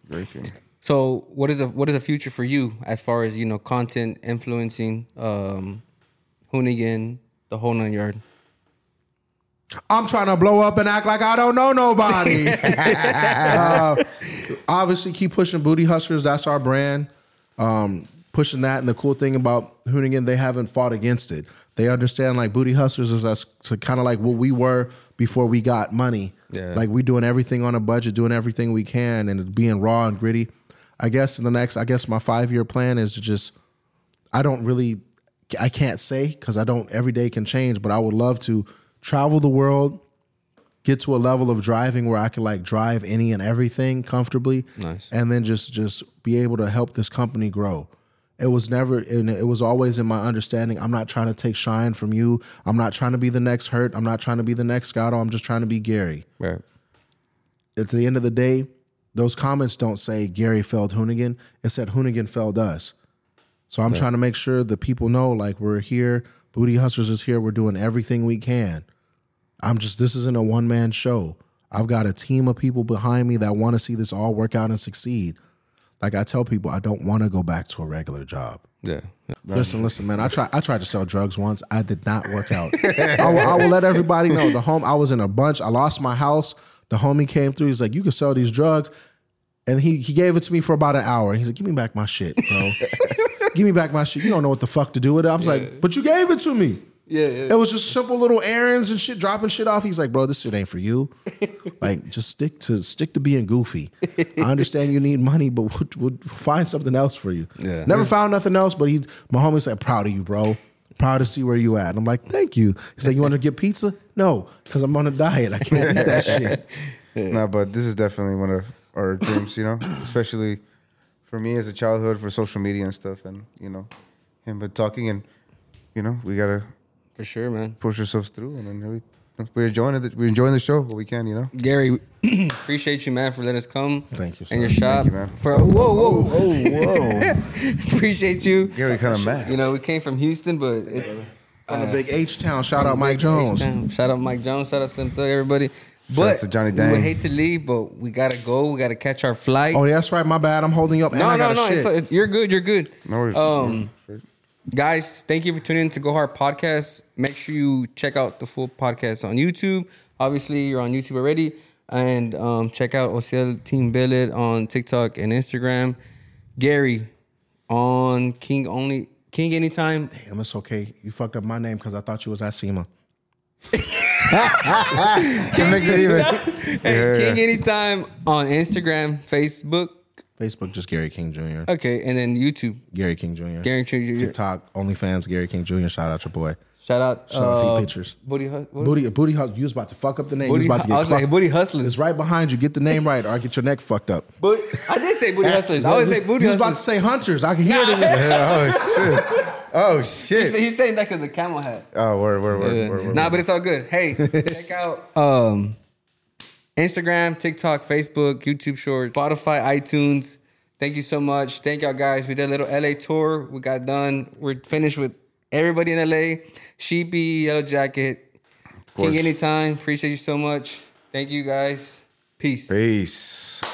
Great feeling. So what is the, what is the future for you as far as, you know, content, influencing, um, Hoonigan, the whole nine yard? I'm trying to blow up and act like I don't know nobody. uh, obviously, keep pushing Booty Hustlers. That's our brand. Um, pushing that. And the cool thing about Hoonigan, they haven't fought against it. They understand, like, Booty Hustlers is us to kind of like what we were before we got money. Yeah. Like, we doing everything on a budget, doing everything we can, and being raw and gritty. I guess in the next, I guess my five-year plan is to just, I don't really, I can't say because I don't, every day can change, but I would love to travel the world, get to a level of driving where I can like drive any and everything comfortably. Nice. And then just just be able to help this company grow. It was never, and it was always in my understanding, I'm not trying to take shine from you. I'm not trying to be the next Hurt. I'm not trying to be the next Scotto. I'm just trying to be Gary. Right. At the end of the day, those comments don't say Gary failed Hoonigan. It said Hoonigan failed us. So I'm right. trying to make sure the people know, like, we're here. Booty Hustlers is here. We're doing everything we can. I'm just, this isn't a one-man show. I've got a team of people behind me that want to see this all work out and succeed. Like I tell people, I don't want to go back to a regular job. Yeah. Listen, listen, man. I tried I tried to sell drugs once. I did not work out. I, will, I will let everybody know. The home, I was in a bunch. I lost my house. The homie came through. He's like, you can sell these drugs. And he he gave it to me for about an hour. He's like, give me back my shit, bro. Give me back my shit. You don't know what the fuck to do with it. I was yeah. like, but you gave it to me. Yeah, yeah, it was just simple little errands and shit, dropping shit off. He's like, bro, this shit ain't for you. Like, just stick to stick to being goofy. I understand you need money, but we'll, we'll find something else for you. Yeah. Never found nothing else, but he, my homie's like, proud of you, bro. Proud to see where you at. And I'm like, thank you. He's like, you want to get pizza? No, because I'm on a diet. I can't eat that shit. Yeah. No, but this is definitely one of our dreams, you know, especially for me as a childhood, for social media and stuff. And, you know, him but talking and, you know, we got to... For sure, man. Push yourselves through, and then we, we're enjoying it. We're enjoying the show, what we can, you know. Gary, appreciate you, man, for letting us come. Thank you, sir. And your shop, thank you, man. For whoa, whoa, whoa, whoa. Appreciate you, Gary, coming back. You know, we came from Houston, but it, on uh, the big H Town. Shout out Mike Jones. H-Town. Shout out Mike Jones. Shout out Slim Thug. Everybody. But shout out to Johnny Dang. We would hate to leave, but we gotta go. We gotta catch our flight. Oh, that's right. My bad. I'm holding you up. No, and no, I no. Shit. It's, you're good. You're good. No worries. Um, Guys, thank you for tuning in to Go Hard Podcast. Make sure you check out the full podcast on YouTube. Obviously, you're on YouTube already. And um, check out O C L Team Billet on TikTok and Instagram. Gary on King Only King Anytime. Damn, it's okay. You fucked up my name because I thought you was at SEMA. That makes it even. Yeah. King Anytime on Instagram, Facebook. Facebook, just Gary King Junior Okay, and then YouTube. Gary King Junior Gary King Junior TikTok, OnlyFans, Gary King Junior Shout out your boy. Shout out. Shout out uh, few pictures. Booty Hustler. Booty, booty Hustler. You was about to fuck up the name. Booty, you was about to get I was clucked. Like, Booty Hustlers. It's right behind you. Get the name right or I get your neck fucked up. But I did say Booty Hustlers. I always say Booty Hustlers. You was about to say Hunters. I can hear nah. it. Oh, shit. Oh, shit. He's, he's saying that because of the camel hat. Oh, word, word, word. Yeah. word, word nah, word. But it's all good. Hey, check out... Um, Instagram, TikTok, Facebook, YouTube Shorts, Spotify, iTunes. Thank you so much. Thank y'all guys. We did a little L A tour. We got done. We're finished with everybody in L A. Sheepy, Yellow Jacket, King Anytime. Appreciate you so much. Thank you guys. Peace. Peace.